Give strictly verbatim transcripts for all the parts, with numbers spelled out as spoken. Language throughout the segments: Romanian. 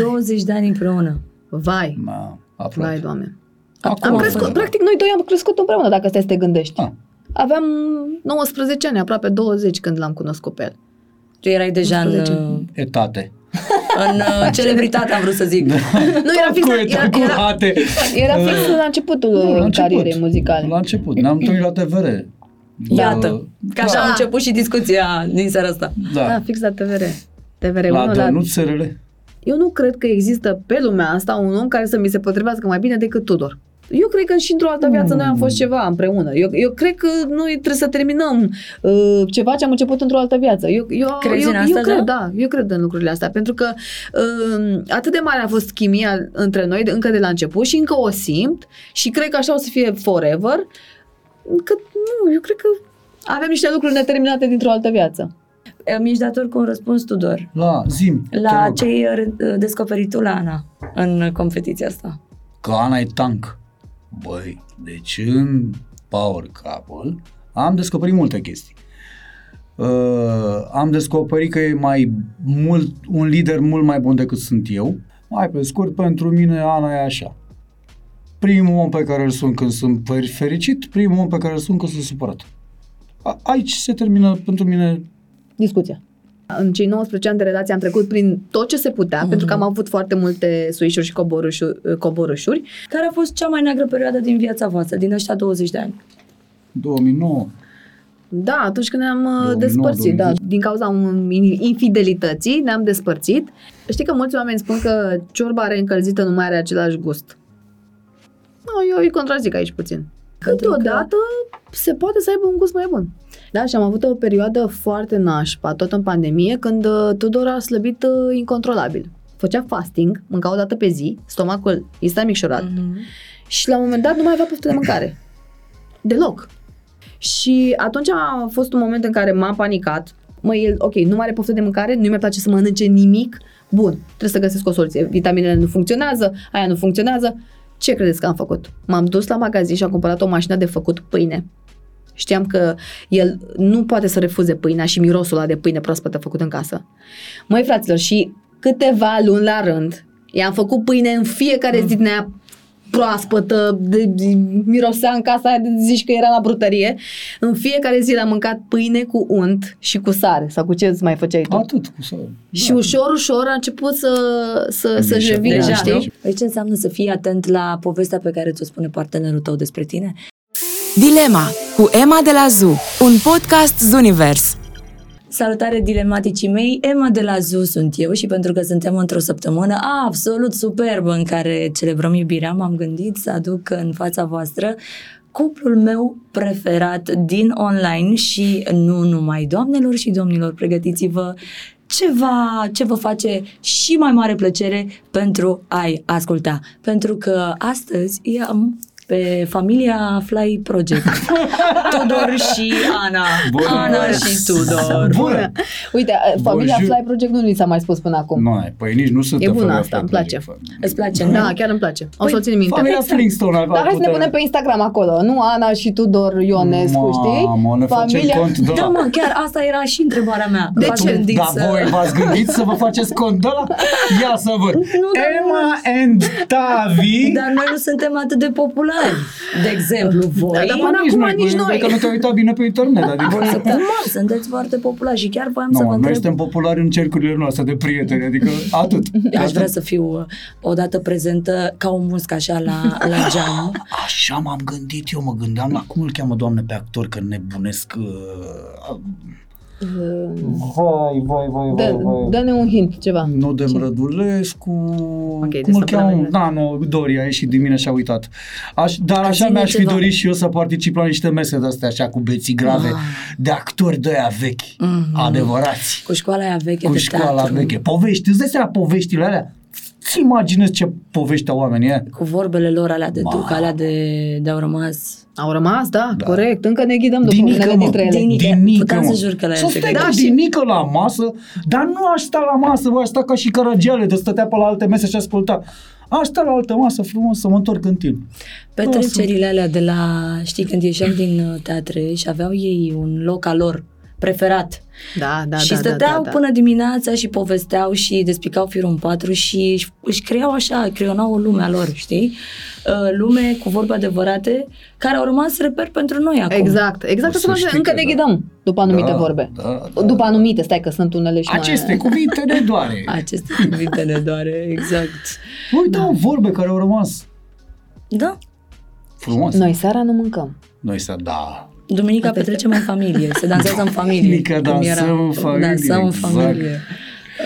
douăzeci de ani împreună. Vai. Ma, Vai, Doamne. Acum am crescut, practic noi doi am crescut împreună, dacă stai să te gândești. A. Aveam nouăsprezece ani, aproape douăzeci când l-am cunoscut pe el. Tu erai deja nouăsprezece în... etate. În uh, celebritate, am vrut să zic. Da. Nu, era fix, era, era, era fix la începutul la carierei muzicale. La început, ne-am întâlnit la T V R. Iată, că așa da. a început și discuția din seara asta. Da, da fix la T V R. T V R unu, la Dănuț S R L. Eu nu cred că există pe lumea asta un om care să mi se potrivească mai bine decât Tudor. Eu cred că și într-o altă viață mm. noi am fost ceva împreună. Eu, eu cred că noi trebuie să terminăm uh, ceva ce am început într-o altă viață. Eu, eu, Crezi eu, în asta, eu cred, da? da, eu cred în lucrurile astea, pentru că uh, atât de mare a fost chimia între noi de, încă de la început și încă o simt și cred că așa o să fie forever, că nu, eu cred că avem niște lucruri neterminate dintr-o altă viață. Mi-ești dator cu un răspuns, Tudor. La, zi-mi, la ce ai descoperit tu la Ana în competiția asta? Că Ana e tank. Băi, deci în Power Couple am descoperit multe chestii. Uh, am descoperit că e mai mult, un lider mult mai bun decât sunt eu. Mai pe scurt, pentru mine Ana e așa. Primul om pe care îl sun când sunt fericit, primul om pe care îl sun când sunt supărat. Aici se termină pentru mine discuția. În cei nouăsprezece ani de relație am trecut prin tot ce se putea, mm-hmm. pentru că am avut foarte multe suișuri și coborâșuri, coborâșuri. Care a fost cea mai neagră perioadă din viața voastră, din ăștia douăzeci de ani? două mii nouă Da, atunci când ne-am două mii nouă, despărțit, două mii nouă. Da. Din cauza infidelității ne-am despărțit. Știi că mulți oameni spun că ciorba reîncălzită nu mai are același gust. No, eu îi contrazic aici puțin. Câteodată se poate să aibă un gust mai bun. Da, și am avut o perioadă foarte nașpa, tot în pandemie, când Tudor a slăbit uh, incontrolabil. Făcea fasting, mânca o dată pe zi, stomacul i s-a micșorat mm-hmm. și la un moment dat nu mai avea poftă de mâncare. Deloc. Și atunci a fost un moment în care m-am panicat. Măi, el, ok, nu mai are poftă de mâncare, nu-i mai place să mănânce nimic. Bun, trebuie să găsesc o soluție. Vitaminele nu funcționează, aia nu funcționează. Ce credeți că am făcut? M-am dus la magazin și am cumpărat o mașină de făcut pâine. Știam că el nu poate să refuze pâinea și mirosul ăla de pâine proaspătă făcut în casă. Măi, fraților, și câteva luni la rând i-am făcut pâine în fiecare zi din aia proaspătă, de, de, mirosea în casa aia, zici că era la brutărie. În fiecare zi l-am mâncat pâine cu unt și cu sare, sau cu ce îți mai făceai tu? Atât, cu sare. Și da, ușor, ușor a început să, să, să-și revină, știi? Păi ce înseamnă să fii atent la povestea pe care ți-o spune partenerul tău despre tine? Dilema cu Emma de la Zoo, un podcast Zooniverse. Salutare dilematicii mei, Emma de la Zoo sunt eu și pentru că suntem într-o săptămână absolut superbă în care celebrăm iubirea, m-am gândit să aduc în fața voastră cuplul meu preferat din online și nu numai. Doamnelor și domnilor, pregătiți-vă ceva ce vă face și mai mare plăcere pentru a-i asculta, pentru că astăzi am pe familia Fly Project. Tudor și Ana. Bună. Ana și Tudor. Bună. Uite, familia Bun. Fly Project nu ni s-a mai spus până acum. Nu, păi nici nu sunt. E bună asta, îmi place. Îți place? Da, nu? Chiar îmi place. Păi, o să o țin minte. Familia Flintstone. Dar hai să ne punem pe Instagram acolo, nu? Ana și Tudor Ionescu, știi? Mamă, ne familia... facem cont de Da, mă, chiar asta era și întrebarea mea. De v-ați ce? Da, să... voi v-ați gândit să vă faceți cont de ăla? Ia să văd. Emma and Tavi. Dar noi nu suntem atât de populari. De exemplu, voi... Da, dar până nici acum nici noi. Dacă nu te-ai uitat bine pe internet. Adică... Sunteți foarte populari și chiar voiam no, să vă întreb... Noi suntem populari în cercurile noastre de prieteni, adică atât. Aș vrea să fiu odată prezentă ca o muscă așa la, la geam. Așa m-am gândit, eu mă gândeam la cum îl cheamă, doamne, pe actor, că nebunesc... Uh, Vai, vai, vai, vai, vai. Dă-ne un hint, ceva. Nu de Rădulescu. Okay, cum îl cheamă? Da, nu, Dori a ieșit din mine și a uitat. Aș, dar așa mi-aș fi dorit și eu să particip la niște mese de-astea așa cu beții grave, ah. de actori de aia vechi, mm-hmm. adevărați. Cu școala aia veche cu de școala veche. Povești, îți dai seama poveștile alea? Îți imaginezi ce povești au oamenii aia? Cu vorbele lor alea de duc, alea de, de au rămas... Au rămas, da, da, corect. Încă ne ghidăm după unele dintre ele. Dinică, puteam să jur că la el. Să stai da, dinică la masă, dar nu aș sta la masă, aș sta ca și cărăgele, de stătea pe la alte mese și asculta. Aș sta la altă masă frumos, să mă întorc în timp. Petrecerile alea de la, știi, când ieșeam din teatre și aveau ei un loc al lor preferat. Da, da, și da, stăteau da, da, până dimineața și povesteau și despicau firul în patru și își creau așa, creionau o lume a lor, știi? Lume cu vorbe adevărate care au rămas reper pentru noi acum. Exact, exact. Să să încă ne ghidăm după anumite da, vorbe. Da, da, după anumite, stai că sunt unele și aceste mai... cuvinte ne doare. Aceste cuvinte ne doare, exact. Uite, da. Vorbe care au rămas. Da. Frumos. Noi seara nu mâncăm. Noi seara, da. Duminica petrecem în familie, se dansează în familie. Duminica dansăm în familie, dansăm exact. În familie.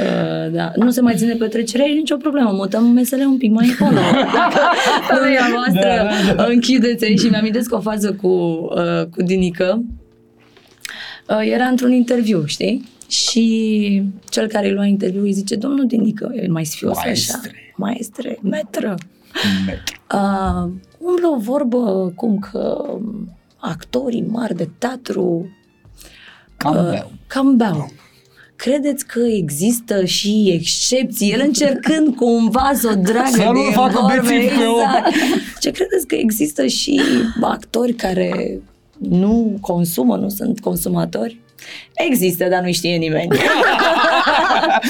Uh, da. Nu se mai ține petrecerea, e nicio problemă, mutăm mesele un pic mai încolo. Dacă familia voastră da, da, da. Închideți-i și mi-amintesc o fază cu, uh, cu Dinică. Uh, era într-un interviu, știi? Și cel care îi lua interviu îi zice, domnul Dinică, el mai sfios așa, maestre, metră. Metru. Uh, umblă o vorbă cum că actorii mari de teatru cam beau. Uh, Credeți că există și excepții? El încercând cumva să o dragă să nu facă bețiv pe om. Ce credeți că există și actori care nu consumă, nu sunt consumatori? Există, dar nu știe nimeni.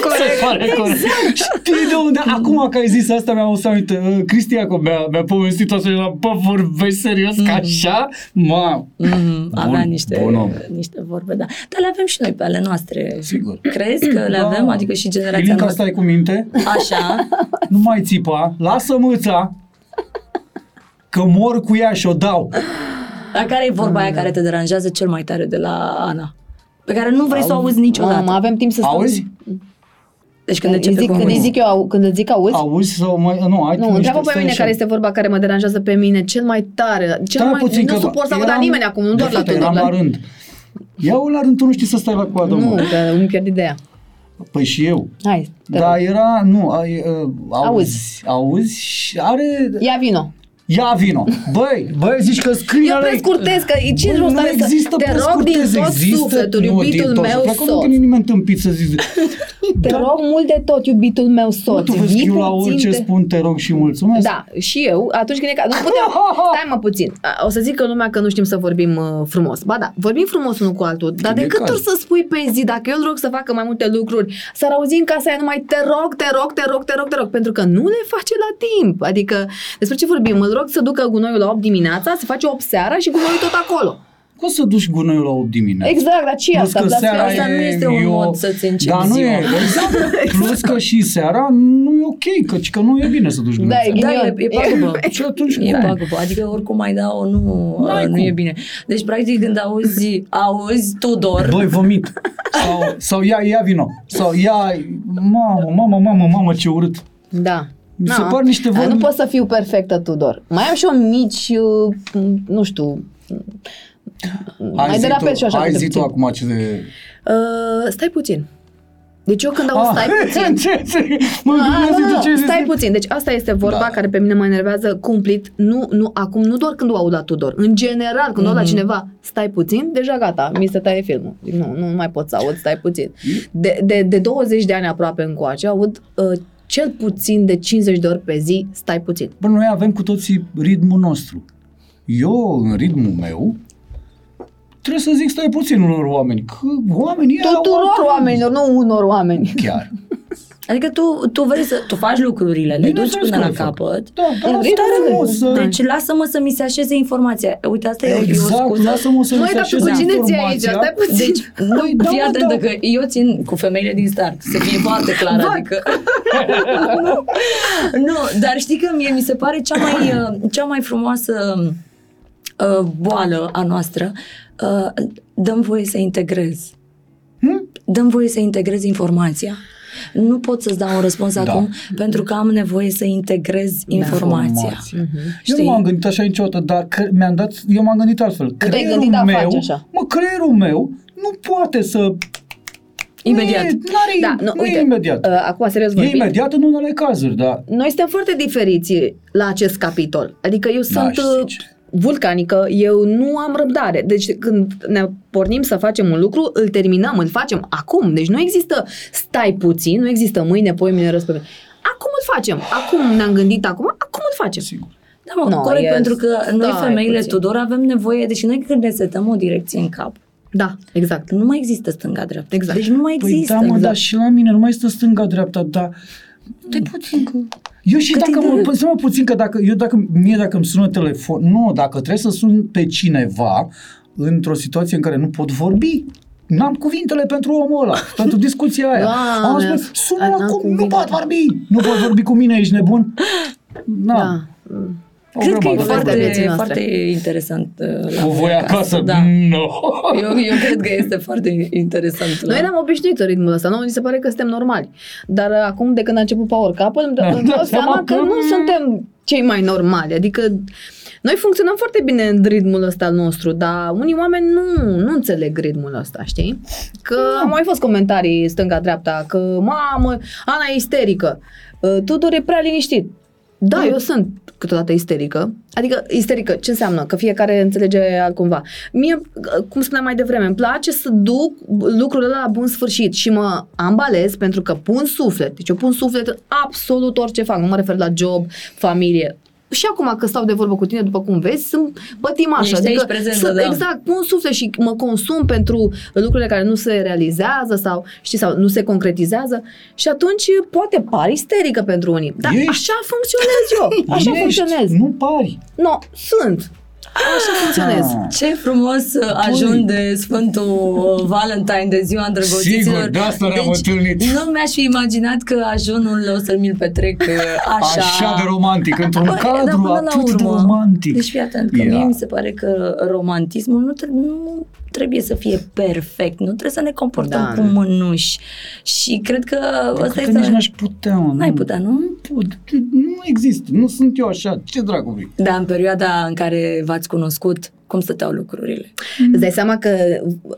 Corect, corect. Știi de unde? Acum că ai zis asta, mi-am să uită. Cristian mi-a, mi-a povestit asta și la pă, vorbești serios mm. ca așa? Mamă! Mm-hmm. Avea niște, niște vorbe, da. Dar le avem și noi pe ale noastre. Sigur. Crezi că le da. avem? Adică și generația noastră. Ilinca, stai cu minte. Așa. Nu mai țipa, lasă mâța, că mor cu ea și o dau. Dar care e vorba aia care te deranjează cel mai tare de la Ana? Pe care nu vrei auzi. Să o auzi niciodată. Am, avem timp să stăm. Auzi? Deci când, zic, când îți zic eu, când îți zic auzi? Auzi sau mai, nu, ai nu, întreabă pe mine așa. Care este vorba care mă deranjează pe mine cel mai tare, cel Stai mai, puțin, nu suport să aud la nimeni acum, nu doar la tine. Eram la rând. Ia-o la rând, tu nu știi să stai la coadă, mă. Nu, că îmi pierd ideea. Păi și eu. Hai. Dar era, nu, auzi, auzi și are... Ia vino. Ia vino. Băi, băi, zici că scrie eu prescurtez, că e ce rost are să te rog din tot sufletul, iubitul meu soț. Cum că nimeni tâmpit să zici. Te rog mult de tot, iubitul meu soț. Tu vezi că eu la orice spun te rog și mulțumesc. Da, și eu, atunci când e ca... Nu puteam... Stai mă puțin. O să zic că lumea că nu știm să vorbim frumos. Ba da, vorbim frumos unul cu altul, dar de cât ori să spui pe zi, dacă eu îl rog să facă mai multe lucruri, să auzi în casa aia numai te rog, te rog, te rog, te rog, te rog, pentru că nu le face la timp. Adică, despre ce vorbim? Mă rog să ducă gunoiul la opt dimineața, se face opt seara și gunoiul tot acolo. Cum să duci gunoiul la opt dimineața? Exact, dar ce asta? Plus că seara asta nu este un mod să-ți începi ziua. Da, nu e, exact. Plus că și seara nu e ok, căci că nu e bine să duci gunoiul. Da, e, e pagubă. Și atunci e pagubă. Adică oricum mai dau, nu, nu e bine. Deci, practic, când auzi, auzi, Tudor. Băi, vomit. Sau, sau ia, ia vino. Sau ia, mamă, mamă, mamă, mamă, ce urât. Da. Mi se par niște vorbi... Nu pot să fiu perfectă, Tudor. Mai am și eu mici, nu știu... Ai mai derapez și așa. Ai zi tu acum ce de... Uh, stai puțin. Deci eu când auzi ah, stai puțin... Ce, ce, mă a, nu, nu, nu, ce stai zi? Puțin. Deci asta este vorba da. Care pe mine mă enervează cumplit. Nu, nu, acum, nu doar când o aud la Tudor. În general, când mm-hmm. o aud la cineva, stai puțin, deja gata, mi se taie filmul. Nu, nu mai pot să aud, stai puțin. De, de, de douăzeci de ani aproape încoace aud... Uh, cel puțin de cincizeci de ori pe zi, stai puțin. Bă, noi avem cu toții ritmul nostru. Eu, în ritmul meu, trebuie să zic stai puțin unor oameni. Că oamenii tuturor oamenilor, nu unor oameni. Chiar. Adică tu, tu vrei să, tu faci lucrurile, le bine duci până la capăt. Da, da, lasă-mă deci lasă-mă să mi se așeze informația. Uite, asta exact, e o scuză. Lasă-mă să mi se așeze informația. Deci, noi, da, fii atentă da. Că eu țin cu femeile din start, să fie foarte clar, da. Adică... nu, nu, dar știi că mie mi se pare cea mai, cea mai frumoasă uh, boală a noastră, uh, dăm voie să integrez. Hmm? Dăm voie să integrez informația. Nu pot să-ți dau un răspuns da. Acum pentru că am nevoie să integrez informația. Uh-huh. Eu nu m-am gândit așa niciodată, dar cre- mi-am dat, eu m-am gândit altfel. Creierul gândit, meu, da, așa. Mă, creierul meu nu poate să... Imediat. Nu e, da, nu, nu uite, e imediat. Uh, acum, serios vorbim. E imediat în unele cazuri, da. Noi suntem foarte diferiți la acest capitol. Adică eu da, sunt... vulcanică, eu nu am răbdare. Deci când ne pornim să facem un lucru, îl terminăm, îl facem acum. Deci nu există stai puțin, nu există mâine, poimine, răspămâine. Acum îl facem. Acum ne-am gândit acum, acum îl facem. Sigur. Da, mă, no, corect, pentru că noi femeile puțin. Tudor avem nevoie, deși noi când ne setăm o direcție în cap, Da, exact. Nu mai există stânga-dreapta. Exact. Deci nu mai există. Păi da, mă, exact. Dar și la mine nu mai este stânga-dreapta, dar... Te puțin că... Eu și dacă mă, mă puțin că dacă, eu dacă, mie dacă îmi sună telefon, nu, dacă trebuie să sun pe cineva într-o situație în care nu pot vorbi, n-am cuvintele pentru omul ăla, pentru discuția aia. Da, am spus, sună cum, nu pot vorbi, nu pot vorbi cu mine, ești nebun? Da. da. Cred că e foarte, foarte interesant. O voi acasă? Da. No. Eu, eu cred că este foarte interesant. Noi ne-am obișnuit în ritmul ăsta, nu? Mi se pare că suntem normali. Dar acum, de când a început Power Couple, îmi dau da, seama că nu suntem cei mai normali. Adică noi funcționăm foarte bine în ritmul ăsta nostru, dar unii oameni nu, nu înțeleg ritmul ăsta, știi? Că da. Au mai fost comentarii stânga-dreapta, că mamă, Ana e isterică, Tudor e prea liniștit. Da, da, eu sunt câteodată isterică. Adică, isterică, ce înseamnă? Că fiecare înțelege altcumva. Mie, cum spuneam mai devreme, îmi place să duc lucrurile la bun sfârșit și mă ambalez pentru că pun suflet. Deci eu pun suflet în absolut orice fac. Nu mă refer la job, familie. Și acum că stau de vorbă cu tine, după cum vezi, sunt pătimașă. Adică, prezentă, da. Exact, pun suflet și mă consum pentru lucrurile care nu se realizează sau, știi, sau nu se concretizează și atunci poate pari isterică pentru unii. Dar ești? Așa funcționez eu. Așa ești? Funcționez. Nu pari. Nu, sunt. Așa funcționez. Ah. Ce frumos ajunge Sfântul Valentine, de ziua îndrăgostiților. Sigur, de asta ne-am deci, întâlnit. Nu mi-aș fi imaginat că ajunul o să-l mi-l petrec așa. Așa de romantic, într-un da, cadru da, atât de romantic. Deci fii atent, că yeah. mie mi se pare că romantismul nu, tre- nu trebuie să fie perfect, nu trebuie să ne comportăm da, cu mânuși. Și cred că... Cred că nici să... n-aș putea. N-ai putea, nu? Nu există, nu sunt eu așa, ce dracu vrei? Da, în perioada în care v-ați cunoscut, cum stăteau lucrurile? Mm. Îți dai seama că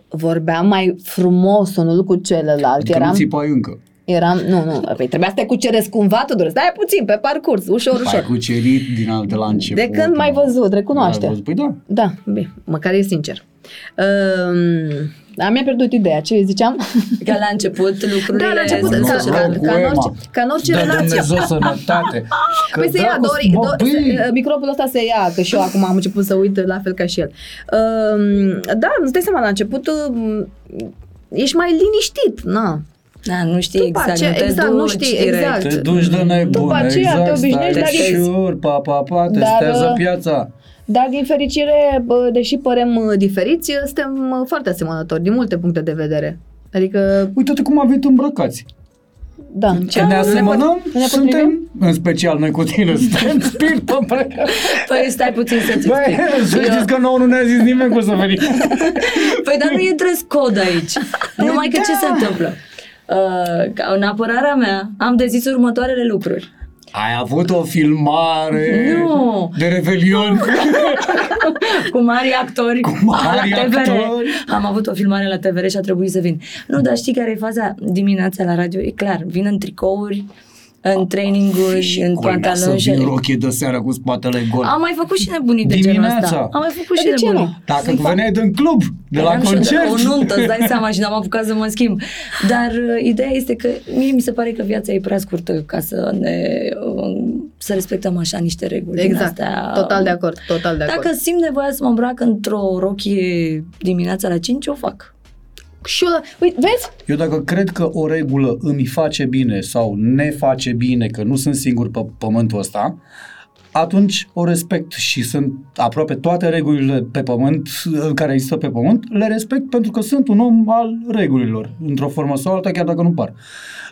vorbeam mai frumos unul cu celălalt. Că nu țipai încă. Eram, nu, nu, păi trebuia să te cuceresc cumva, Tudor, stai puțin, pe parcurs, ușor, ușor. Ai cucerit din de la început. De când m-ai văzut, recunoaște. Văzut, păi da. Da, bine, măcar e sincer. Um, am mi-a pierdut ideea, ce ziceam? Că la început lucrurile... Da, la început, ca, ca, ca, în orice, ca în orice da, relație. Dumnezeu sănătate. Că păi se ia, Dori, do, se, microbul ăsta se ia, că și eu acum am început să uit la fel ca și el. Um, da, îți dai seama, la început um, ești mai liniștit, na. Da, nu știi exact, aceea, nu te exact, duci nu știi, exact. Te duci de nebună, exact, te obișnuiești, dar ești... pa, pa, pa, testează dar, piața. Dar, din fericire, deși părem diferiți, suntem foarte asemănători, din multe puncte de vedere. Adică... Uite-te cum aveți îmbrăcați. Da. Că ne asemănăm, ne suntem, în special noi cu tine, suntem spirit îmbrăcați. Păi stai puțin să-ți explic. Băi, să știți că nouă nu ne-a zis nimeni cum să venim. Păi dar nu e dress code aici, numai că ce se întâmplă? Uh, ca în apărarea mea am de zis următoarele lucruri. Ai avut o filmare nu. De Revelion cu mari actori cu mari la T V R. Actori. Am avut o filmare la T V R și a trebuit să vin. Nu, dar știi care e faza? Dimineața la radio, e clar, vin în tricouri, în training-uri, în pantaloni și... Să vin rochie de seară cu spatele gol. Am mai făcut și nebunii de genul ăsta. Am mai făcut de și de nebunii. Nu? Dacă tu veneai din club, de la concert. O nuntă, îți dai seama și n-am apucat să mă schimb. Dar uh, ideea este că mie mi se pare că viața e prea scurtă ca să ne... Uh, să respectăm așa niște reguli. Exact. Din astea. Total de acord, total de acord. Dacă simt nevoia să mă îmbrac într-o rochie dimineața la cinci, o fac. Și eu, uite, vezi? Eu dacă cred că o regulă îmi face bine sau ne face bine, că nu sunt singur pe pământul ăsta, atunci o respect și sunt aproape toate regulile pe pământ, care există pe pământ, le respect pentru că sunt un om al regulilor, într-o formă sau alta, chiar dacă nu par.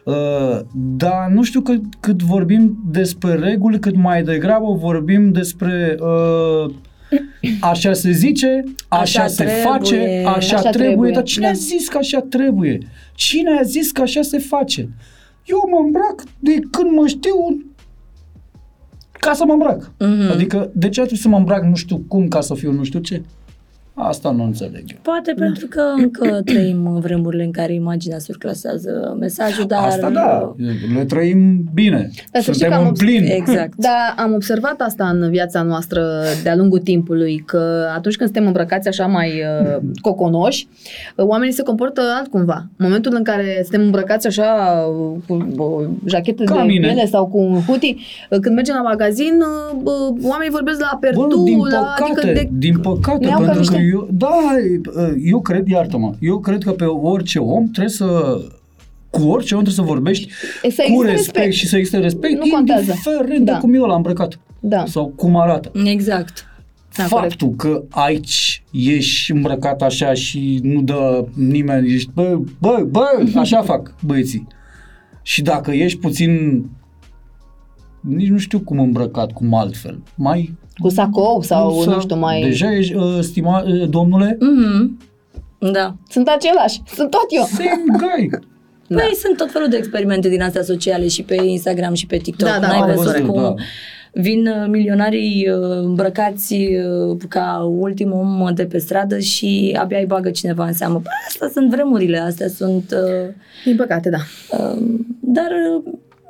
Uh, dar nu știu că, cât vorbim despre reguli, cât mai degrabă vorbim despre... Uh, Așa se zice, așa, așa se trebuie, face, așa, așa trebuie. trebuie. Dar cine da. a zis că așa trebuie? Cine a zis că așa se face? Eu mă îmbrac de când mă știu ca să mă îmbrac. Mm-hmm. Adică de ce trebuie să mă îmbrac nu știu cum ca să fiu nu știu ce? Asta nu înțeleg eu. Poate pentru că încă trăim vremurile în care imaginea surclasează mesajul, dar... Asta da, le trăim bine, dar suntem în obs- plin. Exact. Dar am observat asta în viața noastră de-a lungul timpului, că atunci când suntem îmbrăcați așa mai uh, coconoși, oamenii se comportă altcumva. În momentul în care suntem îmbrăcați așa cu o jachetă ca de mine. Piele sau cu un hoodie, când mergem la magazin, uh, oamenii vorbesc la apertu, Bă, din la... Păcate, adică de, din păcate, pentru că eu, da, eu cred, iartă-mă, eu cred că pe orice om trebuie să... Cu orice om trebuie să vorbești să cu respect, respect și să existe respect, nu indiferent da. de cum eu l-am îmbrăcat da. sau cum arată. Exact. Da, Faptul corect. că aici ești îmbrăcat așa și nu dă nimeni, ești, bă, bă, bă, așa fac băieții. Și dacă ești puțin, nici nu știu cum îmbrăcat, cum altfel, mai... Cu sacou sau nu, nu știu mai... Deja ești, stima, domnule? Mm-hmm. Da. Sunt același, sunt tot eu. Same guy. Da. Păi sunt tot felul de experimente din astea sociale și pe Instagram și pe TikTok. Da, da, N-ai văzut cum da. vin milionarii îmbrăcați ca ultim om de pe stradă și abia îi bagă cineva în seamă. Păi astea sunt vremurile, astea sunt... Din păcate, da. Dar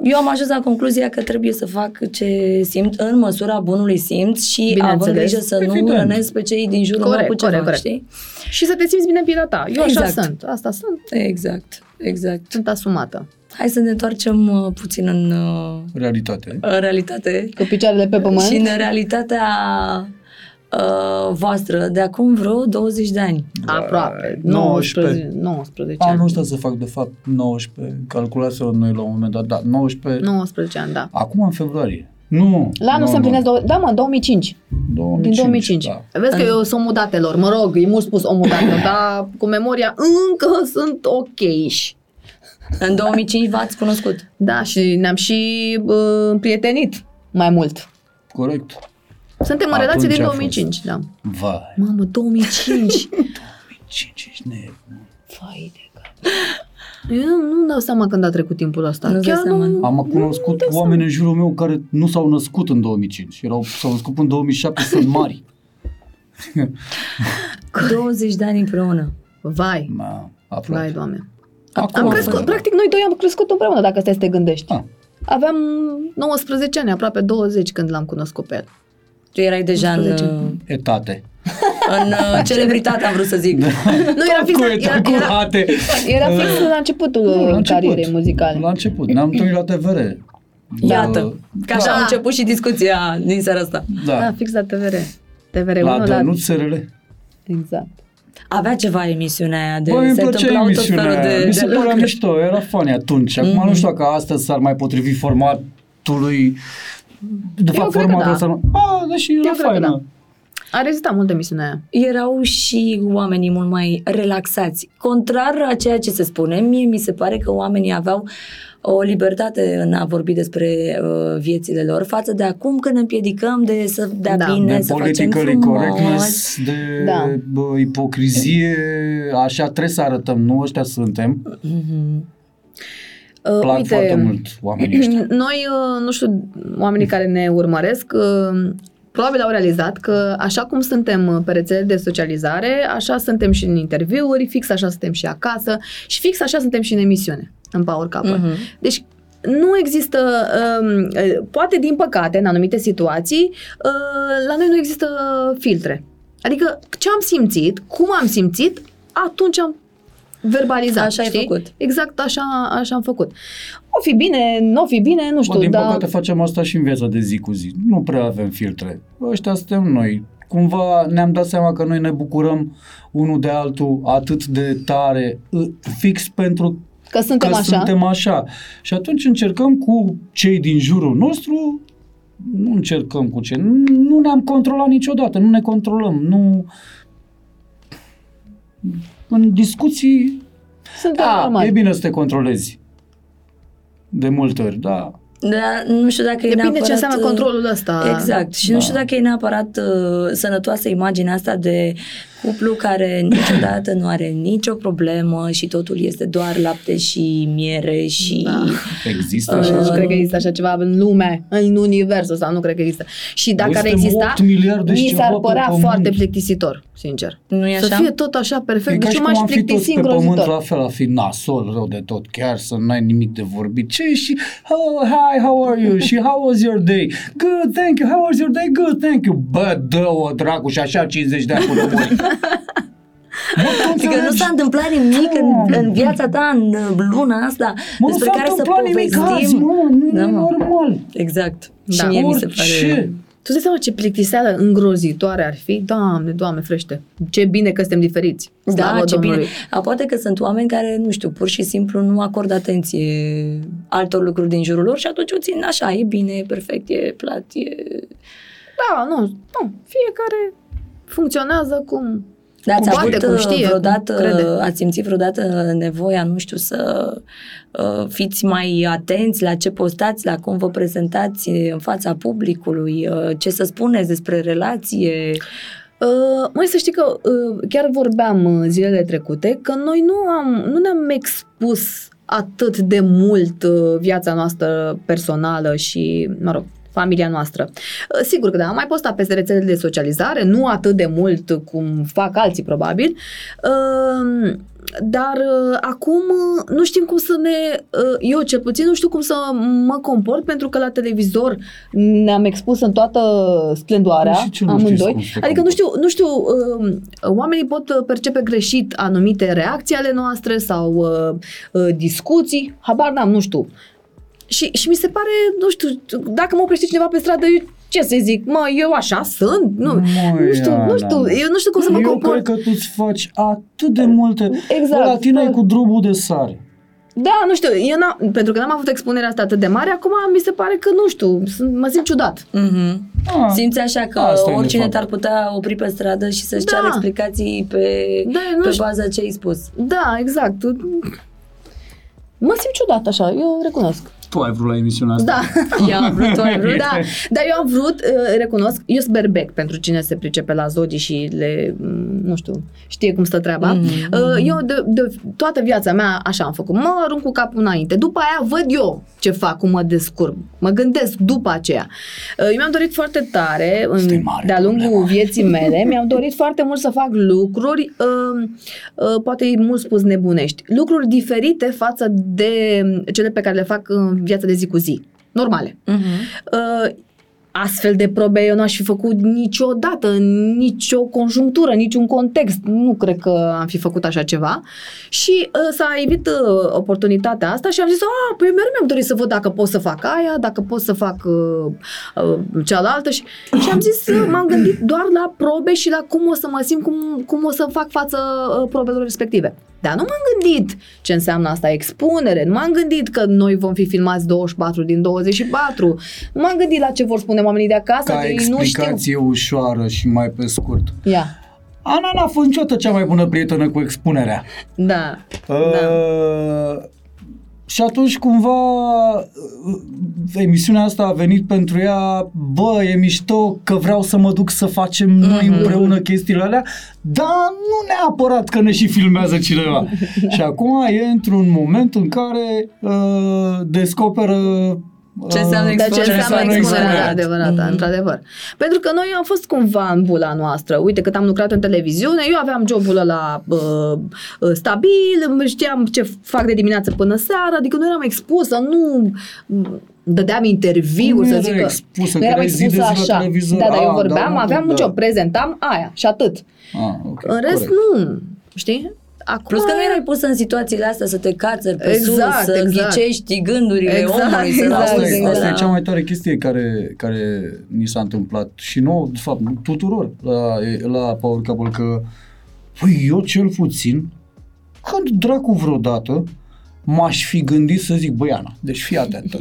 eu am ajuns la concluzia că trebuie să fac ce simt în măsura bunului simț și având grijă să nu rănesc pe cei din jurul corect, meu cu ceva, corect, știi? Și să te simți bine în pielea ta. Eu exact. așa sunt, asta sunt. Exact. Exact. Sunt asumată. Hai să ne întoarcem uh, puțin în uh, realitate. În realitate. Cu picioarele pe pământ. Și în realitatea uh, voastră de acum vreo douăzeci de ani. Aproape. nouăsprezece, nouăsprezece ani. Anul ăsta să fac de fapt nouăsprezece. Calculați-o noi la un moment dat. Da, nouăsprezece. nouăsprezece ani, da. Acum în februarie. Nu. La anul se împlinesc, do- da mă, două mii cinci. două mii cinci Din două mii cinci. Da. Vezi că eu sunt omul datelor, mă rog, e mult spus omul datelor, dar cu memoria încă sunt ok-și. În două mii cinci v-ați cunoscut. Da, și ne-am și uh, prietenit mai mult. Corect. Suntem în relație din două mii cinci, da. Vai. Mamă, două mii cinci. două mii cinci, ești nebun. Vai de cap. Eu nu-mi dau seama când a trecut timpul ăsta. Nu Chiar nu, am cunoscut nu oameni în jurul meu care nu s-au născut în două mii cinci. Erau, s-au născut în două mii șapte, sunt mari. douăzeci de ani împreună. Vai. Ma, Vai, Doamne. Acum am crescut, practic noi doi am crescut împreună, dacă stai să te gândești. A. Aveam nouăsprezece ani, aproape douăzeci când l-am cunoscut pe el. Tu erai deja nouăsprezece în... etate. În uh, celebritate am vrut să zic. Da. Nu era fix, era, era, era fix la începutul nu, carierei muzicale. La început, ne-am întâlnit la T V R. Iată, uh, că așa da. a început și discuția din seara asta. Da, da fix la T V R. T V R unu la Dănuț S R L. Exact. Avea ceva emisiunea aia de Bă, se întâmplau tot felul de Mi se părea mișto, era funny atunci. Acum mm-hmm. nu știu dacă astăzi s-ar mai potrivi formatului. De fapt, Eu formatul ăsta nu. Ah, dar și era faină. A rezistat mult emisiunea aia. Erau și oamenii mult mai relaxați. Contrar a ceea ce se spune, mie mi se pare că oamenii aveau o libertate în a vorbi despre uh, viețile lor față de acum când împiedicăm de să dea da. bine, de să facem frumos. De da. bă, ipocrizie, așa trebuie să arătăm, nu ăștia suntem. Mm-hmm. Uh, Plac uite, foarte mult oamenii ăștia. Noi, uh, nu știu, oamenii care ne urmăresc... Uh, probabil au realizat că așa cum suntem pe rețele de socializare, așa suntem și în interviuri, fix așa suntem și acasă și fix așa suntem și în emisiune, în Power Couple. Uh-huh. Deci nu există, poate din păcate, în anumite situații, la noi nu există filtre. Adică ce am simțit, cum am simțit, atunci am verbalizat. Așa știi? ai făcut. Exact așa, așa am făcut. O fi bine, nu o fi bine, nu știu. Bă, din dar... păcate facem asta și în viața de zi cu zi. Nu prea avem filtre. Ăștia suntem noi. Cumva ne-am dat seama că noi ne bucurăm unul de altul atât de tare, fix pentru că suntem, că așa. suntem așa. Și atunci încercăm cu cei din jurul nostru, nu încercăm cu cei, nu ne-am controlat niciodată, nu ne controlăm, nu... În discuții... Sunt da, e bine să te controlezi. De multe ori, da. Da, nu știu dacă Depinde e neapărat... ce înseamnă controlul ăsta. Exact. Și da. nu știu dacă e neapărat uh, sănătoasă imaginea asta de cuplu care niciodată nu are nicio problemă și totul este doar lapte și miere și... Da. Există așa. Uh, nu cred că există așa ceva în lume, în universul ăsta, nu cred că există. Și dacă Voi ar exista, mi s-ar părea foarte plictisitor, sincer. Nu e așa? Să fie tot așa perfect. Deci eu m-aș plictisi îngrozitor. Pe pământ la fel, a fi nasol rău de tot, chiar să n-ai nimic de vorbit. Ce și... Oh, hi, how are you? Și how was your day? Good, thank you. How was your day? Good, thank you. Bă, dă-o, dracu, și așa cincizeci de ani cu rămâi. Mă, că nu s-a întâmplat nimic în, în viața ta, în luna asta, mă, despre care să povestim. Nimic azi, mă, nu da, e normal. Exact. Da. Și mie mi se pare... Tu îți dai seama ce plictiseală îngrozitoare ar fi? Doamne, Doamne, frește, ce bine că suntem diferiți. Da, ce bine. A, poate că sunt oameni care, nu știu, pur și simplu nu acordă atenție altor lucruri din jurul lor și atunci o țin așa, e bine, e perfect, e plat, e... Da, nu, nu, fiecare funcționează cum... Da, ați avut vreodată, ați simțit vreodată nevoia, nu știu, să uh, fiți mai atenți la ce postați, la cum vă prezentați în fața publicului, uh, ce să spuneți despre relație? Uh, mai să știi că uh, chiar vorbeam zilele trecute că noi nu, am, nu ne-am expus atât de mult uh, viața noastră personală și, mă rog, familia noastră. Sigur că da, am mai postat pe rețelele de socializare, nu atât de mult cum fac alții probabil, dar acum nu știm cum să ne, eu cel puțin nu știu cum să mă comport, pentru că la televizor ne-am expus în toată splendoarea, amândoi. Adică nu știu, nu știu, oamenii pot percepe greșit anumite reacții ale noastre sau discuții, habar n-am, nu știu. Și, și mi se pare, nu știu, dacă mă oprește cineva pe stradă, eu ce să zic? Mă, eu așa sunt? Nu, Măi, nu știu, ia, nu știu, da. Eu nu știu cum să mă comport. Eu cred că tu-ți faci atât de multe. Exact. La tine e cu drobul de sare. Da, nu știu, eu n-am, pentru că n-am avut expunerea asta atât de mare, acum mi se pare că, nu știu, mă simt ciudat. Mm-hmm. Ah, simți așa că oricine te-ar putea opri pe stradă și să-și da. ceară explicații pe, da, pe baza ce ai spus. Da, exact. Mă simt ciudat așa, eu recunosc. Tu ai vrut la emisiunea asta? Da, eu am vrut, tu ai vrut, da. Dar eu am vrut, recunosc, eu sunt berbec pentru cine se pricepe la zodii și le, nu știu, știe cum stă treaba. Mm-hmm. Eu de, de toată viața mea așa am făcut. Mă arunc cu capul înainte. După aia văd eu ce fac, cum mă descurc. Mă gândesc după aceea. Eu mi-am dorit foarte tare, în, de-a lungul problema. vieții mele, mi-am dorit foarte mult să fac lucruri, poate e mult spus nebunești, lucruri diferite față de cele pe care le fac în viața de zi cu zi, normale. Uh-huh. Astfel de probe eu n-aș fi făcut niciodată, în nicio conjunctură, niciun context. Nu cred că am fi făcut așa ceva. Și uh, s-a evit uh, oportunitatea asta și am zis, a, păi mereu mi-am dorit să văd dacă pot să fac aia, dacă pot să fac uh, uh, cealaltă. Și, și am zis, uh, m-am gândit doar la probe și la cum o să mă simt, cum, cum o să fac față uh, probelor respective. Dar nu m-am gândit ce înseamnă asta expunere, nu m-am gândit că noi vom fi filmați douăzeci și patru din douăzeci și patru, nu m-am gândit la ce vor spune oamenii de acasă, că ei nu știu. Ca explicație ușoară și mai pe scurt. Ia. Ana n-a fost niciodată cea mai bună prietenă cu expunerea. Da. Uh, da. Și atunci cumva emisiunea asta a venit pentru ea, bă, e mișto că vreau să mă duc să facem noi împreună chestiile alea, dar nu neapărat că ne și filmează cineva. Și acum e într-un moment în care uh, descoperă ce înseamnă expunerea adevărată, într-adevăr. Pentru că noi am fost cumva în bula noastră. Uite, cât am lucrat în televiziune, eu aveam jobul ăla uh, stabil, știam ce fac de dimineață până seara, adică nu eram expusă, nu dădeam interviuri, să zic că expusă, nu eram expusă așa. Da, dar eu vorbeam, da, aveam da. un job, prezentam aia și atât. A, okay, în rest, corect. nu, știi? Acum... Plus că nu erai pusă în situațiile astea să te cațări pe exact, sus, să exact. ghicești gândurile exact, omului. Exact, asta, e, asta da. e cea mai tare chestie care, care ni s-a întâmplat și nouă, de fapt, tuturor la, la Power Couple, că păi eu cel puțin, când dracu vreodată, m-aș fi gândit să zic, băi Ana, deci fii atentă,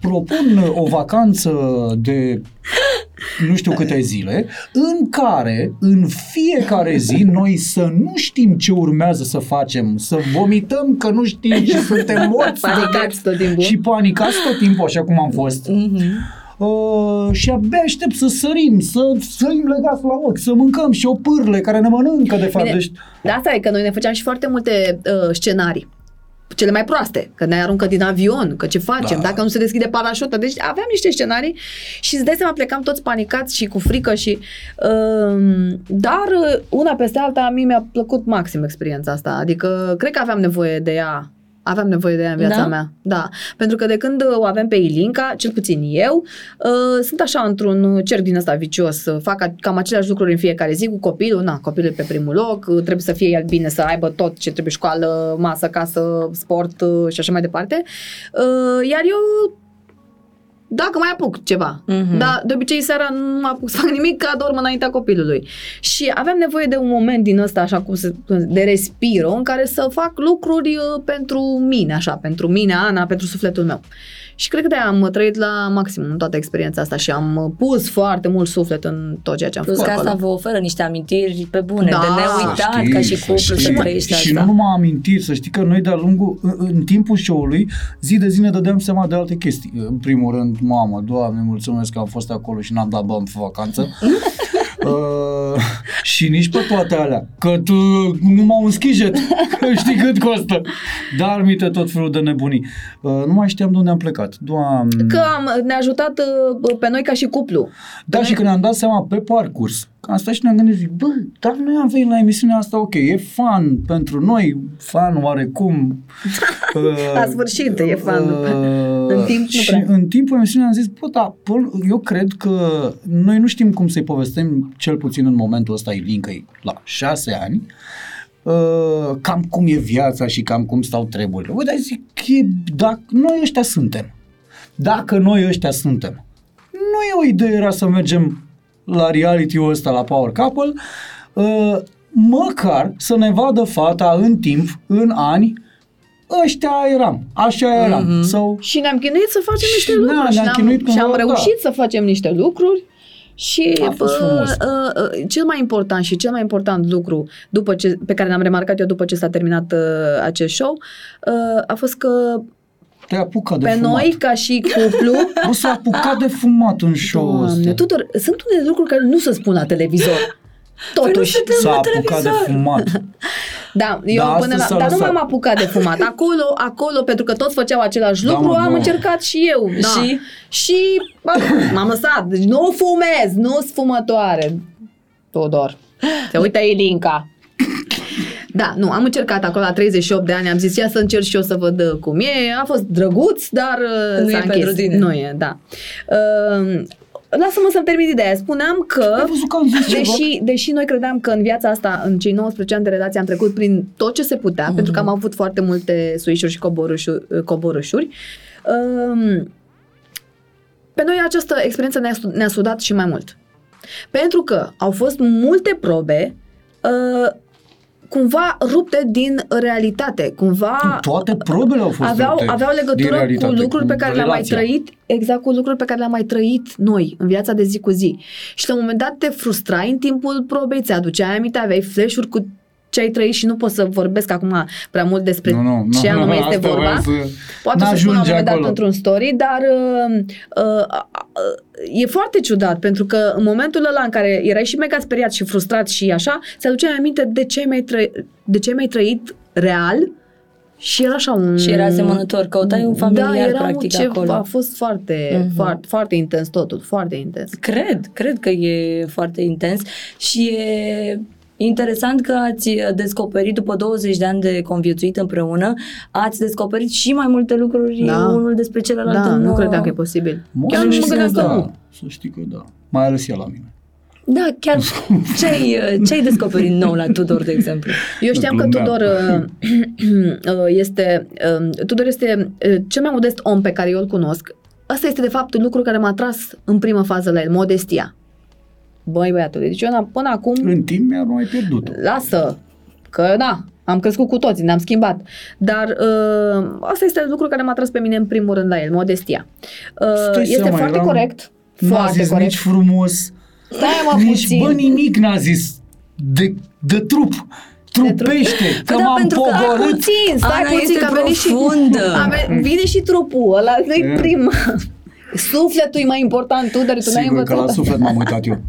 propun o vacanță de nu știu câte zile, în care, în fiecare zi, noi să nu știm ce urmează să facem, să vomităm că nu știm și suntem morți panicați tot timpul. și panicați tot timpul, așa cum am fost. Mm-hmm. Uh, și abia aștept să sărim, să sărim legați la ochi, să mâncăm și o pârle care ne mănâncă, de fapt. Bine, deci... de asta e că noi ne făceam și foarte multe uh, scenarii. Cele mai proaste, că ne aruncă din avion, că ce facem, da. dacă nu se deschide parașuta. Deci aveam niște scenarii și îți dai seama, plecam toți panicați și cu frică și... Um, dar una peste alta, mie mi-a plăcut maxim experiența asta. Adică cred că aveam nevoie de ea. Aveam nevoie de ea în viața da? mea. Da. Pentru că de când o avem pe Ilinca, cel puțin eu, uh, sunt așa într-un cerc din ăsta vicios. Fac a, cam aceleași lucruri în fiecare zi cu copilul. Na, copilul pe primul loc. Trebuie să fie el bine, să aibă tot ce trebuie. Școală, masă, casă, sport uh, și așa mai departe. Uh, iar eu dacă mai apuc ceva. Mm-hmm. Dar de obicei seara nu mă apuc să fac nimic, că adorm înaintea copilului. Și aveam nevoie de un moment din ăsta, așa cum se, de respiro, în care să fac lucruri pentru mine, așa, pentru mine, Ana, pentru sufletul meu. Și cred că de-aia am trăit la maximum toată experiența asta și am pus foarte mult suflet în tot ceea ce am făcut. Plus că asta vă oferă niște amintiri pe bune, da, de neuitat, știi, ca și cuplu să, să trăiești asta. Și nu numai amintiri, să știi că noi de-a lungul, în timpul show-ului, zi de zi ne dădeam seama de alte chestii. În primul rând, mamă, Doamne, mulțumesc că am fost acolo și n-am dat bani pe vacanță. Uh, și nici pe toate alea, că tu nu m-au un schijet, că știi cât costă, dar mi-te tot felul de nebunii. Uh, nu mai știam de unde am plecat. Doamne... Că am, ne-a ajutat uh, pe noi ca și cuplu. Da, pe și noi... că ne-am dat seama pe parcurs. Asta și ne-am gândit, zic, bă, dar noi am venit la emisiunea asta, ok, e fan pentru noi, fan oarecum. uh, la sfârșit e fan. Uh, în timp, și nu prea. În timpul emisiunii am zis, bă, da, eu cred că noi nu știm cum să-i povestim, cel puțin în momentul ăsta, Ilinca-i la șase ani, uh, cam cum e viața și cam cum stau treburile. Bă, dar zic, e, dacă noi ăștia suntem, dacă noi ăștia suntem, nu e o idee era să mergem la reality-ul ăsta, la Power Couple, uh, măcar să ne vadă fata în timp, în ani, ăștia eram, așa eram. Mm-hmm. So, și ne-am chinuit să facem niște și lucruri și, am, și am reușit da. să facem niște lucruri și uh, uh, uh, cel mai important și cel mai important lucru după ce, pe care l-am remarcat eu după ce s-a terminat uh, acest show uh, a fost că te apuca de pe fumat. Noi, ca și cuplu... Nu s-a apucat de fumat în show-ul ăsta. Tudor, sunt unele lucruri care nu se spun la televizor. Totuși. Păi s-a apucat de fumat. Da, eu da, până la, dar nu m-am apucat de fumat. Acolo, acolo, pentru că toți făceau același da, lucru, mă, am mă. încercat și eu. Da. Și, și bă, m-am lăsat. Deci nu fumez, nu-s fumătoare. Tudor. Se uită Ilinca. Da, nu, am încercat acolo la treizeci și opt de ani, am zis, ia să încerc și eu să văd cum e, a fost drăguț, dar nu s-a e închis. Pentru tine. Nu e, da. Uh, lasă-mă să-mi termin ideea, spuneam că, deși, deși noi credeam că în viața asta, în cei nouăsprezece ani de relație, am trecut prin tot ce se putea, mm-hmm. pentru că am avut foarte multe suișuri și coborâșuri, coborâșuri. Uh, pe noi această experiență ne-a, ne-a sudat și mai mult. Pentru că au fost multe probe, uh, cumva rupte din realitate, cumva toate probele au fost aveau, aveau legătură realitate, cu lucruri cu pe care relația. le-am mai trăit, exact cu lucruri pe care le-am mai trăit noi în viața de zi cu zi. Și la un moment dat te frustrai în timpul probei, ți-aduceai aminte, aveai flash-uri cu ce ai trăit și nu pot să vorbesc acum prea mult despre no, no, ce anume no, no, este vorba. Să... Poate să spun la un moment dat acolo. Într-un story, dar uh, uh, uh, e foarte ciudat, pentru că în momentul ăla în care erai și mega speriat și frustrat și așa, ți aduceai aminte de ce ai mai, tră- de ce ai mai trăit real și era așa un... Și era asemănător, căutai un familiar da, era practic ceva, acolo. A fost foarte, uh-huh. foarte, foarte intens totul, foarte intens. Cred, cred că e foarte intens și e... Interesant că ați descoperit, după douăzeci de ani de conviețuit împreună, ați descoperit și mai multe lucruri da. unul despre celălalt. Da, nu credeam că e posibil. Mă chiar nu mă gândeam că nu. Să știi că da. Mai ales ea la mine. Da, chiar. Ce ai descoperit nou la Tudor, de exemplu? Eu știam că Tudor este, Tudor este cel mai modest om pe care eu îl cunosc. Asta este, de fapt, un lucru care m-a atras în primă fază la el, modestia. Băi, băiatule, deci eu până acum... În timp mi-am mai pierdut-o. Lasă, că da, am crescut cu toții, ne-am schimbat. Dar uh, asta este lucru care m-a tras pe mine în primul rând la el, modestia. Uh, este seama, foarte eram... corect. N-a foarte zis corect. Nici frumos, stai, nici puțin. Bă, nimic n-a zis de, de trup. Trupește, că da, m-am pogorât. Stai Ana puțin, că profundă. A venit și, vine și trupul ăla, nu-i prima. Sufletul e mai important, Tudor, tu n-ai învățat. Sigur că la suflet m-am uitat eu.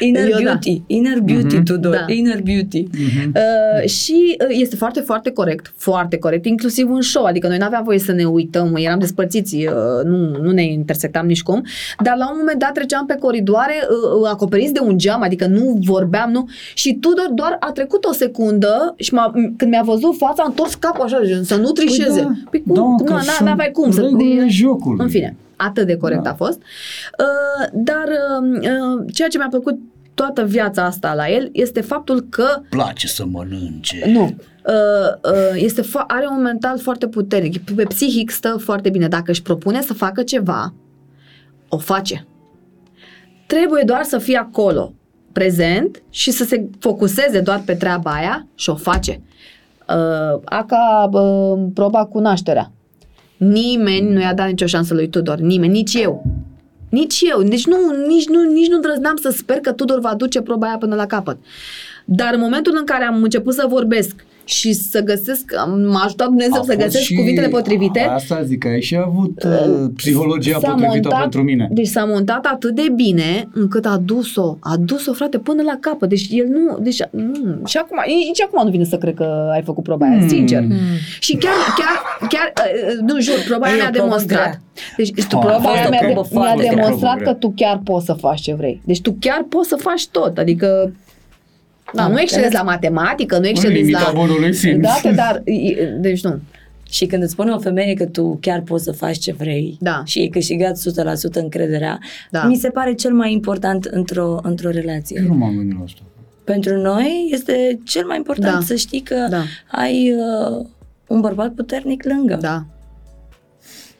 Inner eu, beauty, da. inner beauty, mm-hmm. Tudor, da. inner beauty. Mm-hmm. Uh, și uh, este foarte, foarte corect, foarte corect, inclusiv în show, adică noi n-aveam voie să ne uităm, eram despărțiți, uh, nu, nu ne intersectam nici cum, dar la un moment dat treceam pe coridoare uh, acoperiți de un geam, adică nu vorbeam, nu, și Tudor doar a trecut o secundă și m-a, când mi-a văzut fața, a întors capul așa, să nu trișeze. Păi, da, păi cum, da, nu, n-aveai cum să... jocul. În fine. Atât de corect da. a fost, uh, dar uh, ceea ce mi-a plăcut toată viața asta la el este faptul că... Place să mănânce. Nu. Uh, uh, este fo- are un mental foarte puternic. Pe psihic stă foarte bine. Dacă își propune să facă ceva, o face. Trebuie doar să fie acolo, prezent, și să se focuseze doar pe treaba aia și o face. A ca proba cu nașterea. Nimeni nu i-a dat nicio șansă lui Tudor, nimeni, nici eu. Nici eu, deci nu, nici nu, nici nu îndrăzneam să sper că Tudor va duce proba aia până la capăt. Dar în momentul în care am început să vorbesc și să găsesc, m-a ajutat Dumnezeu a să găsesc și cuvintele potrivite. Asta zic, ai și avut uh, psihologia potrivită montat, pentru mine. Deci s-a montat atât de bine încât a dus-o, a dus-o, frate, până la capăt. Deci el nu, deci mm, și acum, nici acum nu vine să cred că ai făcut proba aia, mm. sincer. Mm. Și chiar, chiar, chiar, nu jur, proba aia mi-a demonstrat. Deci tu, proba aia mi-a, de, mi-a demonstrat că tu chiar poți să faci ce vrei. Deci tu chiar poți să faci tot, adică da, am nu excelezi la matematică, nu excelezi la date, dar deci nu. Și când îți spune o femeie că tu chiar poți să faci ce vrei, da, și ai câștigat o sută la sută încrederea, da, mi se pare cel mai important într-o, într-o relație. Eu nu m-am gândit la asta. Pentru noi este cel mai important, da, să știi că, da, ai uh, un bărbat puternic lângă. Da.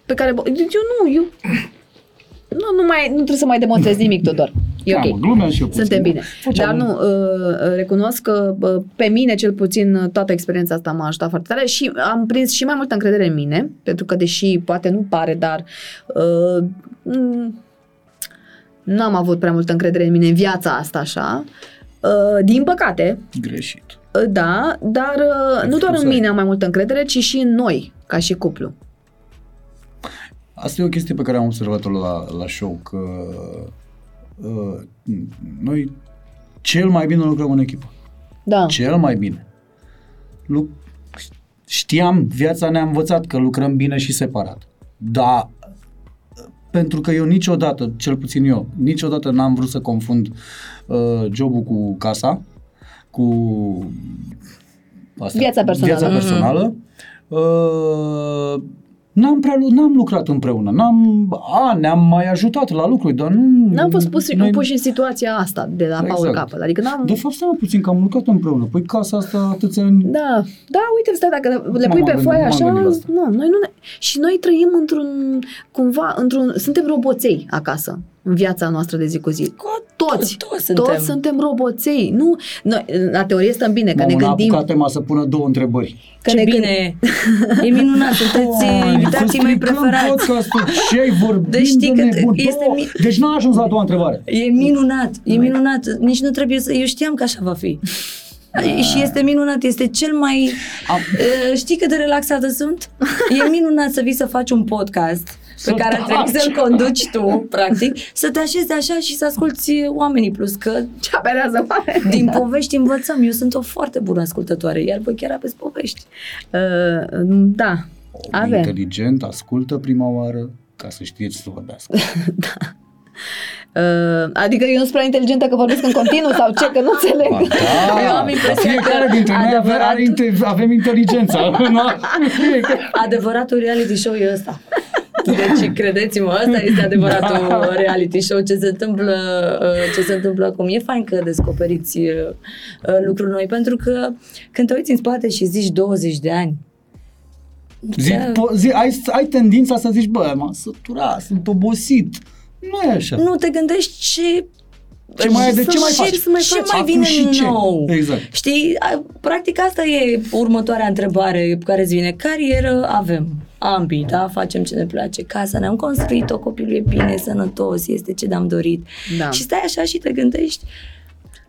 Pe care eu nu, eu nu, nu mai nu trebuie să mai demonstrez nimic, Tudor. E da, ok, mă, și eu suntem bine. Dar nu, recunosc că pe mine cel puțin toată experiența asta m-a ajutat foarte tare și am prins și mai multă încredere în mine, pentru că deși poate nu pare, dar uh, nu am avut prea multă încredere în mine în viața asta așa, uh, din păcate. Greșit. Da, dar uh, nu doar în mine am mai multă încredere, ci și în noi, ca și cuplu. Asta e o chestie pe care am observat-o la, la show, că Uh, noi cel mai bine lucrăm în echipă. Da. Cel mai bine. Lu- știam, viața ne-a învățat că lucrăm bine și separat. Dar pentru că eu niciodată, cel puțin eu, niciodată n-am vrut să confund uh, jobul cu casa, cu astea, viața personală. Viața personală. Mm-hmm. uh, N-am, prea, n-am lucrat împreună, n-am, a, ne-am mai ajutat la lucruri, dar nu... N-am fost pus, noi... pus în situația asta de la exact. Paul Capăt, adică n-am... De fapt, stai puțin că am lucrat împreună, păi casa asta atâția ani... Da, da, uite, stai, dacă le pui m-am pe foaie așa, nu, noi nu ne... Și noi trăim într-un, cumva, într-un... Suntem roboței acasă, în viața noastră de zi cu zi. Toți, toți suntem, toți suntem roboței. Nu, noi, la teorie stăm bine, că ne gândim... M-am apucat să pună două întrebări. Că ce bine! Gând... E minunat, sunteți invitații mei preferați. Ce-ai vorbit deci, de nebun? Este mi... Deci n-a ajuns la doua întrebare. E minunat, e minunat. Nici nu trebuie să... Eu știam că așa va fi. Da. Și este minunat, este cel mai... Am... Știi cât de relaxată sunt? E minunat să vii să faci un podcast... pe să care trebuie să-l conduci tu, practic, să te așezi așa și să asculți oamenii, plus că ce aperează oamenii. Din povești învățăm, eu sunt o foarte bună ascultătoare, iar voi chiar aveți povești. Uh, da, avem. Inteligent, ascultă prima oară ca să știți să vorbească. Da. Uh, adică eu nu sunt prea inteligentă că vorbesc în continuu sau ce, că nu înțeleg. Ba, da. Eu am impresia fiecare că dintre adevărat... noi avem, avem inteligența. Adevăratul reality show e ăsta. Deci, credeți-mă, asta este adevăratul da. Reality show, ce se întâmplă, ce se întâmplă acum. E fain că descoperiți lucruri noi, pentru că când te uiți în spate și zici douăzeci de ani, zi, da, po, zi, ai, ai tendința să zici, bă, m-am săturat, sunt obosit. Nu e așa. Nu te gândești ce... Ce mai, de ce mai faci? Mai ce faci? Mai vine nou? Exact. Știi, practic asta e următoarea întrebare care îți vine. Carieră avem. Ambii, da? Facem ce ne place. Casa ne-am construit-o, copilul e bine, e sănătos, este ce ne-am dorit. Da. Și stai așa și te gândești,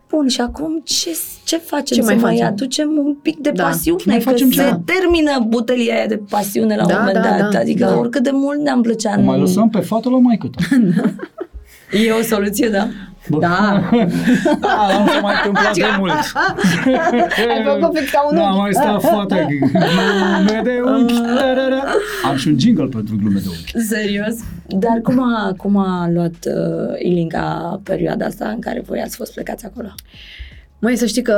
bun, și acum ce, ce facem? Ce să mai, mai aducem un pic de da. pasiune? Că se da. termină butelia aia de pasiune la da, un moment da, dat. Da, adică da. oricât de mult ne-am plăcea. O mai lăsăm pe fata la maică-ta. E o soluție, da? Bă. Da. Da, nu s-a mai întâmplat de mult. Ai făcut fix ca un unchi. Da, mai stă foarte glume de unchi. Am și un jingle pentru glume de unchi. Serios? Dar cum a, cum a luat uh, Ilinca perioada asta în care voi ați fost plecați acolo? Măi, să știi că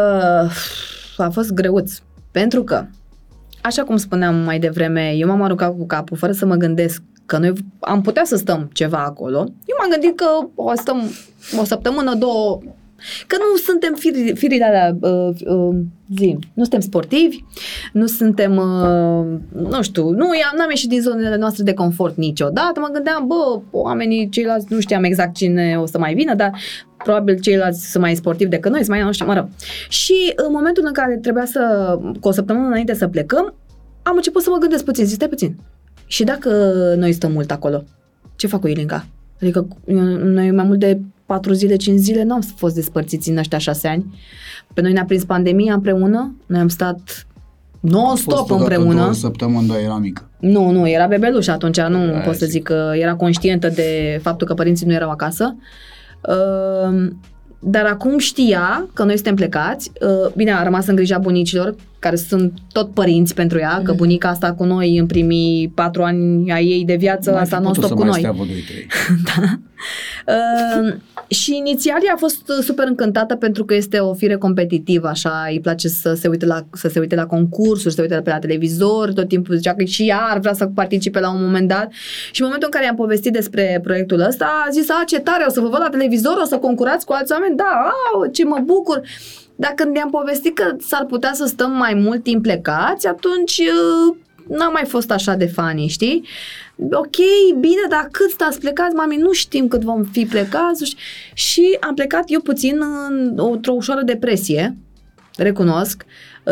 a fost greuț. Pentru că, așa cum spuneam mai devreme, eu m-am aruncat cu capul fără să mă gândesc că noi am putea să stăm ceva acolo. Eu m-am gândit că o stăm o săptămână, două, Că nu suntem firi, firile alea, uh, uh, zi, nu suntem sportivi, nu suntem, uh, nu știu, nu am n-am ieșit din zonele noastre de confort niciodată, mă gândeam, bă, oamenii ceilalți, nu știam exact cine o să mai vină, dar probabil ceilalți sunt mai sportivi decât noi, sunt mai, nu știu, mă rău. Și în momentul în care trebuia să, cu o săptămână înainte să plecăm, am început să mă gândesc puțin, zic, stai puțin, și dacă noi stăm mult acolo, ce fac cu Ilinca? Adică noi mai mult de patru zile, cinci zile n-am fost despărțiți în ăștia șase ani. Pe noi ne-a prins pandemia împreună, noi am stat non-stop împreună. Două săptămâni, dar era mică. Nu, nu, era bebeluș atunci, nu aia pot să zic că era conștientă de faptul că părinții nu erau acasă. Dar acum știa că noi suntem plecați. Bine, a rămas în grija bunicilor, care sunt tot părinți pentru ea, mm. că bunica asta cu noi în primii patru ani a ei de viață, asta nu stop cu noi. Da. Uh, și inițial ea a fost super încântată pentru că este o fire competitivă, așa, îi place să se uite la, să se uite la concursuri, să se uite pe la televizor, tot timpul zicea că și ea ar vrea să participe la un moment dat. Și în momentul în care i-am povestit despre proiectul ăsta, a zis, a, ce tare, o să vă văd la televizor, o să concurați cu alți oameni, da, a, ce mă bucur. Dar când ne-am povestit că s-ar putea să stăm mai mult timp plecați, atunci n-am mai fost așa de fani, știi? Ok, bine, dar cât stați plecați, mami, nu știm cât vom fi plecați. Și am plecat eu puțin într-o ușoară depresie, recunosc.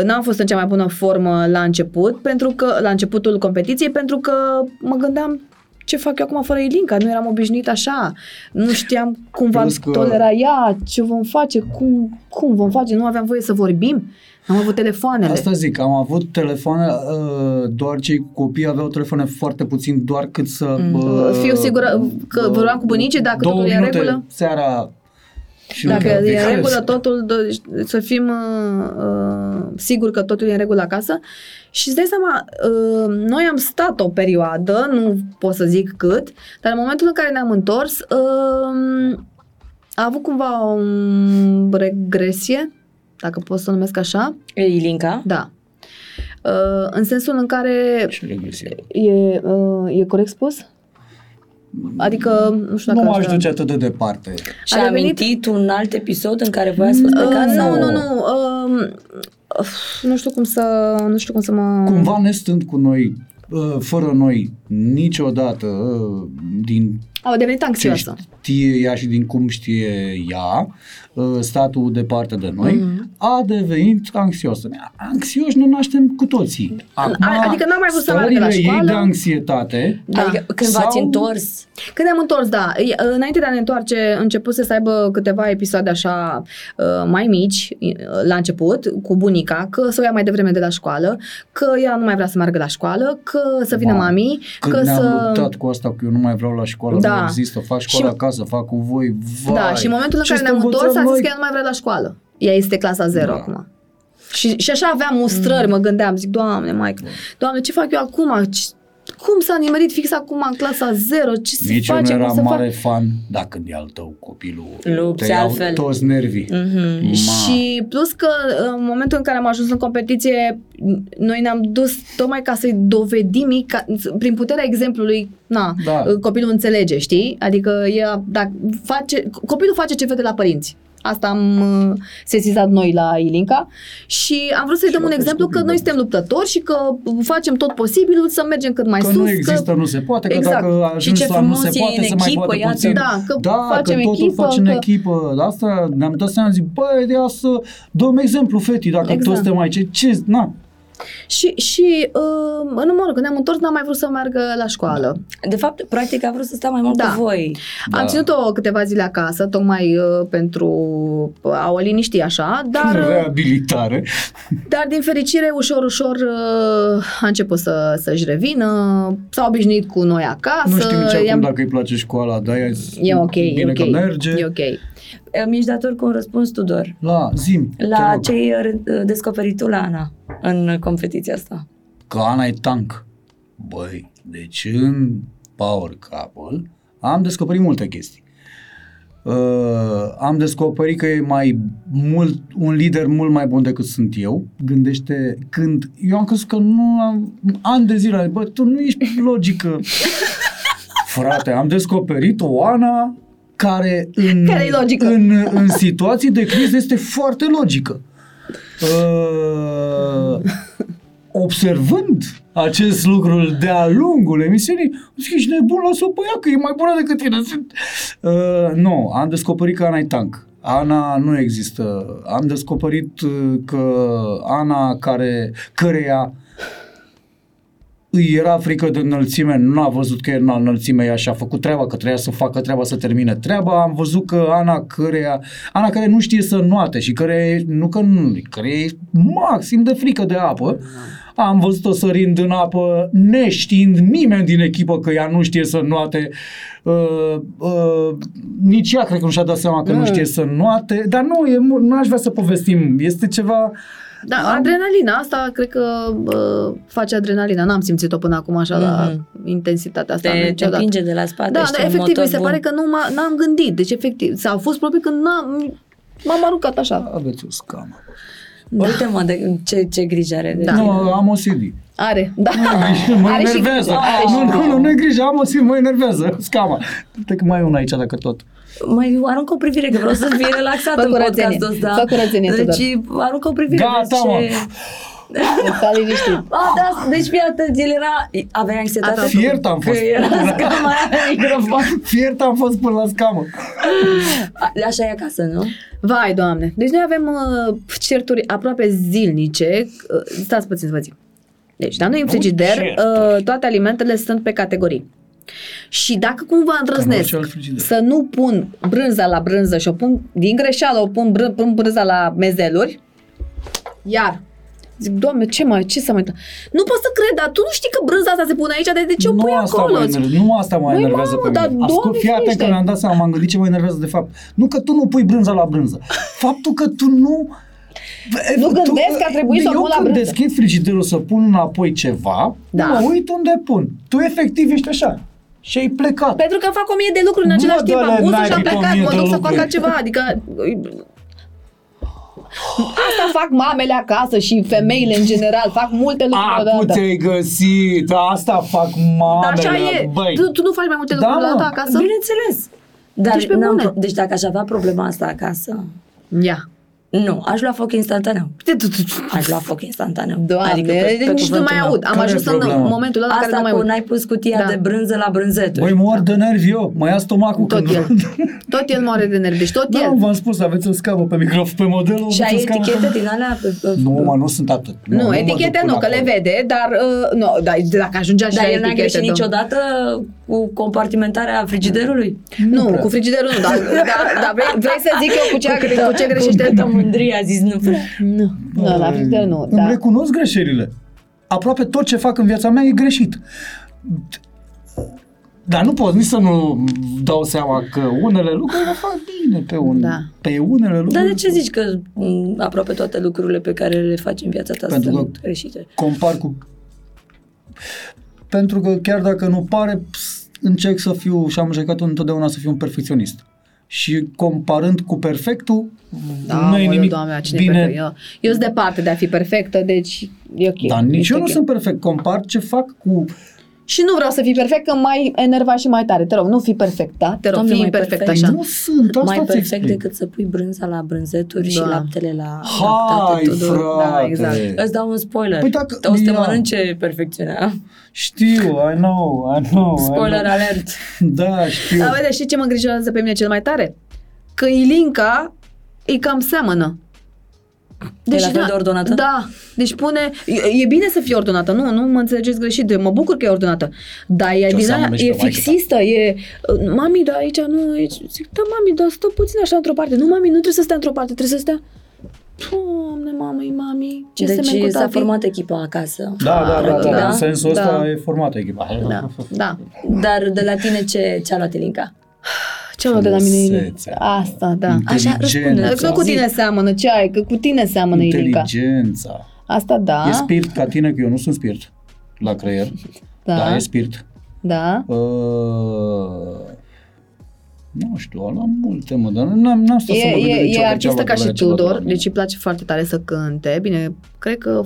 N-am fost în cea mai bună formă la început, pentru că, la începutul competiției, pentru că mă gândeam, ce fac eu acum fără Ilinca? Nu eram obișnuit așa, nu știam cum va tolera ea, ce vom face, cum, cum vom face, nu aveam voie să vorbim, am avut telefoanele. Asta zic, am avut telefoane, doar cei copii aveau telefoane foarte puțin, doar cât să... Mm. Bă, fiu sigură că bă, vorbeam cu bunicii, dacă totul e în regulă. Două minute seara... Și dacă e în regulă totul, să fim uh, siguri că totul e în regulă acasă. Și îți dai seama, uh, noi am stat o perioadă, nu pot să zic cât, dar în momentul în care ne-am întors, uh, a avut cumva o regresie, dacă pot să o numesc așa. Ilinca? Da. Uh, în sensul în care... E, uh, e corect spus? Adică, nu știu dacă... Nu m-aș duce atât de departe. Și a amintit un alt episod în care voiați să vă plecați? Nu, nu, nu. Nu știu cum să... Nu știu cum să mă... Cumva nestând cu noi, fără noi, niciodată, din... Au devenit anxioasă. Știe ea și din cum știe ea, statul departe de noi, mm-hmm. a devenit anxioasă. Anxioși ne naștem cu toții. Acum, adică n-am mai vrut să meargă la școală. Ei de anxietate. Da. Adică când sau... v-ați întors? Când ne-am întors, da. Înainte de a ne întoarce, începuse să aibă câteva episoade așa mai mici la început, cu bunica, că să o ia mai devreme de la școală, că ea nu mai vrea să meargă la școală, că să vină Ma, mami, că ne-am să... luptat cu asta, că eu nu mai vreau la școală, da. Nu există, fac școală și... acasă, fac cu voi, vai. Da, și în momentul în care ne-am întors, a zis că ea nu mai vrea la școală. Ea este clasa zero da. Acum. Și, și așa aveam mustrări, mm. mă gândeam, zic, Doamne, Maică, da. Doamne, ce fac eu acum? Cum s-a nimerit fix acum în clasa zero? Ce se face? Nici eu nu eram mare fac? fan, dar când e al tău copilul, Lupți te iau toți nervii. Mm-hmm. Și plus că în momentul în care am ajuns în competiție, noi ne-am dus tocmai ca să-i dovedim, ca, prin puterea exemplului, na, da. Copilul înțelege, știi? Adică ea, dacă face, copilul face ce vede la părinți. Asta am sesizat noi la Ilinca și am vrut să-i dăm un exemplu că noi suntem luptători și că facem tot posibilul să mergem cât mai sus. Că nu există, că... nu se poate, că exact. Dacă ajungi la nu se poate, se mai poate puțin. Da, că, da, facem că totul echipă, facem că... echipă. De asta ne-am dat seama, zic, băi, de asta dăm exemplu, fetii, dacă exact. Toți suntem aici, ce, na. Și, și uh, nu mă rog, când ne-am întors n-am mai vrut să meargă la școală. De fapt, practic a vrut să stea mai mult da. Cu voi. Am da. Ținut-o câteva zile acasă, tocmai uh, pentru a o liniști așa, dar... Reabilitare. Dar din fericire, ușor, ușor uh, a început să, să-și revină, s-a obișnuit cu noi acasă. Nu știu nici acum am... dacă îi place școala, dar e, e okay, bine e okay, că merge. E ok. Mi-ești dator cu un răspuns, Tudor. La, zi-mi, la ce ai descoperit tu la Ana în competiția asta? Că Ana e tank. Băi, deci în Power Couple am descoperit multe chestii. Uh, am descoperit că e mai mult, un lider mult mai bun decât sunt eu. Gândește când... Eu am crezut că nu am... An de zile, bă, tu nu ești logică. Frate, am descoperit o Ana... care în, care în, în situații de criză este foarte logică. Uh, observând acest lucru de-a lungul emisiunii, zic, ești nebun, lasă-o pe ea, că e mai bună decât tine. Uh, nu, am descoperit că Ana e tank. Ana nu există. Am descoperit că Ana, care, căreia îi era frică de înălțime, nu a văzut că era înălțime, ea și-a făcut treaba, că trebuia să facă treaba, să termine treaba. Am văzut că Ana, căreia, Ana care nu știe să nuate și care nu că nu, care e maxim de frică de apă, am văzut-o sărind în apă, neștiind nimeni din echipă că ea nu știe să nuate. Uh, uh, nici ea cred că nu și-a dat seama că mm. nu știe să nuate, dar nu, e, nu aș vrea să povestim, este ceva... Da, adrenalina asta cred că uh, face adrenalina. N-am simțit-o până acum așa, mm-hmm. la intensitatea asta. Te, te împinge de la spate. Da, dar efectiv mi se pare că nu n-am gândit. Deci efectiv, s-a fost probabil când n-am, m-am aruncat așa. Aveți o scamă. Da. Uite-mă de ce, ce grijă are de da. Nu, am O C D. Are, da. Nu, mă enervează. Nu, nu, nu, nu e grijă, am O C D, mă enervează. Scama. Uite că mai e una aici dacă tot. Mai aruncă o privire, că vreau să fie relaxată în podcastul ăsta. Fă curățenie, Tudor. Deci aruncă o privire. Gata, mă. S-a liniștit. Ah, da, deci fii atât, el era... Avea anxietate. Fiert am fost. Că era scama la microfon. Fiert am fost până la scamă. Așa e acasă, nu? Vai, Doamne. Deci noi avem uh, certuri aproape zilnice. Uh, stați puțin să vă zic. Deci, dar noi în frigider uh, toate alimentele sunt pe categorii. Și dacă cumva îndrăznesc să nu pun brânza la brânză și o pun din greșeală, o pun, brân, pun brânza la mezeluri, iar zic, Doamne, ce mai, ce să mai... Nu pot să cred, dar tu nu știi că brânza asta se pune aici, de, de ce o pui acolo? Nu asta mă enervează pe mine. Ascult, fii atent că mi-am dat seama, m-am gândit ce mă enervează de fapt. Nu că tu nu pui brânza la brânză. Faptul că tu nu... Nu gândesc tu, că a trebuit să o pun la brânză. Eu când deschid frigiderul să pun înapoi ceva, da. Mă uit unde pun. Tu efectiv ești așa. Și ai plecat. Pentru că îmi fac o mie de lucruri în același timp. Am pus și am plecat, mă duc să fac altceva. Adică... Asta fac mamele acasă și femeile în general, fac multe lucruri odată. Acu te-ai găsit, asta fac mamele. Așa e, tu, tu nu faci mai multe da, lucruri odată acasă? Bineînțeles. Dar deci, pe bune. Deci dacă aș avea problema asta acasă, ia. Nu, aș lua foc instantaneu. Aș lua foc instantaneu. Doamne, adică pe, pe nici nu mai aud. Am ajuns în momentul ăla care nu mai aud. Asta n-ai pus cutia da. De brânză la brânzeturi. Băi, mor de nervi eu. Mă ia stomacul. Tot când... el. Tot el moare de nervi. Deci tot da, el. Nu, v-am spus, aveți o scabă pe microfon, pe modelul. Și ai etichete din alea? Pe, pe... Nu, mă, nu sunt atât. Nu, nu etichete nu, că le vede, dar uh, nu, da, dacă ajungea și la etichete. Dar el n-a greșit niciodată cu compartimentarea frigiderului? Nu, cu frigiderul nu, dar vrei să zic eu cu ce greșește tău? Mândrie, a zis, nu prea. Nu, nu, la frigider nu. Îmi da. Recunosc greșelile. Aproape tot ce fac în viața mea e greșit. Dar nu pot nici să nu dau seama că unele lucruri le fac bine pe, un, da. Pe unele lucruri. Dar de ce zici că aproape toate lucrurile pe care le faci în viața ta pentru sunt greșite? Compar cu... Pentru că chiar dacă nu pare, încerc să fiu, și am încercat întotdeauna să fiu un perfecționist. Și comparând cu perfectul, da, nu e nimic Doamne, bine. Eu, eu sunt departe de a fi perfectă, deci e ok. Dar nici eu nu okay. sunt perfect, compar ce fac cu... Și nu vreau să fii perfect, că m-ai enervat și mai tare. Te rog, nu fii perfect, da? Te rog, Doamne, fii imperfect perfect, așa. Nu sunt, asta mai perfect decât să pui brânza la brânzeturi da. Și laptele la Hai, laptate. Hai, frate! Da, exact. Îți dau un spoiler. Păi dacă... O să te mănânce perfecțiunea. Știu, I know, I know. Spoiler I know. Alert. Da, știu. Dar vede, știi ce mă îngrijorează pe mine cel mai tare? Că Ilinca îi cam seamănă. Deci, la fel de ordonată? Da, deci pune, e, e bine să fie ordonată, nu, nu mă înțelegeți greșit, mă bucur că e ordonată, dar e, din, e fixistă, e, mami, da, aici nu, aici, zic, da, mami, da, stă puțin așa într-o parte, nu, mami, nu trebuie să stea într-o parte, trebuie să stea, Doamne, mami, mami, ce deci semen cu tati. S-a format echipa acasă. Da, da, da, da, da, da? În sensul da. Ăsta e formată echipa. Da, da. Dar de la tine ce, ce-a luat Ilinca? Ce-a luat de la mine? Asta, da. Așa, răspunde. Nu cu tine seamănă, ce ai? Că cu tine seamănă, Ilinca. Inteligența. Asta, da. E spirit ca tine, că eu nu sunt spirit la creier. Da. Dar e spirit. Da. Uh, nu știu, ala multe, mă, dar n-am, n-am stat e, să mă gândesc. E, e artistă ca și Tudor, deci îi place foarte tare să cânte. Bine, Cred că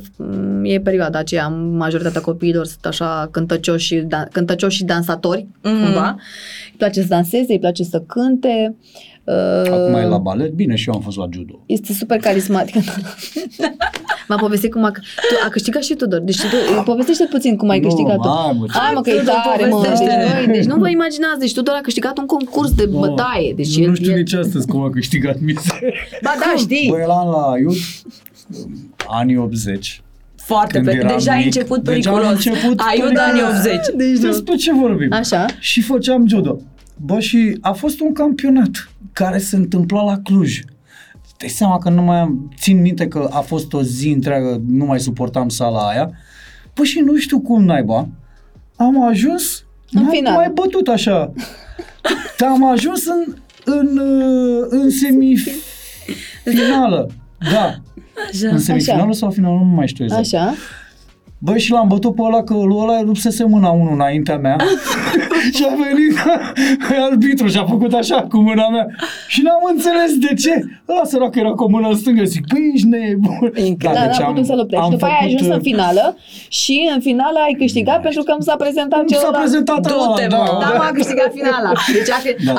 e perioada aceea, majoritatea copiilor sunt așa cântăcioși și, dan- cântăcioși și dansatori, mm-hmm. cumva. Îi place să danseze, îi place să cânte. Acum e la balet, bine, și eu am fost la judo. Este super carismatică. M-a povestit cum a, tu, a câștigat și Tudor. Deci tu, povestește puțin cum ai nu, câștigat tu. Hai mă că e tare, mă. Deci, noi, deci nu vă imaginați, deci Tudor a câștigat un concurs de bătaie. Deci nu el, știu el... nici astăzi cum a câștigat Mize. Ba da, știi. Băi, la la Iud, anii optzeci. Foarte pe deja ai început periculos. Aiud anii optzeci. Deci despre ce vorbim? Așa. Și făceam judo. Bă, și a fost un campionat care se întâmpla la Cluj. Dai seama că nu mai am, țin minte că a fost o zi întreagă, nu mai suportam sala aia. Păi și nu știu cum naiba, am ajuns, în m-am final. Mai bătut așa, dar am ajuns în, în, în semifinală. Da, așa, în semifinală așa. Sau finală, nu mai știu exact. Așa. Băi, și l-am bătut pe ăla, că lui ăla lupsese mâna unul înaintea mea și a venit arbitru și a făcut așa cu mâna mea și n-am înțeles de ce. Ăla sărac era cu o mână în stângă, zic, păi, ești nebun. Da, da, deci n-a putut să-l oprești. După aia ai ajuns în finală și în finală ai câștigat pentru că nu s-a prezentat celălalt. Nu s-a prezentat ăla, da. Dar m-a câștigat finala. Deci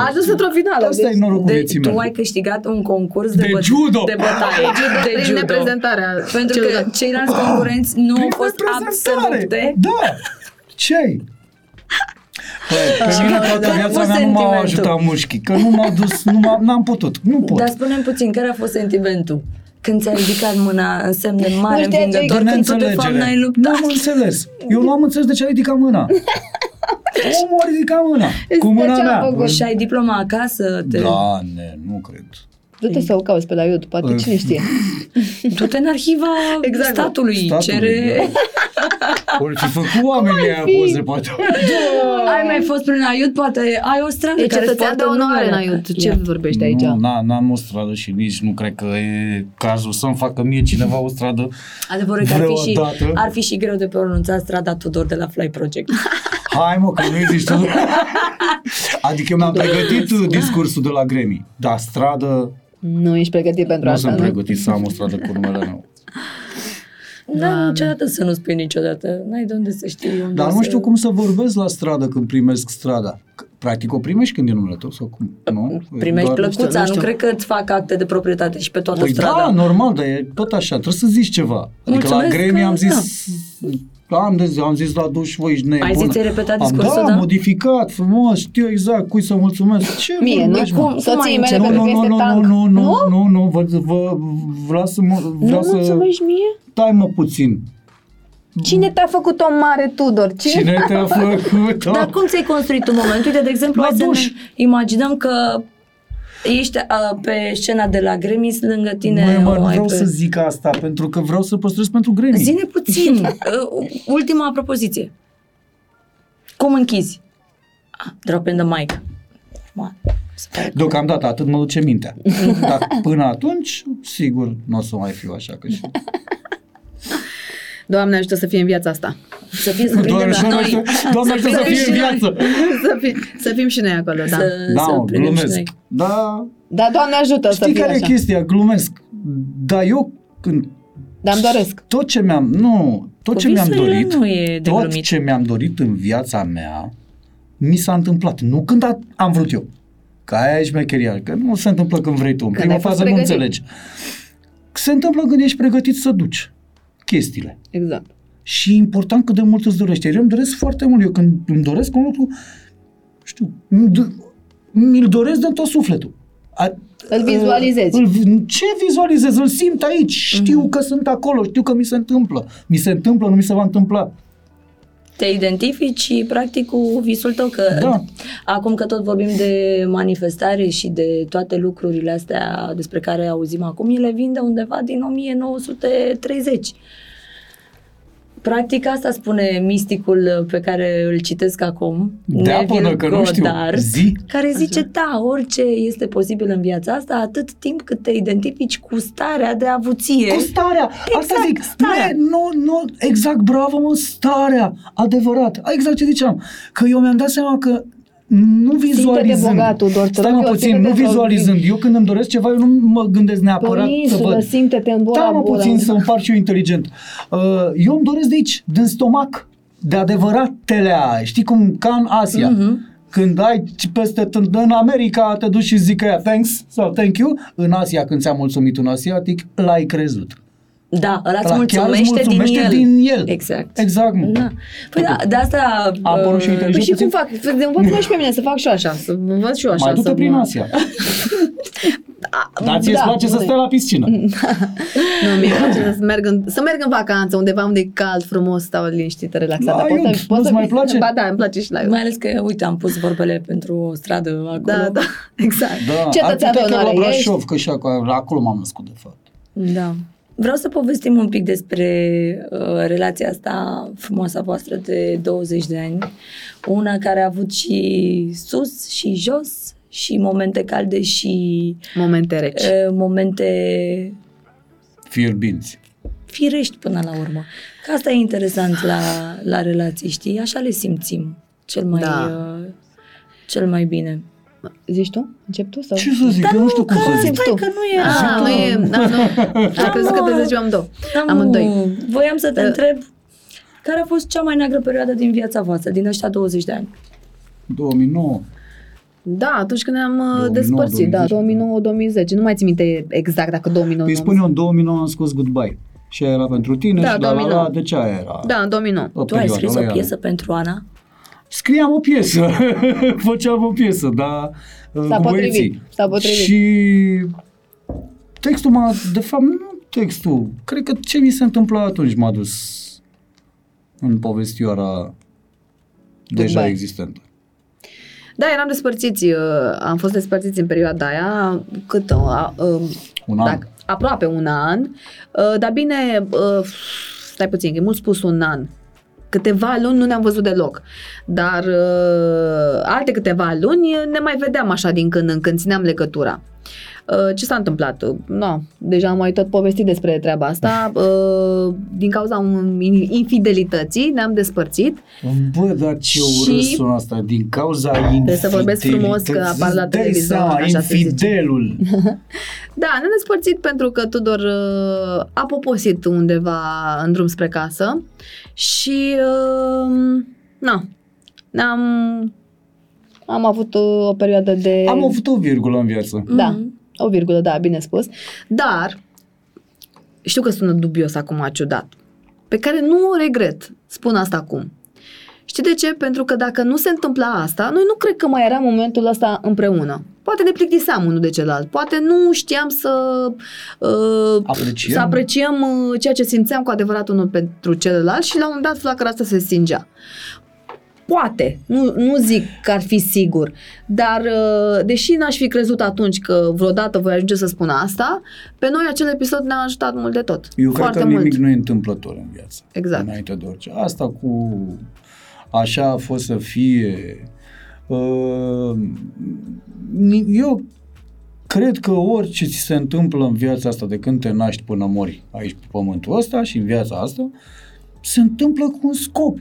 a ajuns într-o finală. Asta e norocul vieții mele. Tu ai câștigat un concurs de judo. De bătaie. De judo. Pentru că ceilalți concurenți nu au fost absolut, de? Da! Ce-i? Păi, pe mine toată viața mea nu m-au ajutat mușchii, că nu m-au dus, nu m-a, n-am putut, nu pot. Dar spune-mi puțin, care a fost sentimentul? Când ți-ai ridicat mâna în semne mare învingător, când tu de fapt n-ai luptat? N-am înțeles, eu nu am înțeles de ce ai ridicat mâna. Omul a ridicat mâna, cu mâna mea. Și ai diploma acasă? Te... Da, ne, nu cred. Du-te să o cauți pe la YouTube, poate cine știe. Du-te în arhiva exact. statului, statului, cere... Ori fi făcut oamenii aia poze, poate. Ai mai fost prin Aiud, poate ai o stradă e care îți poate onoare în Aiud. Ce yeah. vorbești aici? Nu, n-am o stradă și nici nu cred că e cazul să-mi facă mie cineva o stradă. Adevărul că ar fi, și, ar fi și greu de pronunțat strada Tudor de la Fly Project. Hai mă, că nu-i zici Tudor. Adică eu mi-am pregătit discursul de la Grammy, dar stradă... Nu ești pregătit pentru nu asta, nu? Nu sunt pregătit să am o stradă cu numele meu. Da, niciodată să nu spui niciodată. N-ai de unde să știi unde. Dar să... nu știu cum să vorbesc la stradă când primesc strada. Practic o primești când e numele tău sau cum? Nu? Primești doar plăcuța, nu, știu, nu cred că îți fac acte de proprietate și pe toată păi strada. Da, normal, dar e tot așa, trebuie să zici ceva. Adică mulțumesc la Grammy am zis... Da. Am, de zi, am zis la duș, voi ești nebună. Ai zis, ți-ai repetat discursul, am, da? Da, modificat, frumos, știu exact cui să mulțumesc. Ce mie, nu, cum, soții mele, pentru că este tank. Nu, nu, nu, nu, nu, vă, vă, vreau să... Vreau nu să... mulțumești mie? Tai-mă puțin. Cine te-a făcut om mare, Tudor? Cine, Cine te-a făcut om? Dar cum ți-ai construit un moment? Uite, de exemplu, hai să ne imaginăm că ești uh, pe scena de la Grammy lângă tine. Măi, mă, nu vreau pe... să zic asta, pentru că vreau să păstrez pentru Grammy. Zi-ne puțin. uh, ultima propoziție. Cum închizi? Ah, drop in the mic. Deocamdată, atât mă duce mintea. Dar până atunci, sigur, nu o să mai fiu așa. Că și... Doamne ajută să fie în viața asta. Să fim să prindem la noi. Doamne ajută să fie în viață. Să, fi, să fim și noi acolo, da. Să, da, să glumesc. Da, da, Doamne ajută să fie așa. Știi care e chestia? Glumesc. Dar eu când... Dar îmi doresc. Tot ce mi-am... Nu, tot ce mi-am dorit, tot ce mi-am dorit în viața mea, mi s-a întâmplat. Nu când a, am vrut eu. Că aia e șmecheria. Că nu se întâmplă când vrei tu. În prima fază nu înțelegi. Se întâmplă când ești pregătit să duci chestiile. Exact. Și e important cât de mult îți dorești. Eu îmi doresc foarte mult. Eu când îmi doresc un lucru, știu, mi-l doresc din tot sufletul. A, îl vizualizezi. Îl, ce vizualizezi? Îl simt aici. Știu mm-hmm. că sunt acolo. Știu că mi se întâmplă. Mi se întâmplă, nu mi se va întâmpla. Te identifici și practic cu visul tău. Că da. Acum că tot vorbim de manifestare și de toate lucrurile astea despre care auzim acum, ele vin de undeva din o mie nouă sute treizeci. Practic asta spune misticul pe care îl citesc acum, da, Neville Goddard, Zi. care zice, așa. Da, orice este posibil în viața asta, atât timp cât te identifici cu starea de avuție. Cu starea, exact, asta zic, starea. Nu, nu, nu, exact, bravo mă, starea, adevărat, exact ce ziceam, că eu mi-am dat seama că nu vizualizând. Stai mă puțin, nu vizualizând. Eu când îmi doresc ceva, eu nu mă gândesc neapărat să văd. Da, mă puțin să-mi par și eu inteligent. Eu îmi doresc de aici, din stomac, de adevăratele aia. Știi cum, ca în Asia. Când ai peste, în America te duci și zici că thanks sau thank you. În Asia, când ți-a mulțumit un asiatic, l-ai crezut. Da, ăla îți mulțumește, mulțumește din, el. din el. Exact. Exact, mă. Da. Păi da, de asta... A apărut și inteligent. Păi și cum fac? De un văd și pe mine să fac și așa, să văd și eu așa. Mai du-te prin mă... Asia. Dar ție-ți da, place să stai la piscină. Nu, mi-e place să merg în, să merg în vacanță, undeva unde e cald, frumos, stau liniștită, relaxată. Da, iubi, nu-ți mai place? Ba da, îmi place și la eu. Mai ales că, uite, am pus vorbele pentru o stradă acolo. Da, da, exact. Da, ar putea că la Brașov, că și acolo m-am născut, de fapt. Da. Vreau să povestim un pic despre uh, relația asta frumoasă voastră de douăzeci de ani, una care a avut și sus și jos și momente calde și momente reci, uh, momente fierbinți, firești până la urmă. Că asta e interesant la, la relații, știi? Așa le simțim cel mai, da. uh, cel mai bine. Zici tu? Încep tu? Sau? Ce să zic? Dar eu nu știu cum să zic. Stai că nu e... A, nu e... A, nu. Am crezut că te zici am două. Amândoi. Voiam să te da. întreb care a fost cea mai neagră perioadă din viața voastră, din ăștia douăzeci de ani? două mii nouă. Da, atunci când ne-am despărțit. Da, două mii nouă două mii zece. Nu mai țin minte exact dacă două mii nouă... Îi spune eu, în două mii nouă am scos Goodbye. Și era pentru tine da, și la la la... De ce aia era? Da, în două mii nouă. O tu ai scris o piesă pentru Ana? Scriam o piesă, făceam o piesă, dar s-a cu băieții. S-a potrivit. Și textul m-a, de fapt, nu textul, cred că ce mi se întâmplă atunci m-a dus în povestioara deja Dubai. Existentă. Da, eram despărțiți, am fost despărțiți în perioada aia, cât? A, a, un an. Dacă, aproape un an, dar bine, stai puțin, e mult spus un an. Câteva luni nu ne-am văzut deloc, dar uh, alte câteva luni ne mai vedeam așa din când în când, țineam legătura. Uh, ce s-a întâmplat? Uh, no, deja am mai tot povestit despre treaba asta. Uh, din cauza un, infidelității ne-am despărțit. Bă, dar ce urât sună asta, din cauza infidelității. Trebuie să vorbesc frumos că apar la televizor. Așa infidelul. Da, ne-am despărțit pentru că Tudor uh, a poposit undeva în drum spre casă și uh, na, ne-am... Am avut o, o perioadă de... Am avut o virgulă în viață. Da, o virgulă, da, bine spus. Dar, știu că sună dubios acum, ciudat, pe care nu o regret, spun asta acum. Știi de ce? Pentru că dacă nu se întâmpla asta, noi nu cred că mai eram momentul ăsta împreună. Poate ne plictiseam unul de celălalt, poate nu știam să, uh, apreciem. să apreciem uh, ceea ce simțeam cu adevărat unul pentru celălalt și la un moment dat flacăra asta se stingea. Poate, nu, nu zic că ar fi sigur, dar deși n-aș fi crezut atunci că vreodată voi ajunge să spun asta, pe noi acel episod ne-a ajutat mult de tot. Eu foarte cred că mult. Nimic nu e întâmplător în viață. Exact. Înainte de orice. Asta cu așa a fost să fie. Eu cred că orice ți se întâmplă în viața asta de când te naști până mori aici pe pământul ăsta și în viața asta, se întâmplă cu un scop.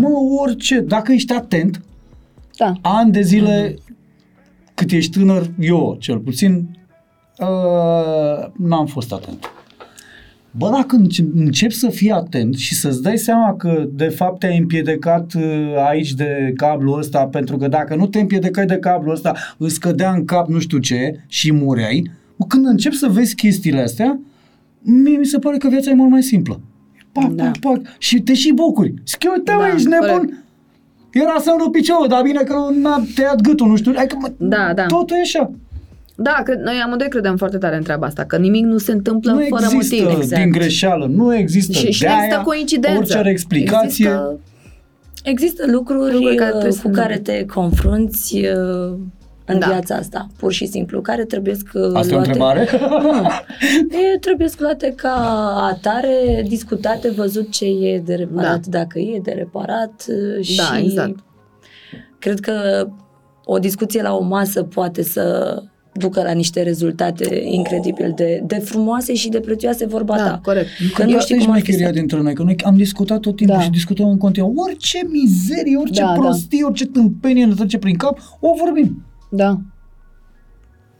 Mă, orice, dacă ești atent, da. Ani de zile, mm-hmm. cât ești tânăr, eu cel puțin, uh, n-am fost atent. Bă, dacă începi să fii atent și să-ți dai seama că de fapt te-ai împiedicat aici de cablul ăsta, pentru că dacă nu te împiedicai de cablul ăsta, îți cădea în cap nu știu ce și mureai, când începi să vezi chestiile astea, mie mi se pare că viața e mult mai simplă. Pac, da. pac, pac, și te și bucuri. Zic, uite, da, mă, ești nebun. Era să-mi rup piciorul, dar bine că n-a tăiat gâtul, nu știu. Adică, mă, da, da. Totul e așa. Da, cred, noi amândoi credem foarte tare în treaba asta, că nimic nu se întâmplă nu fără motiv. Nu există din greșeală, nu există. Și, și de-aia, coincidență. Orice explicație. Există, există lucruri cu care, cu care te confrunți uh, în da. Viața asta, pur și simplu, care trebuie să luate... Asta e o întrebare? Trebuie să luate ca atare, discutate, văzut ce e de reparat, da. Dacă e de reparat și... Da, exact. Cred că o discuție la o masă poate să ducă la niște rezultate incredibil de, de frumoase și de prețioase, vorba da, ta. Corect. Că nu știi cum ar fi să... dintre noi, că noi am discutat tot timpul da. și discutăm în continuu. Orice mizerie, orice da, prostie, da. orice tâmpenie ne trece prin cap, o vorbim. Da.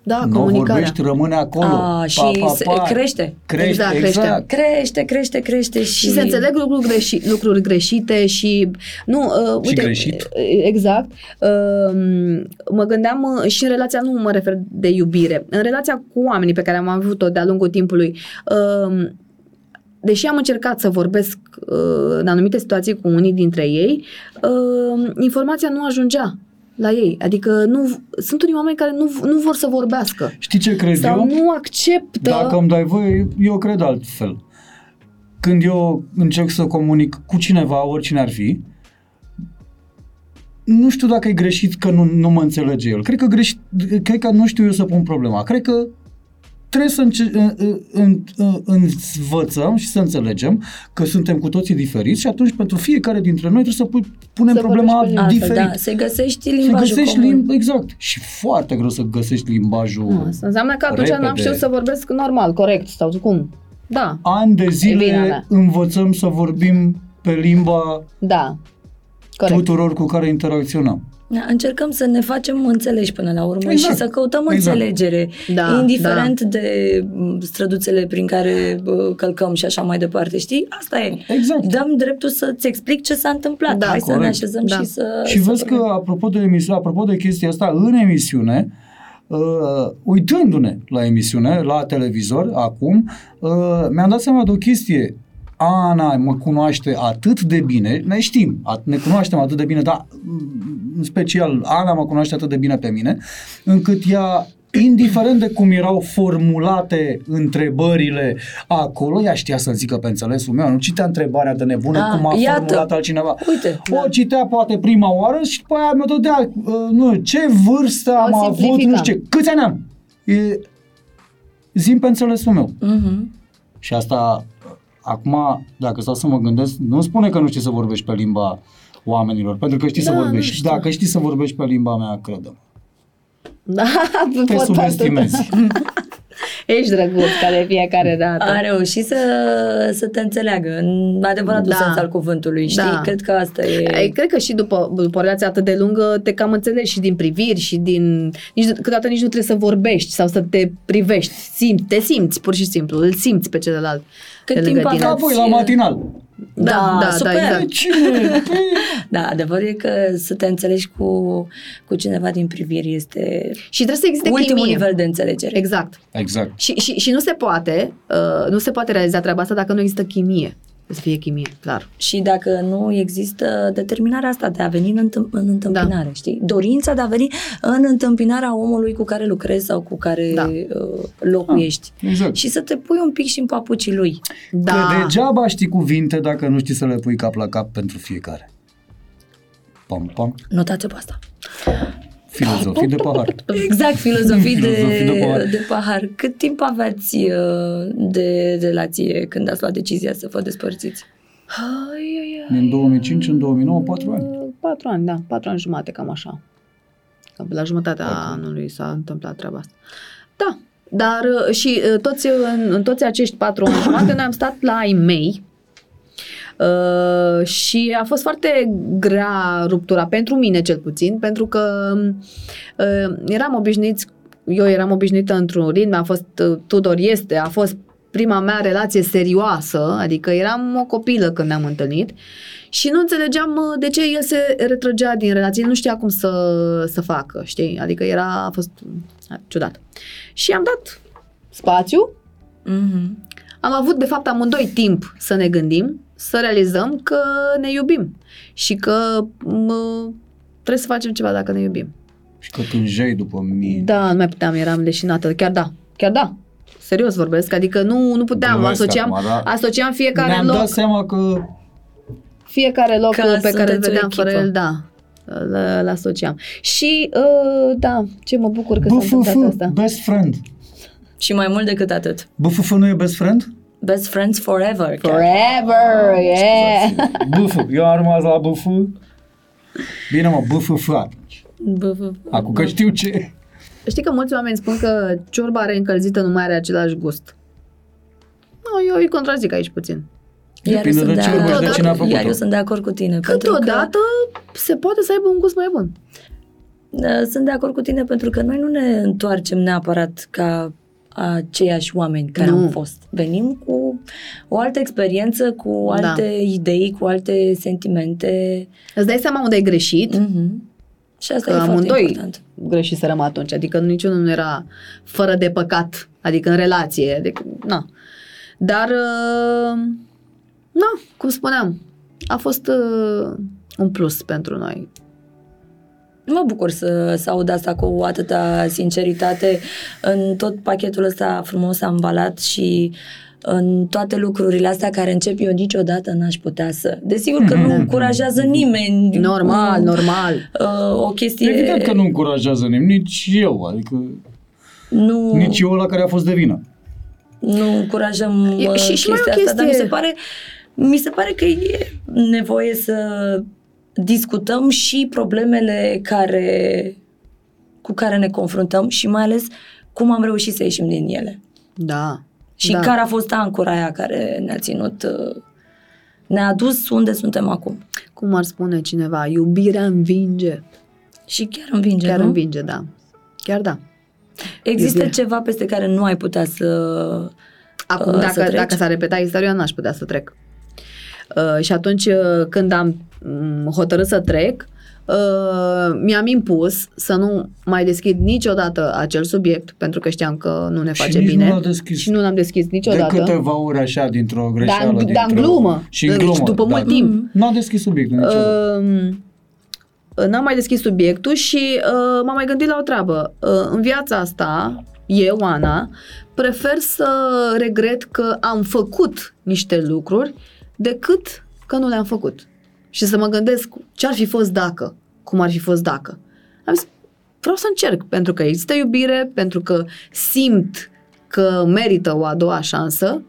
Da, nu vorbești, rămâne acolo. A, și pa, pa, pa. crește. Crește, exact, exact. crește, crește, crește și... și se înțeleg lucruri, greși, lucruri greșite și... Nu, uh, și uite, greșit. Exact. Uh, mă gândeam uh, și în relația, nu mă refer de iubire, în relația cu oamenii pe care am avut-o de-a lungul timpului, uh, deși am încercat să vorbesc uh, în anumite situații cu unii dintre ei, uh, informația nu ajungea la ei. Adică nu, sunt unii oameni care nu, nu vor să vorbească. Știi ce cred sau eu? Sau nu acceptă. Dacă îmi dai voie, eu cred altfel. Când eu încerc să comunic cu cineva, oricine ar fi, nu știu dacă e greșit că nu, nu mă înțelege el. Cred că, greșit, cred că nu știu eu să pun problema. Cred că trebuie să înce- în, în, învățăm și să înțelegem că suntem cu toții diferiți și atunci pentru fiecare dintre noi trebuie să pu- punem să problema diferit. Da, să găsești limbajul să găsești comun. Lim- exact. Și foarte greu să găsești limbajul repede. Asta înseamnă că atunci repede. N-am știut să vorbesc normal, corect sau cum. Da. Ani de zile bine, da. învățăm să vorbim pe limba da. tuturor cu care interacționăm. Încercăm să ne facem înțelegi până la urmă exact. și să căutăm exact. înțelegere, da, indiferent da. de străduțele prin care călcăm și așa mai departe, știi? Asta e. Exact. Dăm dreptul să-ți explic ce s-a întâmplat. Da, Hai corect. să ne așezăm da. și să... Și să vezi că, apropo de, emisi- apropo de chestia asta, în emisiune, uh, uitându-ne la emisiune, la televizor, acum, uh, mi-am dat seama de o chestie. Ana mă cunoaște atât de bine, ne știm, ne cunoaștem atât de bine, dar în special Ana mă cunoaște atât de bine pe mine, încât ea, indiferent de cum erau formulate întrebările acolo, ea știa să-mi zică pe înțelesul meu, nu citea întrebarea de nebună, a, cum a iată. formulat altcineva. Uite, o da. citea poate prima oară și după aia mi-o dădea, nu, ce vârstă o am simplifica. avut, nu știu ce, câți ani am? E, zi-mi pe înțelesul meu. Uh-huh. Și asta... Acum, dacă stau să mă gândesc, nu spune că nu știi să vorbești pe limba oamenilor, pentru că știi da, să vorbești. Știu. Dacă știi să vorbești pe limba mea, crede-mă. Da, te subestimezi. Ești drăguț ca de fiecare dată. A reușit să, să te înțeleagă în adevăratul da. sens al cuvântului, știi? Da. Cred că asta e... Cred că și după, după o relație atât de lungă te cam înțelegi și din priviri și din... Nici, câteodată nici nu trebuie să vorbești sau să te privești. Simți, te simți pur și simplu, îl simți pe celălalt. Cât timp a dat voi la matinal. Da, da, da, super. Da, exact. Cine? Da, adevărul e că să te înțelegi cu, cu cineva din priviri este și trebuie să existe ultimul chimie. nivel de înțelegere. Exact. Exact. Și, și, și nu se poate, uh, nu se poate realiza treaba asta dacă nu există chimie. Să fie chimie, clar. Și dacă nu există determinarea asta de a veni în, întâm- în întâmpinare, da. știi? Dorința de a veni în întâmpinarea omului cu care lucrezi sau cu care da. uh, locuiești. Ah, exact. Și să te pui un pic și în papucii lui. Da. Că degeaba știi cuvinte dacă nu știi să le pui cap la cap pentru fiecare. Pam, pam. Notați-o pe asta. Filozofii de pahar. Exact, filozofii de, de, pahar. de pahar. Cât timp aveați de relație când ați luat decizia să vă despărțiți? Din două mii cinci în două mii nouă, patru ani. patru ani, da. patru ani jumate, cam așa. La jumătatea patru. anului s-a întâmplat treaba asta. Da, dar și toți, în, în toți acești patru ani jumate noi am stat la ai mei. Uh, și a fost foarte grea ruptura, pentru mine cel puțin, pentru că uh, eram obișnuiți, eu eram obișnuită într-un ritm, a fost, uh, Tudor este, a fost prima mea relație serioasă, adică eram o copilă când ne-am întâlnit și nu înțelegeam de ce el se retrăgea din relație, nu știa cum să, să facă, știi, adică era, a fost ciudat. Și am dat spațiu, mm-hmm. am avut de fapt amândoi timp să ne gândim, să realizăm că ne iubim și că mă, trebuie să facem ceva dacă ne iubim. Și că tânjeai după mine. Da, nu mai puteam, eram leșinată. Chiar da, chiar da. Serios vorbesc, adică nu, nu puteam, Dumnezeu, asociam, acum, da. asociam fiecare Ne-am loc. Ne-am dat seama că... Fiecare loc că pe care îl vedeam fără el, da, îl asociam. Și, uh, da, ce mă bucur că B F F, s-a întâmplat asta. Best friend. Și mai mult decât atât. B F F nu e best friend? Best friends forever. Forever, ah, yeah. Bufu, eu am rămas la bufu. Bine mă, bufu frate. Bufu. Acum că știu ce. Știi că mulți oameni spun că ciorba reîncălzită nu mai are același gust. No, eu îi contrazic aici puțin. Iar eu, sunt de, de Iar eu sunt de acord cu tine. Câteodată se poate să aibă un gust mai bun. Sunt de acord cu tine pentru că noi nu ne întoarcem neapărat ca aceiași oameni care nu. am fost. Venim cu o altă experiență, cu alte da. idei, cu alte sentimente. Îți dai seama unde ai greșit. Mm-hmm. Și asta că e foarte important. Greșiserăm atunci, adică niciunul nu era fără de păcat, adică în relație. Adică, na. Dar... Uh... Na, cum spuneam, a fost uh, un plus pentru noi. Mă bucur să, să aud asta cu atâta sinceritate în tot pachetul ăsta frumos ambalat și în toate lucrurile astea care încep eu niciodată n-aș putea să. Desigur că mm-hmm. nu încurajează nimeni. Normal, uh, normal. Uh, o chestie... Evident că nu încurajează nimeni, nici eu, adică nu... nici eu ăla care a fost de vină. Nu încurajăm e, și, chestia și mai o chestie. asta, dar mi se pare... Mi se pare că e nevoie să discutăm și problemele care, cu care ne confruntăm și mai ales cum am reușit să ieșim din ele. Da. Și da. care a fost ancora aia care ne-a ținut, ne-a adus unde suntem acum. Cum ar spune cineva, iubirea învinge. Și chiar învinge, Chiar nu? învinge, da. Chiar da. Există iubirea. ceva peste care nu ai putea să Acum, uh, dacă, dacă s-a repetat istoria, n-aș putea să trec. Uh, și atunci uh, când am um, hotărât să trec, uh, mi-am impus să nu mai deschid niciodată acel subiect, pentru că știam că nu ne face și bine. Nu deschis, și nu l-am deschis niciodată. De câteva ori așa, dintr-o greșeală. Dar da, în glumă. Și în glumă. După da, mult timp. Nu am deschis subiectul niciodată. Uh, n-am mai deschis subiectul și uh, m-am mai gândit la o treabă. Uh, în viața asta, eu, Ana, prefer să regret că am făcut niște lucruri decât că nu le-am făcut. Și să mă gândesc ce ar fi fost dacă, cum ar fi fost dacă. Am zis, vreau să încerc, pentru că există iubire, pentru că simt că merită o a doua șansă,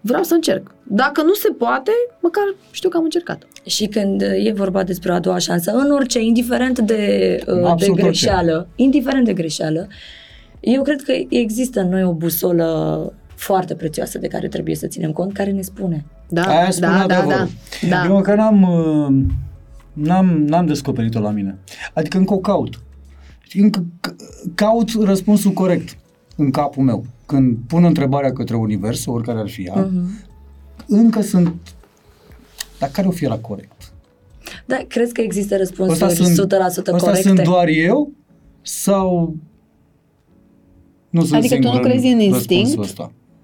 vreau să încerc. Dacă nu se poate, măcar știu că am încercat. Și când e vorba despre a doua șansă, în orice, indiferent de, de greșeală, indiferent de greșeală, eu cred că există în noi o busolă foarte prețioasă de care trebuie să ținem cont, care ne spune. Da, Aia spune da, da, da, da. Eu încă n-am, n-am, n-am descoperit-o la mine. Adică încă o caut. Încă caut răspunsul corect în capul meu. Când pun întrebarea către univers, oricare ar fi ea, uh-huh. încă sunt... Dar care o fi la corect? Da, crezi că există răspunsuri sunt, o sută la sută corecte? Asta sunt doar eu? Sau... Nu sunt adică tu nu crezi în instinct?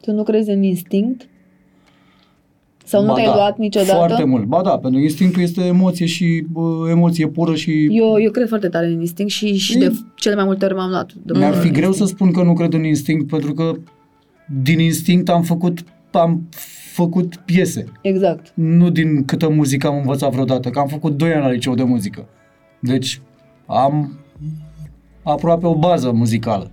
Tu nu crezi în instinct? Sau ba nu te-ai da, luat niciodată? Foarte mult. Ba da, pentru că instinctul este emoție și bă, emoție pură și... Eu, eu cred foarte tare în instinct și, și e... de cele mai multe ori m-am luat. Mi-ar fi greu să spun că nu cred în instinct pentru că din instinct am făcut, am făcut piese. Exact. Nu din câtă muzică am învățat vreodată, că am făcut doi ani la liceu de muzică. Deci am aproape o bază muzicală.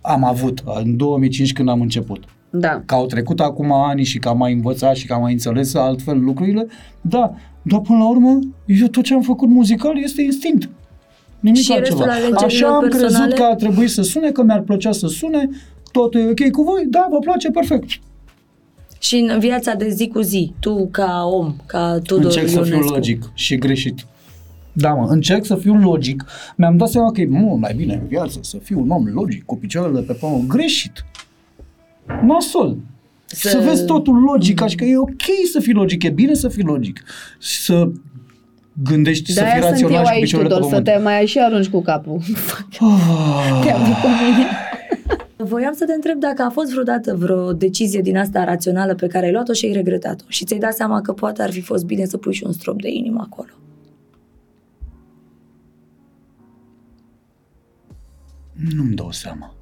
Am avut, în două mii cinci când am început. Da. Că au trecut acum ani și că am mai învățat și că am mai înțeles altfel lucrurile, da, dar până la urmă, eu tot ce am făcut muzical este instinct. Nimic și altceva. Așa am personale? crezut că ar trebui să sune, că mi-ar plăcea să sune, totul e ok cu voi, da, vă place, perfect. Și în viața de zi cu zi, tu ca om, ca Tudor Încerc Ionescu. Să fiu logic și greșit. Da, mă, încerc să fiu logic. Mi-am dat seama că e mult mai bine în viață să fiu un om logic, cu picioarele pe pământ. Greșit. Nasol. Să... să vezi totul logic, așa că e ok să fii logic, e bine să fii logic. Să gândești, de-aia să fii rațional și cu picioarele pe pământ. De-aia sunt eu aici, Tudor, să te mai și arunci cu capul. Oh. Te-am zis cu mine. Voiam să te întreb dacă a fost vreodată vreo decizie din asta rațională pe care ai luat-o și ai regretat-o și ți-ai dat seama că poate ar fi fost bine să pui și un strop de inimă acolo. Nu-mi dau seama.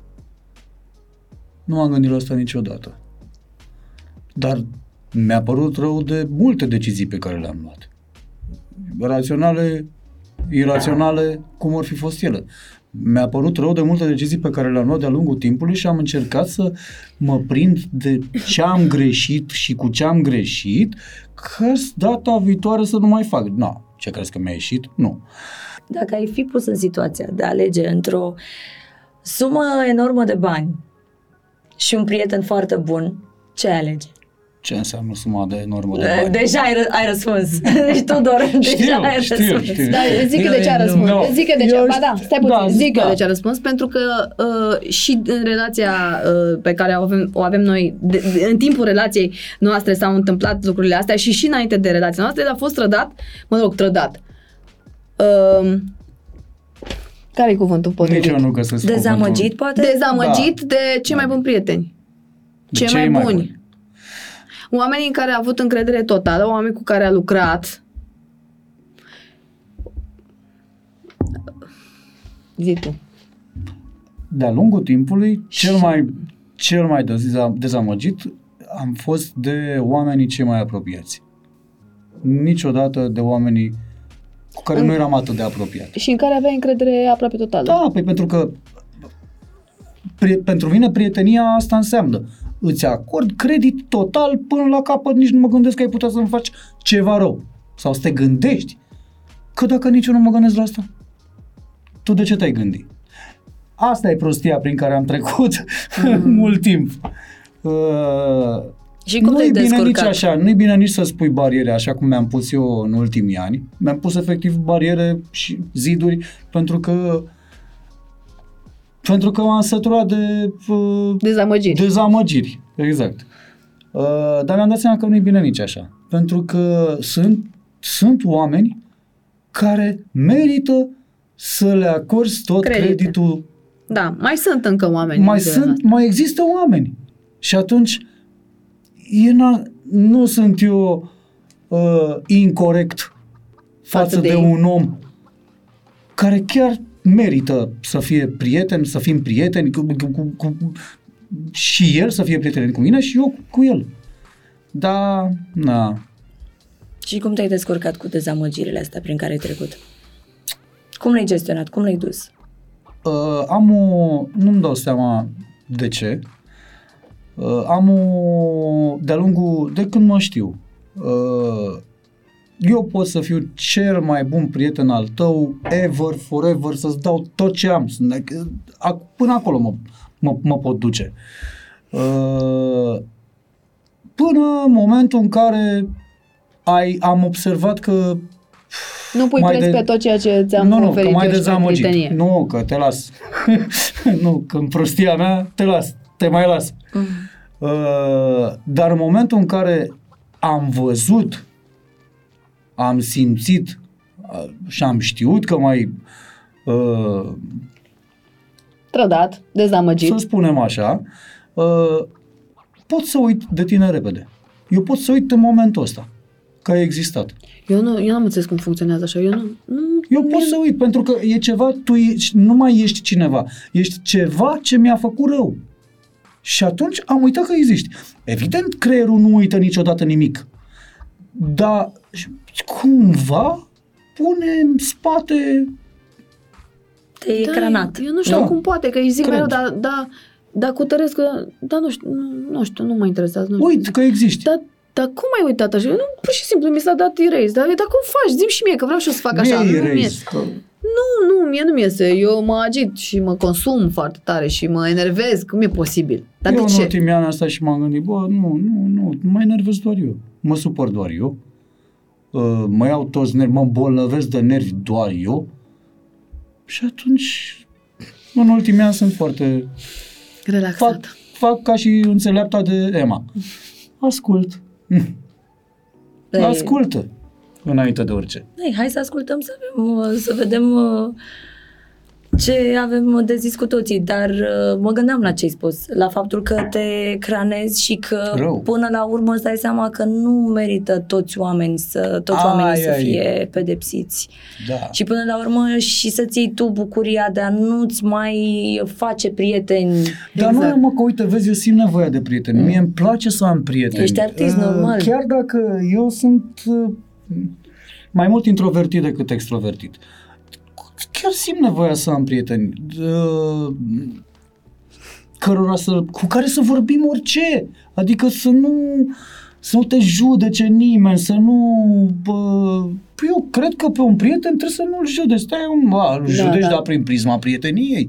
Nu m-am gândit la asta niciodată. Dar mi-a părut rău de multe decizii pe care le-am luat. Raționale, iraționale, cum ar fi fost ele. Mi-a părut rău de multe decizii pe care le-am luat de-a lungul timpului și am încercat să mă prind de ce am greșit și cu ce am greșit ca data viitoare să nu mai fac. Nu, ce crezi că mi-a ieșit? Nu. Dacă ai fi pus în situația de a alege într-o sumă enormă de bani și un prieten foarte bun, ce alegi? Ce înseamnă suma de normă de bani? Deja ai, ră- ai răspuns. Deci, Tudor, știu, deja ai știu, răspuns. Știu. Dar zic că de ce a răspuns. No. Zic că de ce a răspuns. Ba da, stai puțin. Da, zic da. că de ce a răspuns, pentru că uh, și în relația uh, pe care o avem, o avem noi, de, de, în timpul relației noastre s-au întâmplat lucrurile astea și și înainte de relația noastră, el a fost trădat, mă rog, trădat. Uh, care-i cuvântul potrivit? Nici eu nu găsesc Dezamăgit, cuvântul. poate? Dezamăgit da. de cei mai buni prieteni. De cei mai, mai buni. buni. Oamenii în care a avut încredere totală, oamenii cu care a lucrat. Zi tu. De-a lungul timpului, cel mai, cel mai dezamăgit am fost de oamenii cei mai apropiați. Niciodată de oamenii cu care în... nu eram atât de apropiat. Și în care aveai încredere aproape totală. Da, păi pentru că pri- pentru mine prietenia asta înseamnă. Îți acord credit total până la capăt, nici nu mă gândesc că ai putea să-mi faci ceva rău. Sau să te gândești că dacă nici eu nu mă gândesc la asta, tu de ce te-ai gândit? Asta e prostia prin care am trecut mm-hmm. mult timp. Uh, și cum nu-i bine nici așa, nu-i bine nici să spui bariere așa cum mi-am pus eu în ultimii ani. Mi-am pus efectiv bariere și ziduri pentru că Pentru că m-am săturat de uh, dezamăgiri. dezamăgiri. Exact. Uh, dar mi-am dat seama că nu-i bine nici așa. Pentru că sunt, sunt oameni care merită să le acorzi tot Credite. creditul. Da, mai sunt încă oameni. Mai, sunt, mai există oameni. Și atunci na, nu sunt eu uh, incorect față, față de, de un om care chiar merită să fie prieten, să fim prieteni cu, cu, cu, și el să fie prieten cu mine și eu cu el. Da, na. Și cum te-ai descurcat cu dezamăgirile astea prin care ai trecut? Cum le-ai gestionat? Cum le-ai dus? Uh, am o... Nu-mi dau seama de ce. Uh, am o... De-a lungul... De când mă știu. Uh, Eu pot să fiu cel mai bun prieten al tău, ever, forever, să-ți dau tot ce am. Până acolo mă, mă, mă pot duce. Până în momentul în care ai, am observat că... Nu pui preț de... pe tot ceea ce ți-am nu, oferit eu și pe prietenie. Nu, că te las. Nu, că în prostia mea te las, te mai las. Uh, dar în momentul în care am văzut, am simțit și am știut că m-ai uh, trădat, dezamăgit. Să spunem așa, uh, pot să uit de tine repede. Eu pot să uit în momentul ăsta că ai existat. Eu nu eu n-am înțeles cum funcționează așa. Eu, nu, nu, eu pot eu... să uit pentru că e ceva, tu ești, nu mai ești cineva. Ești ceva ce mi-a făcut rău. Și atunci am uitat că existi. Evident, creierul nu uită niciodată nimic. Dar cumva pune în spate... Te-ai ecranat. Eu nu știu da. cum poate, că îi zic mereu, dar da, da, cutăresc că... Dar nu știu, nu, nu știu, nu mă interesează. Uite că existi. Dar da, cum ai uitat așa? Nu, pur și simplu, mi s-a dat erase. Dar da, cum faci? Zi-mi și mie, că vreau și eu să fac așa. Nu, mie, că... nu, nu, mie nu-mi iese. Eu mă agit și mă consum foarte tare și mă enervez. Cum e posibil? Dar eu de ce? În ultimii ani asta și m-am gândit, bă, nu, nu, nu, mă enervez doar eu. Mă supăr doar eu. Uh, mă iau toți nervi, mă îmbolnăvesc de nervi doar eu și atunci în ultimii ani sunt foarte relaxat. Fac, fac ca și înțeleapta de Emma. Ascult. Ei, ascultă înainte de orice. Ei, hai să ascultăm să, avem, să vedem ce avem de zis cu toții, dar mă gândeam la ce-ai spus, la faptul că te cranezi și că rău. Până la urmă îți dai seama că nu merită toți oamenii să, toți ai, oamenii ai, să fie ai. pedepsiți. Da. Și până la urmă și să-ți iei tu bucuria de a nu-ți mai face prieteni. Dar exact. Nu mă că uite, vezi, eu simt nevoia de prieteni. Mm. Mie îmi place să am prieteni. Ești artist, uh, normal. Chiar dacă eu sunt uh, mai mult introvertit decât extrovertit. Chiar simt nevoia să am prieteni uh, cărora să, cu care să vorbim orice, adică să nu, să nu te judece nimeni, să nu... Uh, eu cred că pe un prieten trebuie să nu-l judeci, stai, îl judeci da, da. Dar prin prisma prieteniei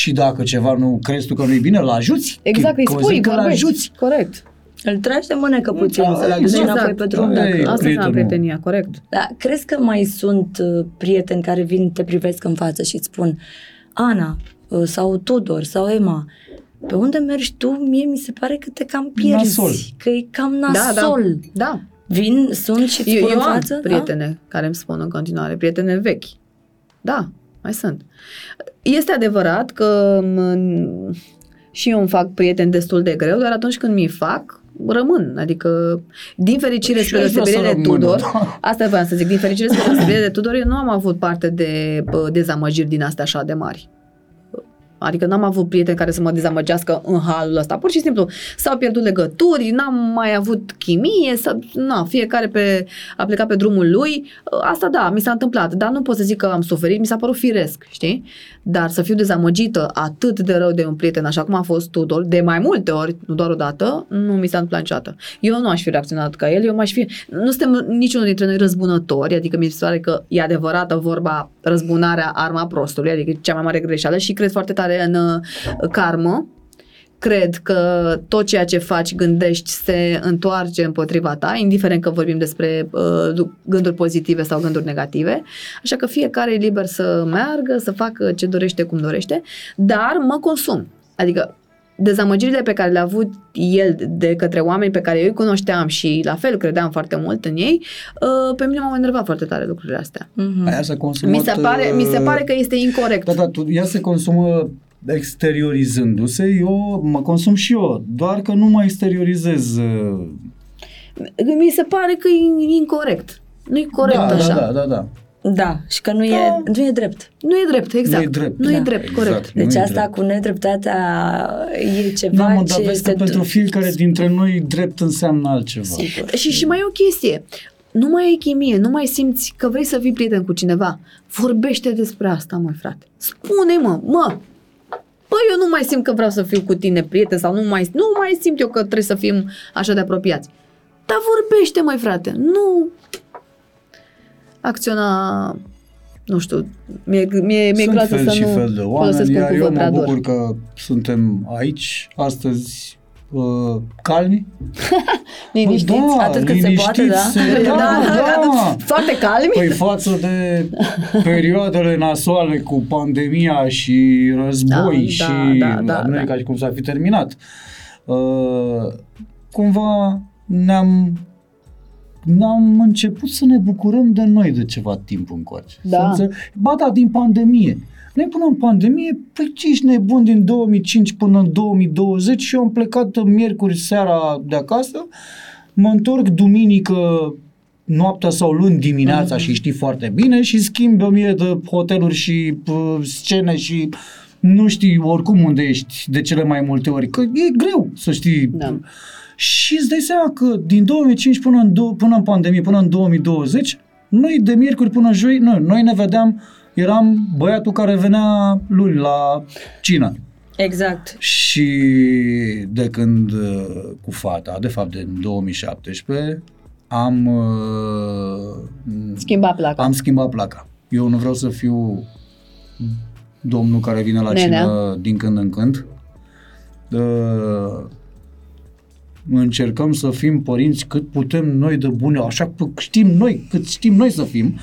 Și dacă ceva nu crezi tu că nu-i bine, îl ajuți. Exact, îi spui, că vorbești, corect. Îl tragi de mânecă puțin, da, să-l aduci înapoi pe drum. Asta e prietenia, corect. Da, crezi că mai sunt prieteni care vin, te privesc în față și îți spun Ana sau Tudor sau Emma, pe unde mergi tu, mie mi se pare că te cam pierzi, nasol. Că e cam nasol. Da, da. Da. Vin, sunt și îți spun eu în față. Eu am prietene da? care îmi spun în continuare, prietene vechi. Da, mai sunt. Este adevărat că m- și eu îmi fac prieteni destul de greu, dar atunci când mi-i fac, rămân. Adică, din fericire spre deosebire de Tudor, asta vreau să zic, din fericire spre deosebire de Tudor, eu nu am avut parte de dezamăgiri din astea așa de mari. Adică n-am avut prieteni care să mă dezamăgească în halul ăsta. Pur și simplu s-au pierdut legături, n-am mai avut chimie, s-a, na, fiecare pe, a plecat pe drumul lui. Asta da, mi s-a întâmplat, dar nu pot să zic că am suferit, mi s-a părut firesc, știi? Dar să fiu dezamăgită atât de rău de un prieten, așa cum a fost Tudor, de mai multe ori, nu doar o dată, nu mi s-a întâmplat niciodată. Eu nu aș fi reacționat ca el, eu m-aș fi... Nu suntem niciunul dintre noi răzbunători, adică mi se pare că e adevărată vorba răzbunarea arma prostului, adică cea mai mare greșeală și cred foarte tare în karmă. Cred că tot ceea ce faci, gândești, se întoarce împotriva ta, indiferent că vorbim despre uh, gânduri pozitive sau gânduri negative. Așa că fiecare e liber să meargă, să facă ce dorește, cum dorește, dar mă consum. Adică dezamăgirile pe care le-a avut el de către oameni pe care eu îi cunoșteam și la fel credeam foarte mult în ei, pe mine m-au enervat foarte tare lucrurile astea. Mm-hmm. Aia s-a consumat, mi se pare, mi se pare că este incorect. Da, da, tu, ea se consumă exteriorizându-se, eu mă consum și eu, doar că nu mă exteriorizez. Mi se pare că e incorect. Nu-i corect da, așa. Da, da, da, da. Da, și că nu, da. e, nu e drept. Nu e drept, exact. Nu e drept, nu da. e drept exact, corect. Deci asta drept. Cu nedreptatea e ceva da, mă, ce... Este că pentru fiecare dintre noi drept înseamnă altceva. Sigur. Și, și mai e o chestie. Nu mai e chimie, nu mai simți că vrei să fii prieten cu cineva. Vorbește despre asta, măi frate. Spune, mă, mă. Bă, eu nu mai simt că vreau să fiu cu tine prieten sau nu mai, nu mai simt eu că trebuie să fim așa de apropiați. Dar vorbește, măi frate. Nu... Acționa, nu știu, mi-e, mi-e, mi-e groază să nu fel de oameni, iar eu mă bucur că suntem aici, astăzi, uh, calmi. Liniștiți, bă, da, atât cât se poate, da? Se, da, da, da. Foarte calmi. Păi față de perioadele nasoale cu pandemia și război da, și da, da, da, America da. și cum s-a fi terminat, uh, cumva ne-am... N-am început să ne bucurăm de noi de ceva timp încoace. Da. Ba da, din pandemie. Noi până în pandemie, păi ce ești nebun, din două mii cinci până în două mii douăzeci și eu am plecat miercuri seara de acasă, mă întorc duminică noaptea sau luni dimineața mm-hmm. și știi foarte bine și schimb o mie de hoteluri și uh, scene și nu știi oricum unde ești de cele mai multe ori, că e greu să știi... Da. Și îți dai seama că din două mii cinci până în, do- până în pandemie, până în două mii douăzeci, noi de miercuri până joi, noi, noi ne vedeam, eram băiatul care venea luni la cină. Exact. Și de când cu fata, de fapt din două mii șaptesprezece, am schimbat placa. Am schimbat placa. Eu nu vreau să fiu domnul care vine la Nenea. cină din când în când. Uh, Încercăm să fim părinți cât putem noi de bune, așa cât știm noi, cât știm noi să fim.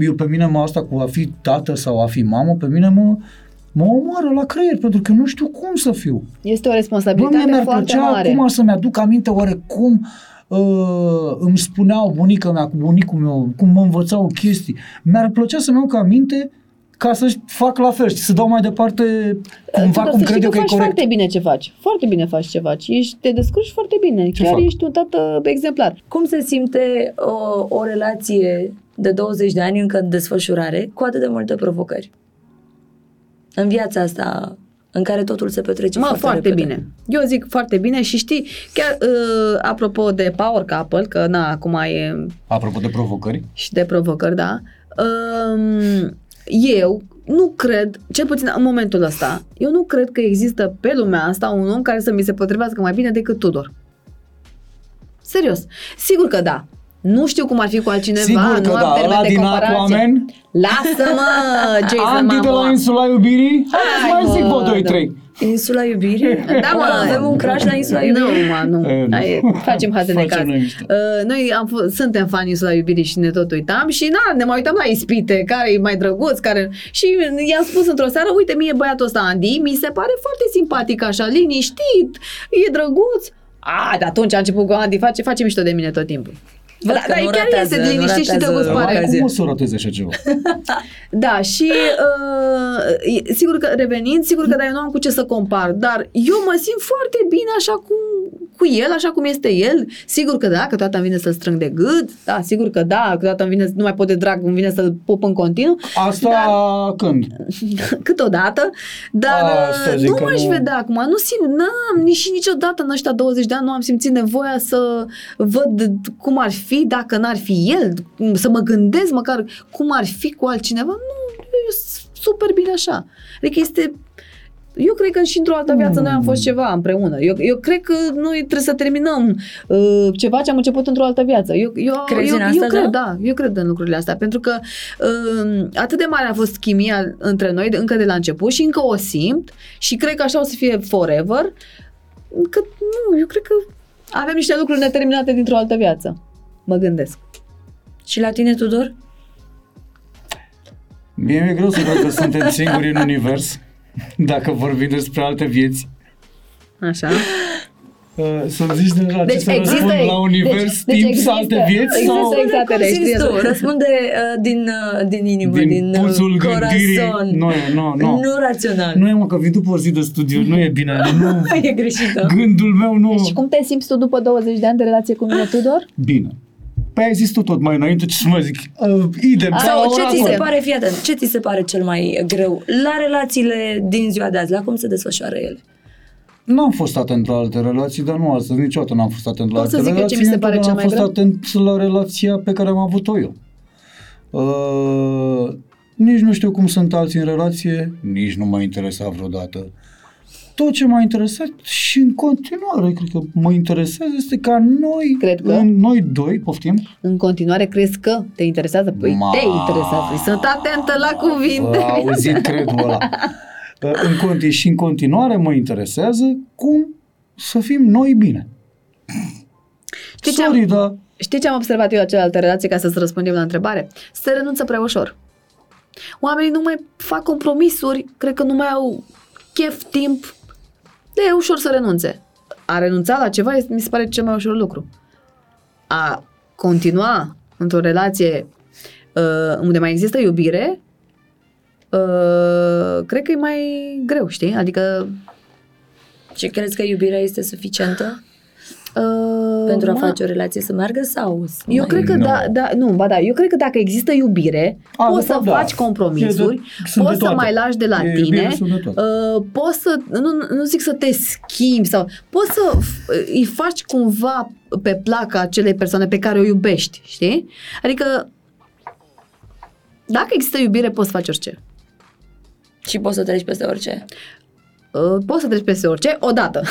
Eu pe mine mă, asta cu a fi tată sau a fi mamă, pe mine mă, mă omoară la creier, pentru că nu știu cum să fiu. Este o responsabilitate Doamne, mi-ar foarte plăcea mare. Acum să-mi aduc aminte oarecum uh, îmi spuneau bunica mea, bunicul meu, cum mă învățau chestii. Mi-ar plăcea să-mi aduc aminte ca să fac la fel, știi, să dau mai departe cumva cum cred eu că, că e corect. Faci foarte bine ce faci, foarte bine faci ce faci, ești, te descurci foarte bine, ce chiar fac? Ești un tată exemplar. Cum se simte o, o relație de douăzeci de ani încă în desfășurare cu atât de multe provocări? În viața asta în care totul se petrece mă, foarte, foarte bine. Eu zic foarte bine și știi, chiar uh, apropo de Power Couple, că na, acum e... Apropo de provocări? Și de provocări, da. Uh, Eu nu cred, cel puțin în momentul ăsta, eu nu cred că există pe lumea asta un om care să mi se potrivească mai bine decât Tudor. Serios. Sigur că da. Nu știu cum ar fi cu altcineva. Sigur că nu da, ăla din Aquaman. Lasă-mă, Jason, Andy mamă. Andy de la Insula Iubirii? Hai, hai mai zic vă doi trei. Insula Iubirii? Da, mă, avem un crash la Insula Iubirii. Nu, mă, nu. Hai, facem hate de caz. Noi, uh, noi am f- suntem fani Insula Iubirii și ne tot uitam și na, ne mai uitam la ispite, care e mai drăguț, care... Și i-am spus într-o seară, uite, mie băiatul ăsta, Andy, mi se pare foarte simpatic așa, liniștit, e drăguț. A, de atunci a început cu Andy, face, face mișto de mine tot timpul. Da, dar e chiar ratează, este liniștit și drăguț pare. Cum o să rateze așa ceva? Da, și uh, sigur că revenind, sigur că da, eu nu am cu ce să compar, dar eu mă simt foarte bine așa cum cu el, așa cum este el. Sigur că da, că toată îmi vine să-l strâng de gât, da, sigur că da, că toată îmi vine, nu mai pot de drag, îmi vine să-l pup în continuu. Asta dar, când? Câteodată, dar asta nu m-aș nu... vedea acum, nu simt, n-am nici niciodată în ăștia douăzeci de ani nu am simțit nevoia să văd cum ar fi dacă n-ar fi el, să mă gândesc măcar cum ar fi cu altcineva. Nu, e super bine așa. Adică este, eu cred că și într-o altă viață noi am fost ceva împreună. Eu, eu cred că noi trebuie să terminăm uh, ceva ce am început într-o altă viață. Eu, eu, Crezi eu, în asta, eu cred, da? da, eu cred în lucrurile astea, pentru că uh, atât de mare a fost chimia între noi încă de la început și încă o simt și cred că așa o să fie forever, că nu, eu cred că avem niște lucruri neterminate dintr-o altă viață. Mă gândesc. Și la tine, Tudor? Mie mi-e greu să văd că suntem singuri în univers, dacă vorbim despre alte vieți. Așa. Uh, să-mi zici de la deci ce să răspund e, la univers, deci, timp deci sau alte vieți? Există sau... exact tu. Răspunde uh, din, uh, din inimă, din, din pulsul gândirii. Nu, nu, nu. Nu rațional. Nu e mă, că vin după o zi de studiu, nu e bine. Nu. E greșită. Gândul meu nu... Și deci, cum te simți tu după douăzeci de ani de relație cu mine, Tudor? Bine. Păi ai zis tu tot mai înainte, ce să mă zic, uh, idem. Sau ce ți se pare, fii atent, ce ți se pare cel mai greu la relațiile din ziua de azi, la cum se desfășoară ele? Nu am fost atent la alte relații, dar nu astăzi, niciodată n-am fost atent la alte relații. Pot să zic ce mi se pare cea mai greu? Am fost atent la relația pe care am avut-o eu. Uh, nici nu știu cum sunt alții în relație, nici nu m-a interesat vreodată. Tot ce m-a interesat și în continuare, cred că mă interesează, este ca noi, cred că în, noi doi, poftim. În continuare crezi că te interesează? Păi Ma... te interesează. Sunt atentă la cuvinte. A auzit credul ăla. În continu- și în continuare mă interesează cum să fim noi bine. Știi, Sorry, ce, am, da. știi ce am observat eu la celelalte relații, ca să-ți răspundem la întrebare? Se renunță prea ușor. Oamenii nu mai fac compromisuri, cred că nu mai au chef, timp, de ușor să renunțe. A renunța la ceva mi se pare cel mai ușor lucru. A continua într-o relație uh, unde mai există iubire, Uh, cred că e mai greu, știi? Adică... Și crezi că iubirea este suficientă uh, pentru a ma... face o relație să meargă sau... Să eu mai... cred că no. da, da, nu, ba da, eu cred că dacă există iubire, a, poți să da. faci compromisuri, de, poți să mai lași de la e tine, iubire, uh, poți să, nu, nu zic să te schimbi, sau poți să îi faci cumva pe placa acelei persoane pe care o iubești, știi? Adică dacă există iubire, poți să faci orice. Și poți să treci peste orice? Uh, poți să treci peste orice, odată.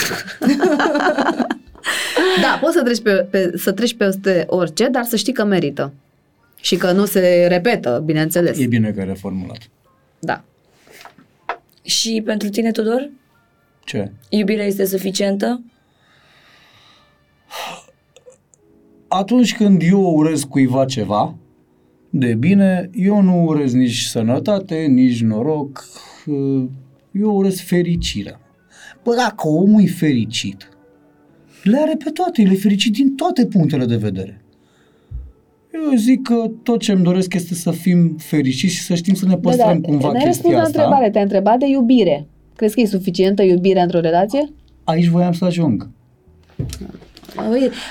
Da, poți să treci, pe, pe, să treci peste orice, dar să știi că merită. Și că nu se repetă, bineînțeles. E bine că ai reformulat. Da. Și pentru tine, Tudor? Ce? Iubirea este suficientă? Atunci când eu urez cuiva ceva de bine, eu nu urez nici sănătate, nici noroc, eu urez fericirea. Bă, dacă omul e fericit, le are pe toate, el e fericit din toate punctele de vedere. Eu zic că tot ce îmi doresc este să fim fericiți și să știm să ne păstrăm da, cumva chestia asta. Dar n-ai răspuns la întrebare, te-ai întrebat de iubire. Crezi că e suficientă iubirea într-o relație? Aici voiam să ajung.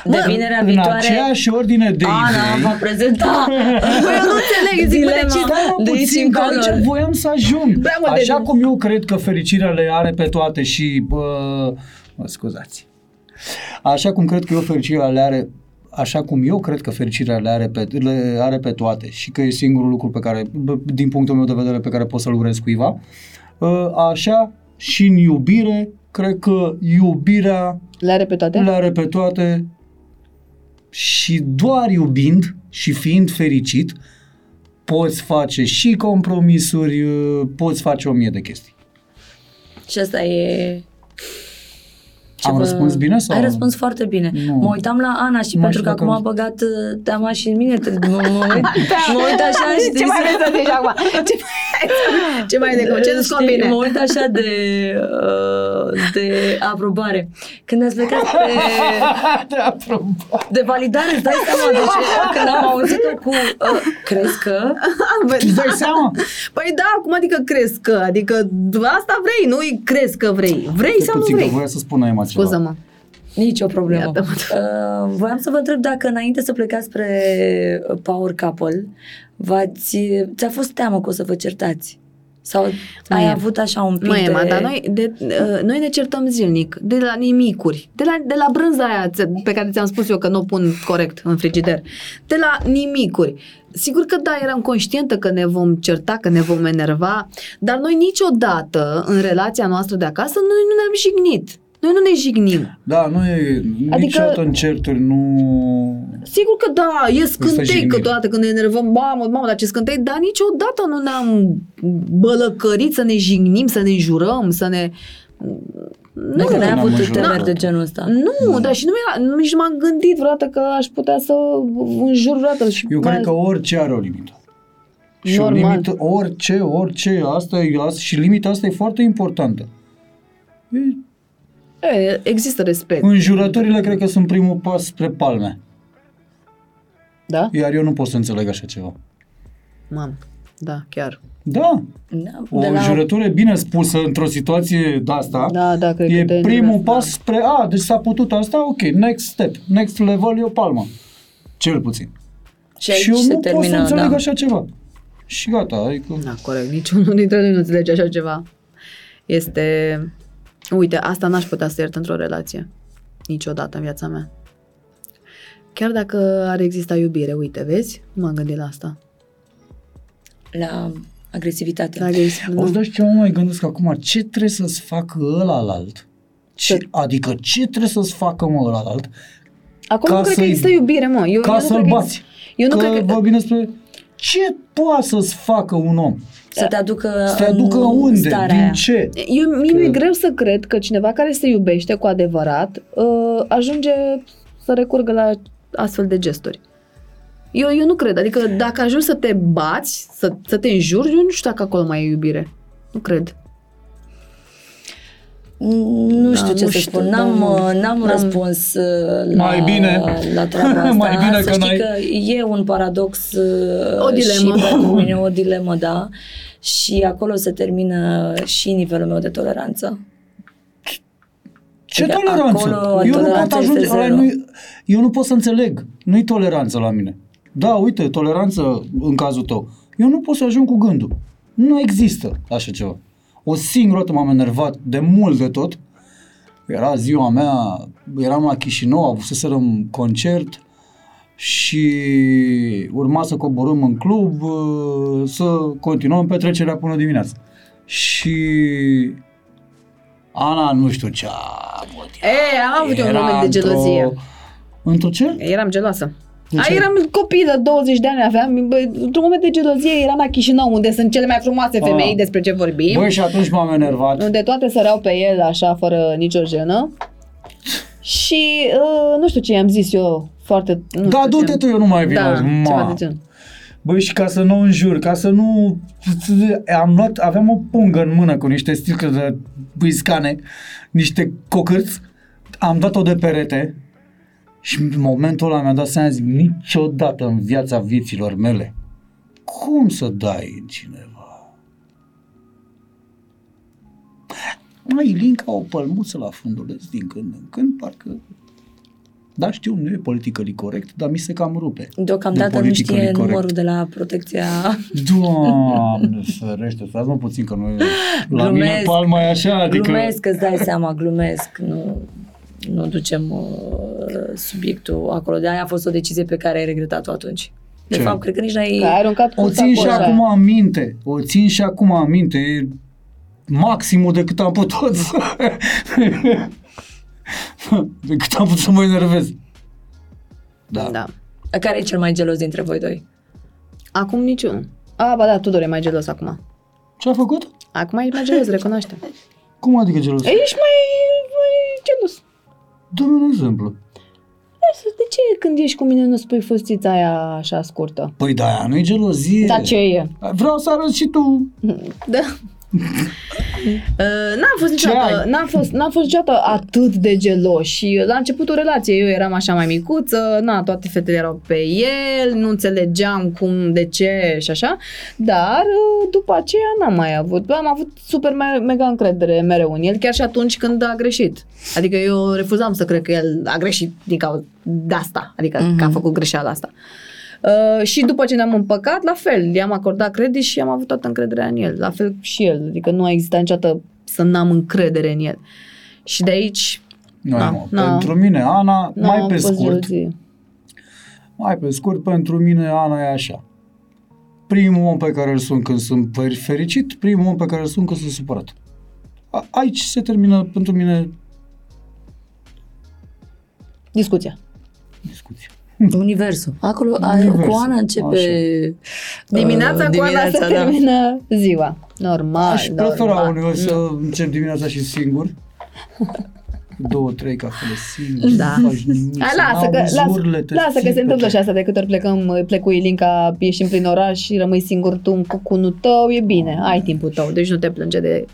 Devinerea viitoare. În aceeași ordine de Ana, idei. Ana, v-a prezentat. Băi, eu nu înțeleg, zic, bine, ci dă-mă puțin, că aici voiam să ajung. Bramă Așa de... cum eu cred că fericirea le are pe toate și... Bă, mă scuzați. Așa cum cred că eu fericirea le are... Așa cum eu cred că fericirea le are pe, le are pe toate și că e singurul lucru pe care, din punctul meu de vedere, pe care pot să-l urez cuiva, așa și în iubire, cred că iubirea le are pe toate? Le are pe toate și doar iubind și fiind fericit poți face și compromisuri, poți face o mie de chestii. Și asta e... Ceva... Am răspuns bine sau? Ai răspuns foarte bine. Nu. Mă uitam la Ana și nu pentru că acum am... a băgat teama și în mine. Mă uit așa și... Ce mai rezolvi deja acum? Ce mai de... Ce nu scot bine? Mă uit așa de... de aprobare. Când ați plecat pe... De aprobare. De validare, îți dai seama de ce? Când am auzit-o cu... Crezi că? Îți dai seama? Păi da, cum adică crezi că? Adică asta vrei, nu-i crezi că vrei. Vrei sau nu vrei? Că voia să spun Emma. Scuză-mă. Nici o problemă. Iată-mă. Uh, voiam să vă întreb dacă înainte să plecați spre Power Couple, v-ați, ți-a fost teamă că o să vă certați? Sau mai ai e. avut așa un pic mai de... Măi, dar noi, de, uh, noi ne certăm zilnic, de la nimicuri, de la, de la brânza aia pe care ți-am spus eu că nu o pun corect în frigider, de la nimicuri. Sigur că da, eram conștientă că ne vom certa, că ne vom enerva, dar noi niciodată, în relația noastră de acasă, noi nu ne-am jignit. Noi nu ne jignim. Da, nu e niciodată în certuri, nu... Sigur că da, e scântei câteodată când ne enervăm, mamă, mamă, dar ce scântei, dar niciodată nu ne-am bălăcărit să ne jignim, să ne înjurăm, să ne... Nu, că n-ai avut temeri de genul ăsta. Nu, da. Dar și nu mi-a, nici m-am gândit vreodată că aș putea să înjur vreodată. Și eu cred că orice are o limită. Și normal. O limită, orice, orice, asta e, asta, și limita asta e foarte importantă. E... E, există respect. Înjurătorile cred că sunt primul pas spre palme. Da? Iar eu nu pot să înțeleg așa ceva. Mamă, da, chiar. Da. da o înjurătură la... bine spusă într-o situație de asta. Da, da, cred e că primul pas da. spre a, deci s-a putut asta, ok, next step, next level e o palmă. Cel puțin. Și, și eu nu termină, pot să înțeleg da. așa ceva. Și gata, adică... Da, corect, niciunul dintre noi nu înțelege așa ceva. Este... Uite, asta n-aș putea să iert într-o relație. Niciodată în viața mea. Chiar dacă ar exista iubire, uite, vezi? Nu m-am gândit la asta. La agresivitate. La agresivitate. O să dau și ce mă mai gândesc acum. Ce trebuie să-ți facă ăla alalt? Ce, adică ce trebuie să-ți facă mă ăla alalt? Acum nu cred că există iubire, mă. Eu, ca eu să-l bați. Eu nu că cred că... Vă bine spune... Ce poate să-ți facă un om? Să te aducă, să te aducă unde? Starea. Din ce? Eu, mie mi-e greu să cred că cineva care se iubește cu adevărat uh, ajunge să recurgă la astfel de gesturi. Eu, eu nu cred. Adică dacă ajungi să te bați, să, să te înjuri, eu nu știu dacă acolo mai e iubire. Nu cred. Nu știu da, ce nu să știu, spun, n-am, n-am, n-am răspuns la, mai bine. la treaba asta, mai bine să că știi n-ai... că e un paradox o dilemă. și pentru mine o dilemă, da, și acolo se termină și nivelul meu de toleranță. Ce adică toleranță? Acolo, eu, toleranță nu pot ajunge, eu nu pot să înțeleg, nu-i toleranță la mine. Da, uite, toleranță în cazul tău, eu nu pot să ajung cu gândul, nu există așa ceva. O singură dată m-am enervat de mult de tot, era ziua mea, eram la Chișinău, avuseserăm concert și urma să coborâm în club, să continuăm petrecerea până dimineața. Și Ana nu știu ce a avut. Ei, am avut un moment de gelozie. Într-o, într-o ce? Eram geloasă. A, eram copii de douăzeci de ani aveam, bă, într-un moment de gelozie eram la Chișinău, unde sunt cele mai frumoase femei, a, despre ce vorbim. Băi, și atunci m-am enervat. Unde toate săreau pe el așa, fără nicio jenă. Și uh, nu știu ce i-am zis eu foarte... Nu da, du-te tu, eu nu mai vin. Da, ceva de gen. Băi, și ca să nu înjur, ca să nu... Am luat, aveam o pungă în mână cu niște sticle de iscane, niște cocârți, am dat-o de perete. Și în momentul ăla mi-a dat seama, zic, niciodată în viața vieților mele, cum să dai în cineva? Mai linca o pălmuță la funduleț din când în când, parcă... Da, știu, nu e politically corect, dar mi se cam rupe. Deocamdată nu știe numărul de la protecția... Doamne, ferește, stați-mă puțin că nu e... La glumesc, mine palma e așa, adică... Glumesc, îți dai seama, glumesc, nu... Nu ducem uh, subiectul acolo. De aia a fost o decizie pe care ai regretat-o atunci. De Ce? fapt, cred că nici n-ai... Aruncat o țin și așa. acum aminte. O țin și acum aminte. E maximul de cât am putut să... de cât am putut să mă enervez. Da. Da. Care e cel mai gelos dintre voi doi? Acum niciun. A, ba da, Tudor e mai gelos acum. Ce-a făcut? Acum e mai gelos, recunoaște. Cum adică gelos? Ești mai, mai gelos. Dă-mi un exemplu. De ce când ești cu mine nu spui fustița aia așa scurtă? Păi da, aia nu-i gelozie. Dar ce e? Vreau să arăți și tu. Da. n-am fost niciodată, n-am fost, n-am fost niciodată atât de geloș. La începutul relației eu eram așa mai micuță, na, toate fetele erau pe el, nu înțelegeam cum, de ce și așa, dar după aceea n-am mai avut, am avut super mega încredere mereu în el, chiar și atunci când a greșit. Adică eu refuzam să cred că el a greșit din cauza de asta, adică mm-hmm. că a făcut greșeala asta. Uh, și după ce ne-am împăcat, la fel, i-am acordat credit și am avut toată încrederea în el, la fel și el, adică nu a existat niciodată să n-am încredere în el. Și de aici... No, na, mă, na, pentru mine, Ana, na, mai pe scurt, gelozie. mai pe scurt, pentru mine, Ana e așa. Primul om pe care îl sun când sunt fericit, primul om pe care îl sun când sunt supărat. A, aici se termină pentru mine... Discuția. Discuția. Universul. Acolo Universul. Cu Ana începe așa. Dimineața, uh, dimineața cu Ana se da. termină ziua. Normal. Aș prefera uneori să încep dimineața și singur. Două, trei cafele singuri. Da. Lasă că, lasă, lasă că se întâmplă și asta. De câte ori plecăm, plec cu Ilinca, ieșim prin oraș și rămâi singur tu în cucunul tău, e bine. Ai așa. Timpul tău, deci nu te plânge de...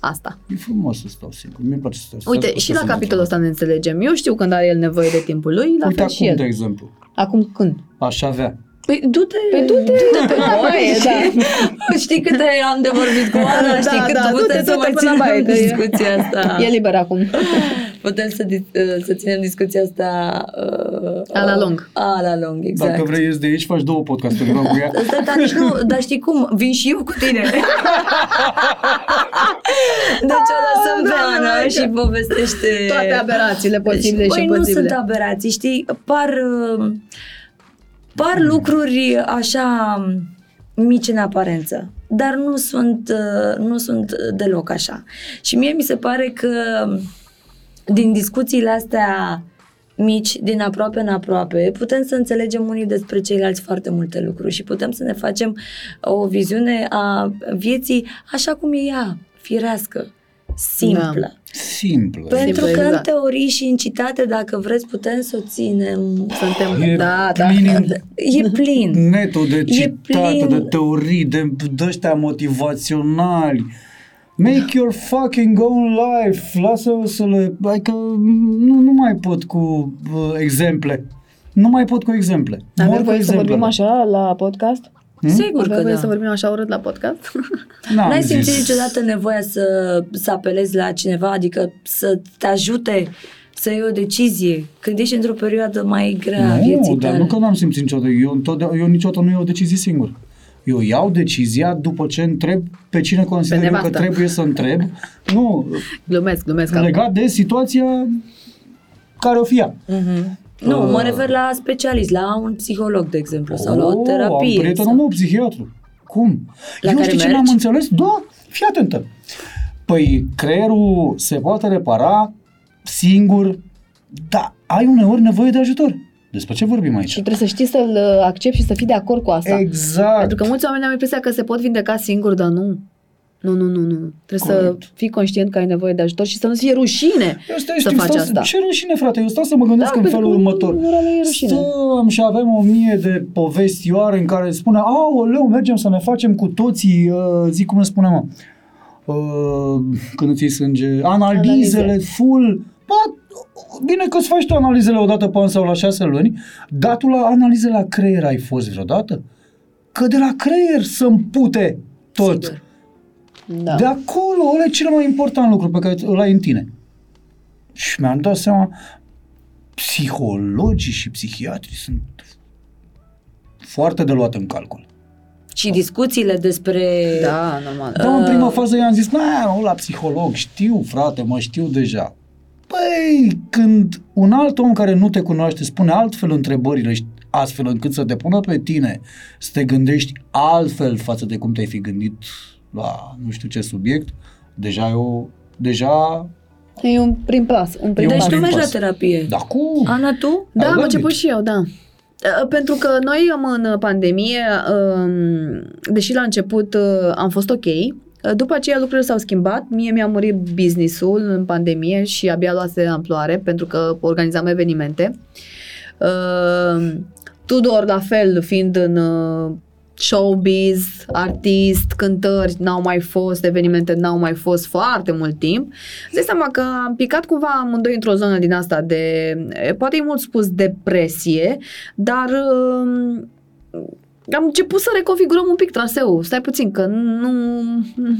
Asta. E frumos să stau singur. Mi-e place să stau singur. Uite, și la capitolul ăsta ne înțelegem. Eu știu când are el nevoie de timpul lui, la Uite fel și el. Uite acum, de exemplu. Acum când? Aș avea. Păi du-te, păi du-te, du-te până la baie, da. Știi câte am de vorbit cu Ana, da, știi da, cât da, putem să mai ținem discuția e. asta. E liber acum. Putem să, să ținem discuția asta uh, a la lung. A la lung, exact. Dacă vrei ies de aici, faci două podcasturi cu ea. Da, dar, nu, dar știi cum? Vin și eu cu tine. Deci o lăsăm pe Ana și povestește toate aberațiile posibile și posibile. Băi, nu sunt aberații, știi? Par... Uh, Par lucruri așa mici în aparență, dar nu sunt, nu sunt deloc așa. Și mie mi se pare că din discuțiile astea mici, din aproape în aproape, putem să înțelegem unii despre ceilalți foarte multe lucruri și putem să ne facem o viziune a vieții așa cum e ea, firească, simplă. Da. Simplă. Pentru Simplă, că da. în teorii și în citate, dacă vreți, putem să o ținem. Suntem, e da, da. Plin, e plin. Netul de citate, de teorii, de ăștia motivaționali. Make your fucking own life. Lasă-o să le... Adică nu, nu mai pot cu uh, exemple. Nu mai pot cu exemple. Avem voie să vorbim așa la podcast? Hmm? Sigur Avea că da. Să vorbim așa urât la podcast? N-am N-ai simțit zis. niciodată nevoia să, să apelezi la cineva, adică să te ajute să iei o decizie când ești într-o perioadă mai grea nu, vieții dar tale? Nu că n-am simțit niciodată. Eu, eu niciodată nu iau o decizie singur. Eu iau decizia după ce întreb pe cine consider pe eu că trebuie să întreb. Nu. Glumesc, glumesc. Legat acum. de situația care o fi ea. Mhm. Nu, mă refer la specialist, la un psiholog, de exemplu, oh, sau la o terapie. Am prietenul meu, psihiatru. Cum? La Eu știu ce n-am înțeles? Da, fii atentă. Păi creierul se poate repara singur, dar ai uneori nevoie de ajutor. Despre ce vorbim aici? Și trebuie să știi să-l accepti și să fii de acord cu asta. Exact. Pentru că mulți oameni au impresia că se pot vindeca singur, dar nu. Nu, nu, nu, nu. Trebuie Correct. să fii conștient că ai nevoie de ajutor și să nu-ți fie rușine asta, să știu, faci stau, asta. Ce rușine, frate? Eu stau să mă gândesc da, în felul următor. Stăm și avem o mie de povestioare în care spune aoleu, mergem să ne facem cu toții, uh, zic cum ne spuneam, uh, când îți iei sânge, analizele, Analize. full. Ba, bine că îți faci tu analizele odată pe an sau la șase luni, dar tu la analize la creier ai fost vreodată? Că de la creier să-mi pute tot. Sigur. Da. De acolo, ăla e cel mai important lucru pe care îl ai în tine. Și mi-am dat seama, psihologii și psihiatrii sunt foarte de luat în calcul. Și discuțiile despre... Da, normal. Dar uh... în prima fază i-am zis, na, la psiholog, știu, frate, mă știu deja. Păi, când un alt om care nu te cunoaște spune altfel întrebările, astfel încât să te pună pe tine, să te gândești altfel față de cum te-ai fi gândit la nu știu ce subiect, deja eu, deja E un prim pas. Un prim deci pas. Tu mergi la terapie. Da, cum? Ana, tu? Da, am început și eu, da. Pentru că noi în pandemie, deși la început am fost ok, după aceea lucrurile s-au schimbat. Mie mi-a murit business-ul în pandemie și abia luase amploare pentru că organizam evenimente. Tudor, la fel, fiind în showbiz, artist, cântări, n-au mai fost, evenimente n-au mai fost foarte mult timp. Îți dai seama că am picat cumva amândoi într-o zonă din asta de, poate e mult spus, depresie, dar um, am început să reconfigurăm un pic traseul. Stai puțin că nu,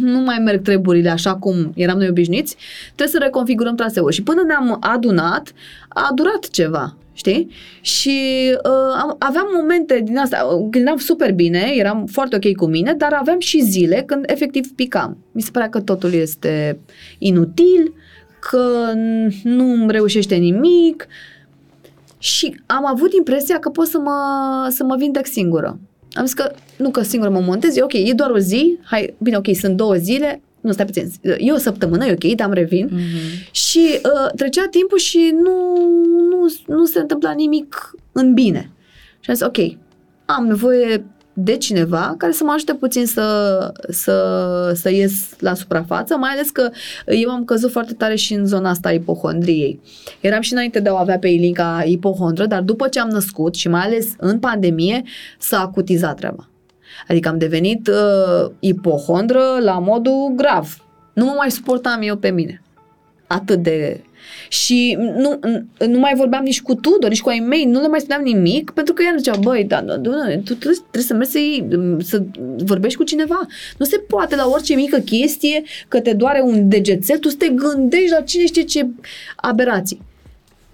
nu mai merg treburile așa cum eram noi obișnuiți, trebuie să reconfigurăm traseul. Și până ne-am adunat, a durat ceva. Știi? Și uh, aveam momente din asta, gândeam super bine, eram foarte ok cu mine, dar aveam și zile când efectiv picam. Mi se părea că totul este inutil, că nu îmi reușește nimic și am avut impresia că pot să mă, să mă vindec singură. Am zis că nu că singură mă montez, e ok, e doar o zi, hai, bine, ok, sunt două zile, nu, stai puțin, e o săptămână, e ok, dar îmi revin. Mm-hmm. Și uh, trecea timpul și nu, nu, nu se întâmpla nimic în bine. Și am zis, ok, am nevoie de cineva care să mă ajute puțin să, să, să ies la suprafață, mai ales că eu am căzut foarte tare și în zona asta a ipohondriei. Eram și înainte de a avea pe Ilinca ipohondră, dar după ce am născut și mai ales în pandemie, s-a acutizat treaba. Adică am devenit uh, ipohondră la modul grav. Nu mă mai suportam eu pe mine. Atât de... Și nu, nu mai vorbeam nici cu Tudor, nici cu ai mei, nu le mai spuneam nimic, pentru că ea îmi zicea, băi, da, da, da, tu trebuie, trebuie să mergi să, să vorbești cu cineva. Nu se poate la orice mică chestie, că te doare un degețel, tu să te gândești la cine știe ce aberații.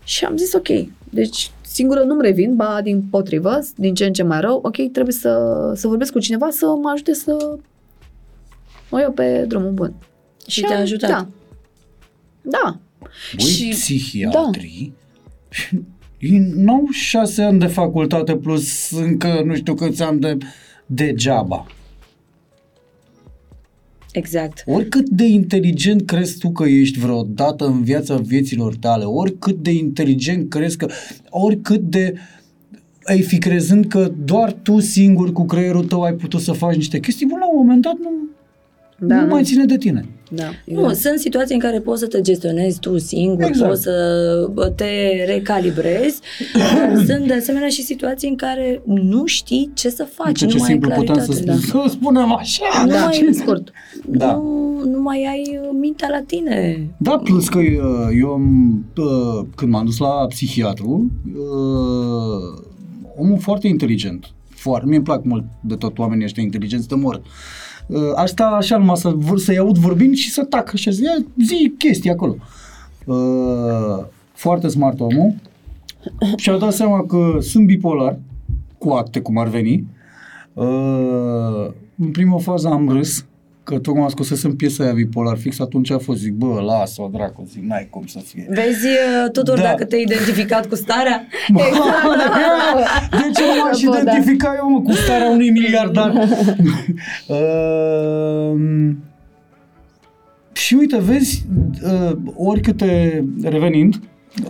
Și am zis, ok, deci... singură nu-mi revin, ba din potrivă, din ce în ce mai rău, ok, trebuie să, să vorbesc cu cineva să mă ajute să mă iau pe drumul bun. Și, și te-a ajutat? Da. Da. Băi, și... psihiatrii da. N-au șase ani de facultate plus încă nu știu câți ani de degeaba. Exact. Oricât de inteligent crezi tu că ești vreodată în viața vieților tale, oricât de inteligent crezi că, oricât de ai fi crezând că doar tu singur cu creierul tău ai putut să faci niște chestii, bun, la un moment dat nu, da, nu, nu mai ține de tine. Da. Nu, da. Sunt situații în care poți să te gestionezi tu singur, exact. Poți să te recalibrezi, dar sunt de asemenea și situații în care nu știi ce să faci, deci, nu mai ai claritate. Să, da. Să spunem așa. Nu, da. Mai, scurt, da. Nu, nu mai ai mintea la tine. Da, plus că eu am, când m-am dus la psihiatru, omul foarte inteligent, foarte, mie îmi plac mult de tot oamenii ăștia inteligenți de mor. Aș sta așa numai să, să-i aud vorbind și să tac și să zi chestii acolo. Foarte smart omul și-a dat seama că sunt bipolar, cu acte cum ar veni. În prima fază am râs, că tocmai ascultasem piesa aia bipolar fix, atunci a fost, zic, bă, lasă-o, dracu, zic, n-ai cum să fie. Vezi, Tudor, da. Dacă te-ai identificat cu starea? Bă, exact, da, da. De ce nu m-aș identifica da. Eu, mă, cu starea unui miliardar? uh, și uite, vezi, uh, oricâte, revenind,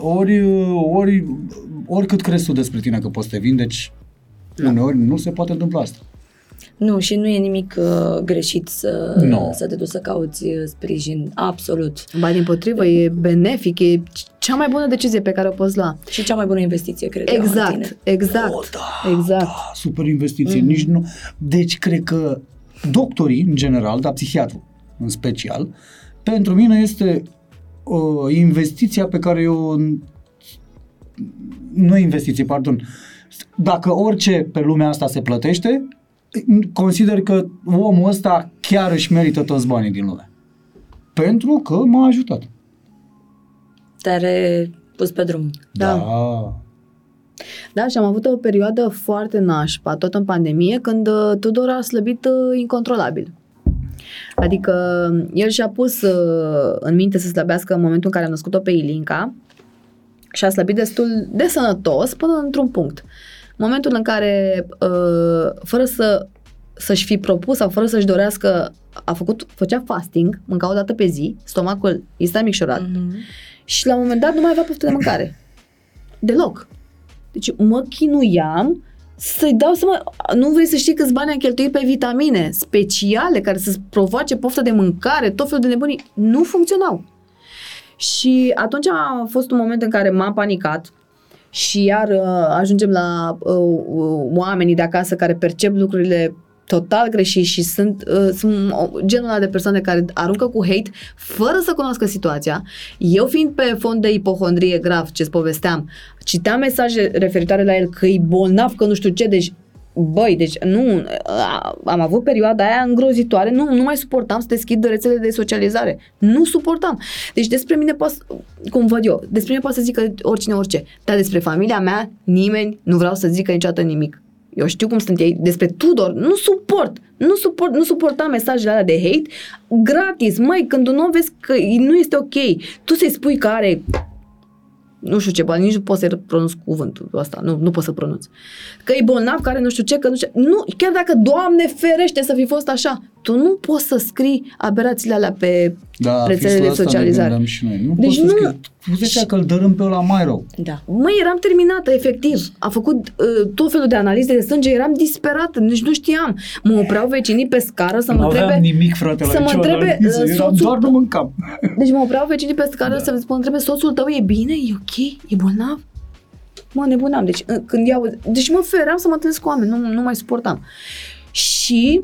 ori, ori, oricât crezi tu despre tine că poți să te vindeci, da. Uneori nu se poate întâmpla asta. Nu, și nu e nimic uh, greșit să, no. să te duci să cauți sprijin, absolut. Ba dimpotrivă, e benefic, e cea mai bună decizie pe care o poți lua. Și cea mai bună investiție, cred exact, eu, la tine. Exact, oh, da, exact. Da, super investiție. Mm. Nici nu... Deci, cred că doctorii, în general, dar psihiatru în special, pentru mine este uh, investiția pe care eu... Nu investiție, pardon. Dacă orice pe lumea asta se plătește... Consider că omul ăsta chiar își merită toți banii din lume. Pentru că m-a ajutat. Te-a pus pe drum. Da. Da. Da, și am avut o perioadă foarte nașpa, tot în pandemie, când Tudor a slăbit incontrolabil. Adică el și-a pus în minte să slăbească în momentul în care a născut-o pe Ilinca și a slăbit destul de sănătos până într-un punct. Momentul în care, fără să să-și fi propus sau fără să-și dorească, a făcut, făcea fasting, mânca o dată pe zi, stomacul i s-a micșorat, mm-hmm. și la un moment dat nu mai avea poftă de mâncare. Deloc. Deci mă chinuiam să-i dau seama, nu vrei să știi câți bani am cheltuit pe vitamine speciale care să-ți provoace poftă de mâncare, tot felul de nebunii, nu funcționau. Și atunci a fost un moment în care m-am panicat și iar ajungem la uh, oamenii de acasă care percep lucrurile total greșit și sunt, uh, sunt genul ăla de persoane care aruncă cu hate fără să cunoască situația. Eu fiind pe fond de ipohondrie grav, ce-ți povesteam, citeam mesaje referitoare la el că e bolnav, că nu știu ce, deci băi, deci nu, am avut perioada aia îngrozitoare, nu, nu mai suportam să deschid rețelele de socializare, nu suportam. Deci despre mine poate, cum văd eu, despre mine poate să zică oricine orice, dar despre familia mea nimeni nu vreau să zică niciodată nimic. Eu știu cum sunt ei, despre Tudor, nu suport, nu suport, nu suportam mesajele alea de hate, gratis, măi, când un om vezi că nu este ok, tu să-i spui că are... nu știu ce, nici nu pot să pronunț cuvântul ăsta, nu, nu pot să pronunț. Că e bolnav, care nu știu ce, că nu știu ce. Nu, chiar dacă, Doamne ferește să fi fost așa, tu nu poți să scrii aberațiile alea pe da, rețelele de socializare. Da, și noi. Nu deci poți nu... să scrii. Că îl dărâm pe ăla mai rău. Da. Măi, eram terminată, efectiv. A făcut uh, tot felul de analize de sânge, eram disperată, nici nu știam. Mă opreau vecinii pe scară să mă întrebe... nimic, frate, să mă întrebe soțul... doar nu mâncam. Deci mă opreau vecinii pe scară da. să mă întrebe soțul tău e bine, e ok, e bolnav? Mă, nebunam. Deci, când iau... deci mă feream să mă întâlnesc cu oameni, nu, nu mai suportam. Și...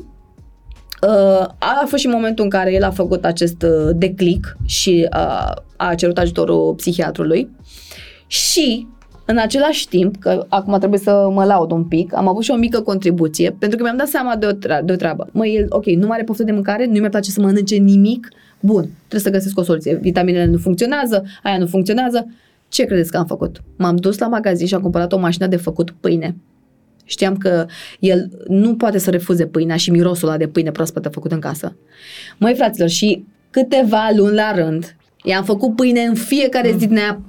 Uh, a fost și momentul în care el a făcut acest uh, declic și uh, a cerut ajutorul psihiatrului și în același timp, că acum trebuie să mă laud un pic, am avut și o mică contribuție pentru că mi-am dat seama de o, tra- de o treabă. Măi, el, ok, nu mai are poftă de mâncare, nu mi-a place să mănânce nimic, bun, trebuie să găsesc o soluție, vitaminele nu funcționează, aia nu funcționează, ce credeți că am făcut? M-am dus la magazin și am cumpărat o mașină de făcut pâine. Știam că el nu poate să refuze pâinea și mirosul ăla de pâine proaspătă făcut în casă. Măi, fraților, și câteva luni la rând i-am făcut pâine în fiecare zi din aia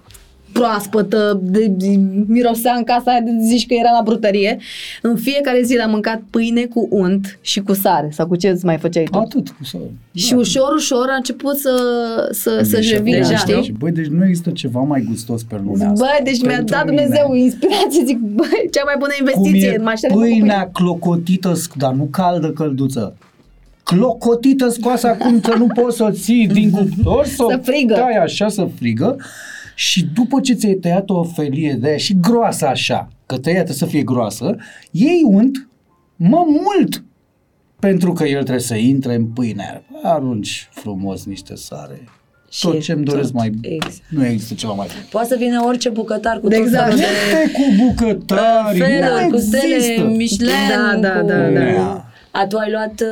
proaspătă, de, de, mirosea în casa aia, zici că era la brutărie. În fiecare zi l-am mâncat pâine cu unt și cu sare sau cu ce îți mai făceai tu. Atât, cu sare. Și ușor, ușor a început să, să, să-și revinja, știi? Băi, deci nu există ceva mai gustos pe lumea asta. Băi, deci mi-a dat Dumnezeu inspirație, zic, băi, cea mai bună investiție. Cum e pâinea clocotită, dar nu caldă călduță. Clocotită scoasă acum că nu poți să o ții din cuptor, să o tai așa să frigă. Și după ce ți-ai tăiat o felie de aia și groasă așa, că tăiată să fie groasă, iei unt, mă mult, pentru că el trebuie să intre în pâine. Arunci frumos niște sare. Și tot ce-mi doresc mai... Exact. Nu există ceva mai bun. Poate să vină orice bucătar cu tot exact. De... cu bucătari, Felor, nu cu există. Michelin, da, da, cu... da, da, da. A, tu ai luat,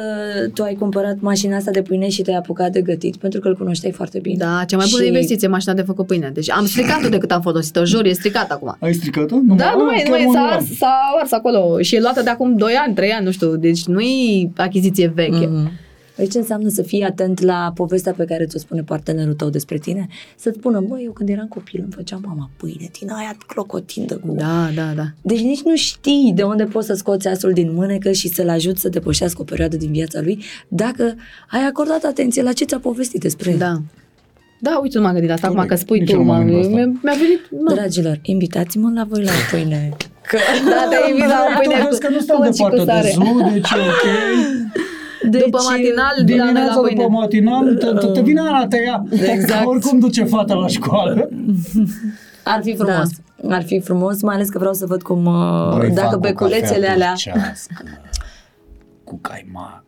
tu ai cumpărat mașina asta de pâine și te-ai apucat de gătit, pentru că îl cunoșteai foarte bine. Da, cea mai bună și... investiție, mașina de făcut pâine. Deci am stricat-o de cât am folosit-o, jur, e stricat acum. Ai stricat-o? Nu da, nu mai, nu, s-a ars, s-a ars acolo și e luată de acum doi ani, trei ani, nu știu, deci nu e achiziție veche. Mm-hmm. Păi ce înseamnă să fii atent la povestea pe care ți-o spune partenerul tău despre tine? Să-ți spună, măi, eu când eram copil îmi făceam mama pâine din aia clocotită cu... Da, da, da. Deci nici nu știi de unde poți să scoți asul din mânecă și să-l ajut să depășească o perioadă din viața lui dacă ai acordat atenție la ce ți-a povestit despre el. Da. Da, uite, nu m-am gândit asta acum că spui tu, m-am gândit mi-a venit... M-a. Dragilor, invitați-mă la voi la pâine. Că... Da, te-ai invitat la pâine cu... că nu stau departe de zoo, deci ok... Deci, după matinal, dimineața după matinal, te, te vine Ana tăia, exact. Oricum duce fata la școală. Ar fi frumos, da. Ar fi frumos, mai ales că vreau să văd cum, Băi, dacă beculețele alea... Dulcească, cu caimac.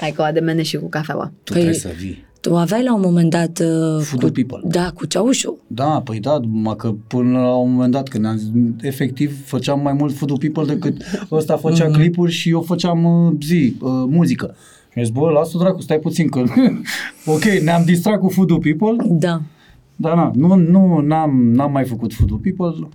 Hai că o ademene și cu cafeaua. Tu păi, trebuie să vii. Tu aveai la un moment dat... Uh, Food cu, People. Da, cu Ceaușu. Da, păi da, numai că până la un moment dat, când am zis, efectiv făceam mai mult Food People decât ăsta făcea mm-hmm. clipuri și eu făceam uh, zi, uh, muzică. Și mi-a zis, bă, lasă-o dracu, stai puțin că... ok, ne-am distrat cu Food People. Da. Dar na, nu, nu, n-am, n-am mai făcut Food People.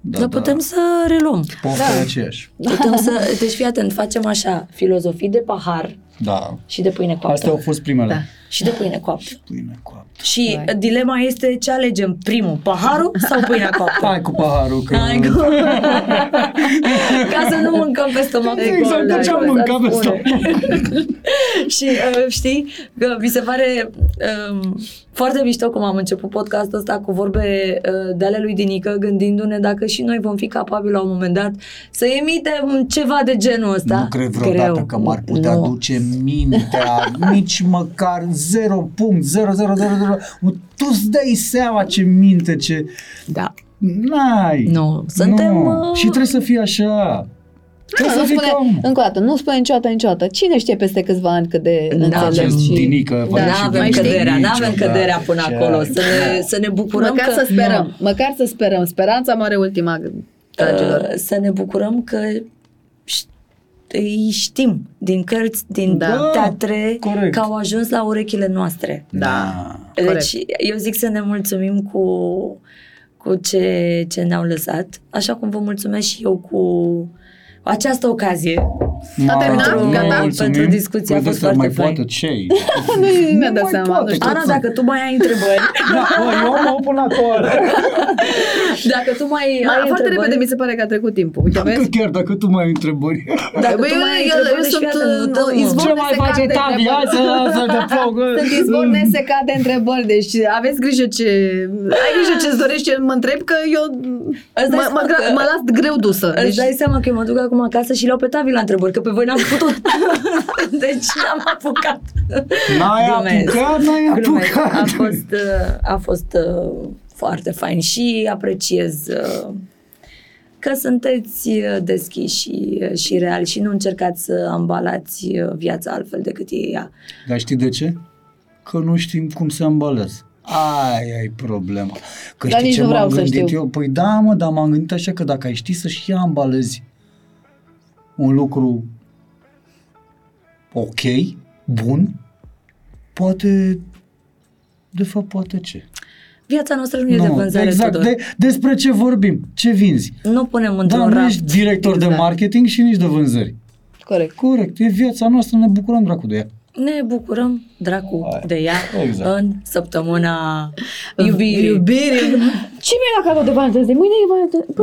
Da, Dar da. putem să reluăm. Poftă da. aceeași. Putem să... Deci fii atent, facem așa, filozofii de pahar da. și de pâine coaptă. Astea au fost primele. Da. Și de pâine coaptă. Și pâine coaptă. Și Vai. dilema este ce alegem primul, paharul sau pâinea coaptă? Hai cu paharul. Că... Hai cu... Ca să nu mâncăm pe stomac. Exact, de ce am mâncat pe stomac. Și uh, știi, că mi se pare uh, foarte mișto cum am început podcastul ăsta cu vorbe uh, de ale lui Dinică, gândindu-ne dacă și noi vom fi capabili la un moment dat să emitem ceva de genul ăsta. Nu cred vreodată Creu. că m-ar putea nu. duce mintea, nici măcar zero virgulă zero zero zero zero. Tu-ți dai seama ce minte, ce... Da. N-ai. Nu, suntem... Nu. Și trebuie să fii așa. Nu, nu spune, încă o dată, nu spune niciodată, niciodată. Cine știe peste câțiva ani cât de înțeleg și... Dinică, da, n-avem căderea, n-avem căderea până așa. acolo. Să ne, să ne bucurăm măcar că... Măcar să sperăm, no. măcar să sperăm. Speranța mare ultima, dragilor. Uh, să ne bucurăm că îi știm din cărți, din da, teatre, corect. că au ajuns la urechile noastre. Da, deci, corect. eu zic să ne mulțumim cu... cu ce, ce ne-au lăsat, așa cum vă mulțumesc și eu cu această ocazie. A terminat? Gata? Pentru discuția a fost foarte fain. Nu mi-a dat seama. Ana, dacă tu mai ai întrebări... Eu mă opun la toare. Dacă tu mai ai întrebări... Foarte repede mi se pare că a trecut timpul. Chiar dacă tu mai ai întrebări. Eu sunt izvor nesecat de întrebări. Sunt izvor nesecat de întrebări. Deci aveți grijă ce... Ai grijă ce-ți dorești, mă întreb, că eu mă las greu dusă. Îți dai seama că eu mă duc acum acasă și le-au pe Tavi la întrebări, că pe voi n-am putut. Deci n-am apucat. N-ai apucat, n-ai apucat. A fost, a fost foarte fain și apreciez că sunteți deschiși și, și reali și nu încercați să ambalați viața altfel decât e ea. Dar știi de ce? Că nu știm cum să ambalați. Aia e problema. Că dar știi ce m-am gândit eu? Păi da, mă, dar m-am gândit așa că dacă ai ști să și ambalezi un lucru ok, bun, poate, de fapt, poate ce? Viața noastră nu e no, de vânzare, exact. Tudor. De, despre ce vorbim? Ce vinzi? Nu punem într-un raft. Dar nu ești director exact. de marketing și nici de vânzări. Corect. Corect. E viața noastră, ne bucurăm dracu de ea. Ne bucurăm, dracu, Hai. de ea exact. în săptămâna iubirii. Iubire. Ce mi-ai luat cadou de Valentine's Day? Mâine e Valentine's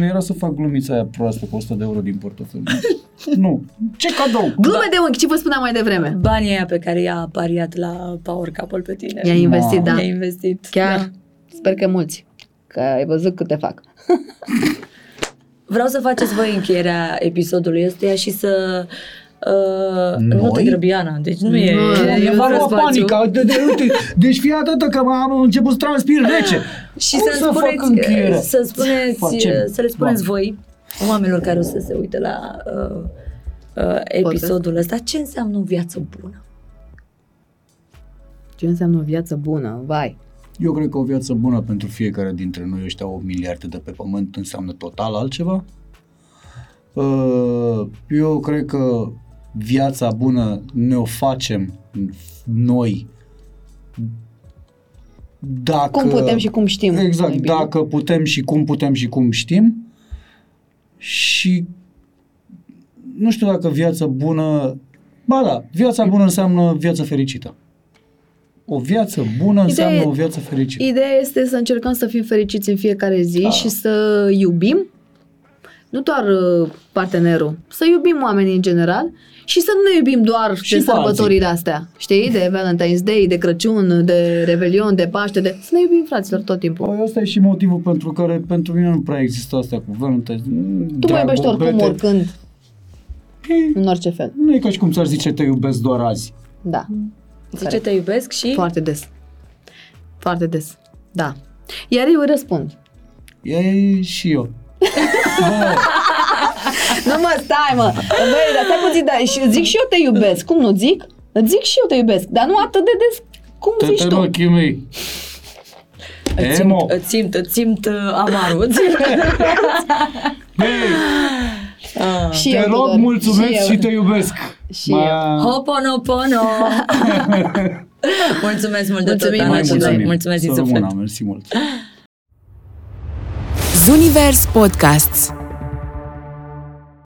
Day. Era să fac glumița aia proastă cu o sută de euro din portofel. Nu. Ce cadou? Glume da. de unchi, ce vă spuneam mai devreme. Banii aia pe care i-a pariat la Power Couple pe tine. I-a investit, wow. da. I-a investit. Chiar. Da. Sper că mulți. Că ai văzut cât te fac. Vreau să faceți voi încheierea episodului ăstuia și să... Uh, nu te grăbi, Ana, deci nu e... E o panică, de, de, de, deci fii atâta că am început să transpir rece. Și să, să, spuneți, să, spuneți, să le spuneți Bun. voi, oamenilor care o să se uite la uh, uh, episodul ăsta, ce înseamnă o viață bună? Ce înseamnă o viață bună? Vai! Eu cred că o viață bună pentru fiecare dintre noi, ăștia opt miliarde de pe pământ, înseamnă total altceva. Uh, eu cred că viața bună ne-o facem noi dacă, cum putem și cum știm exact, dacă putem și cum putem și cum știm și nu știu dacă viața bună ba da, viața bună înseamnă viața fericită. O viață bună înseamnă ideea, o viață fericită. Ideea este să încercăm să fim fericiți în fiecare zi ah. și să iubim nu doar partenerul, să iubim oamenii în general și să nu ne iubim doar și de sărbătorile astea, știi, de Valentine's Day, de Crăciun, de Revelion, de Paște, de... să ne iubim, fraților, tot timpul. Păi ăsta e și motivul pentru care pentru mine nu prea există astea cu Valentine's. Tu mă iubești oricum, oricând, e... în orice fel. Nu e ca și cum ți-ar zice te iubesc doar azi. Da. Zice care? Te iubesc și... Foarte des. Foarte des, da. Iar eu îi răspund. E și eu. Nu mă, stai mă, băi, dar stai puțin, da, zic și eu te iubesc, cum nu zic? Zic și eu te iubesc, dar nu atât de des, cum Tătă zici tu? Ochii mei. Îți simt, îți simt, îți simt amarul. Ah, și te rog, mulțumesc și, și te iubesc. Și Ma... eu. Hoponopono. Mulțumesc mult de tot, Ana, mulțumim. Mulțumesc din suflet. Mulțumesc, mulțumesc. Zunivers Podcasts.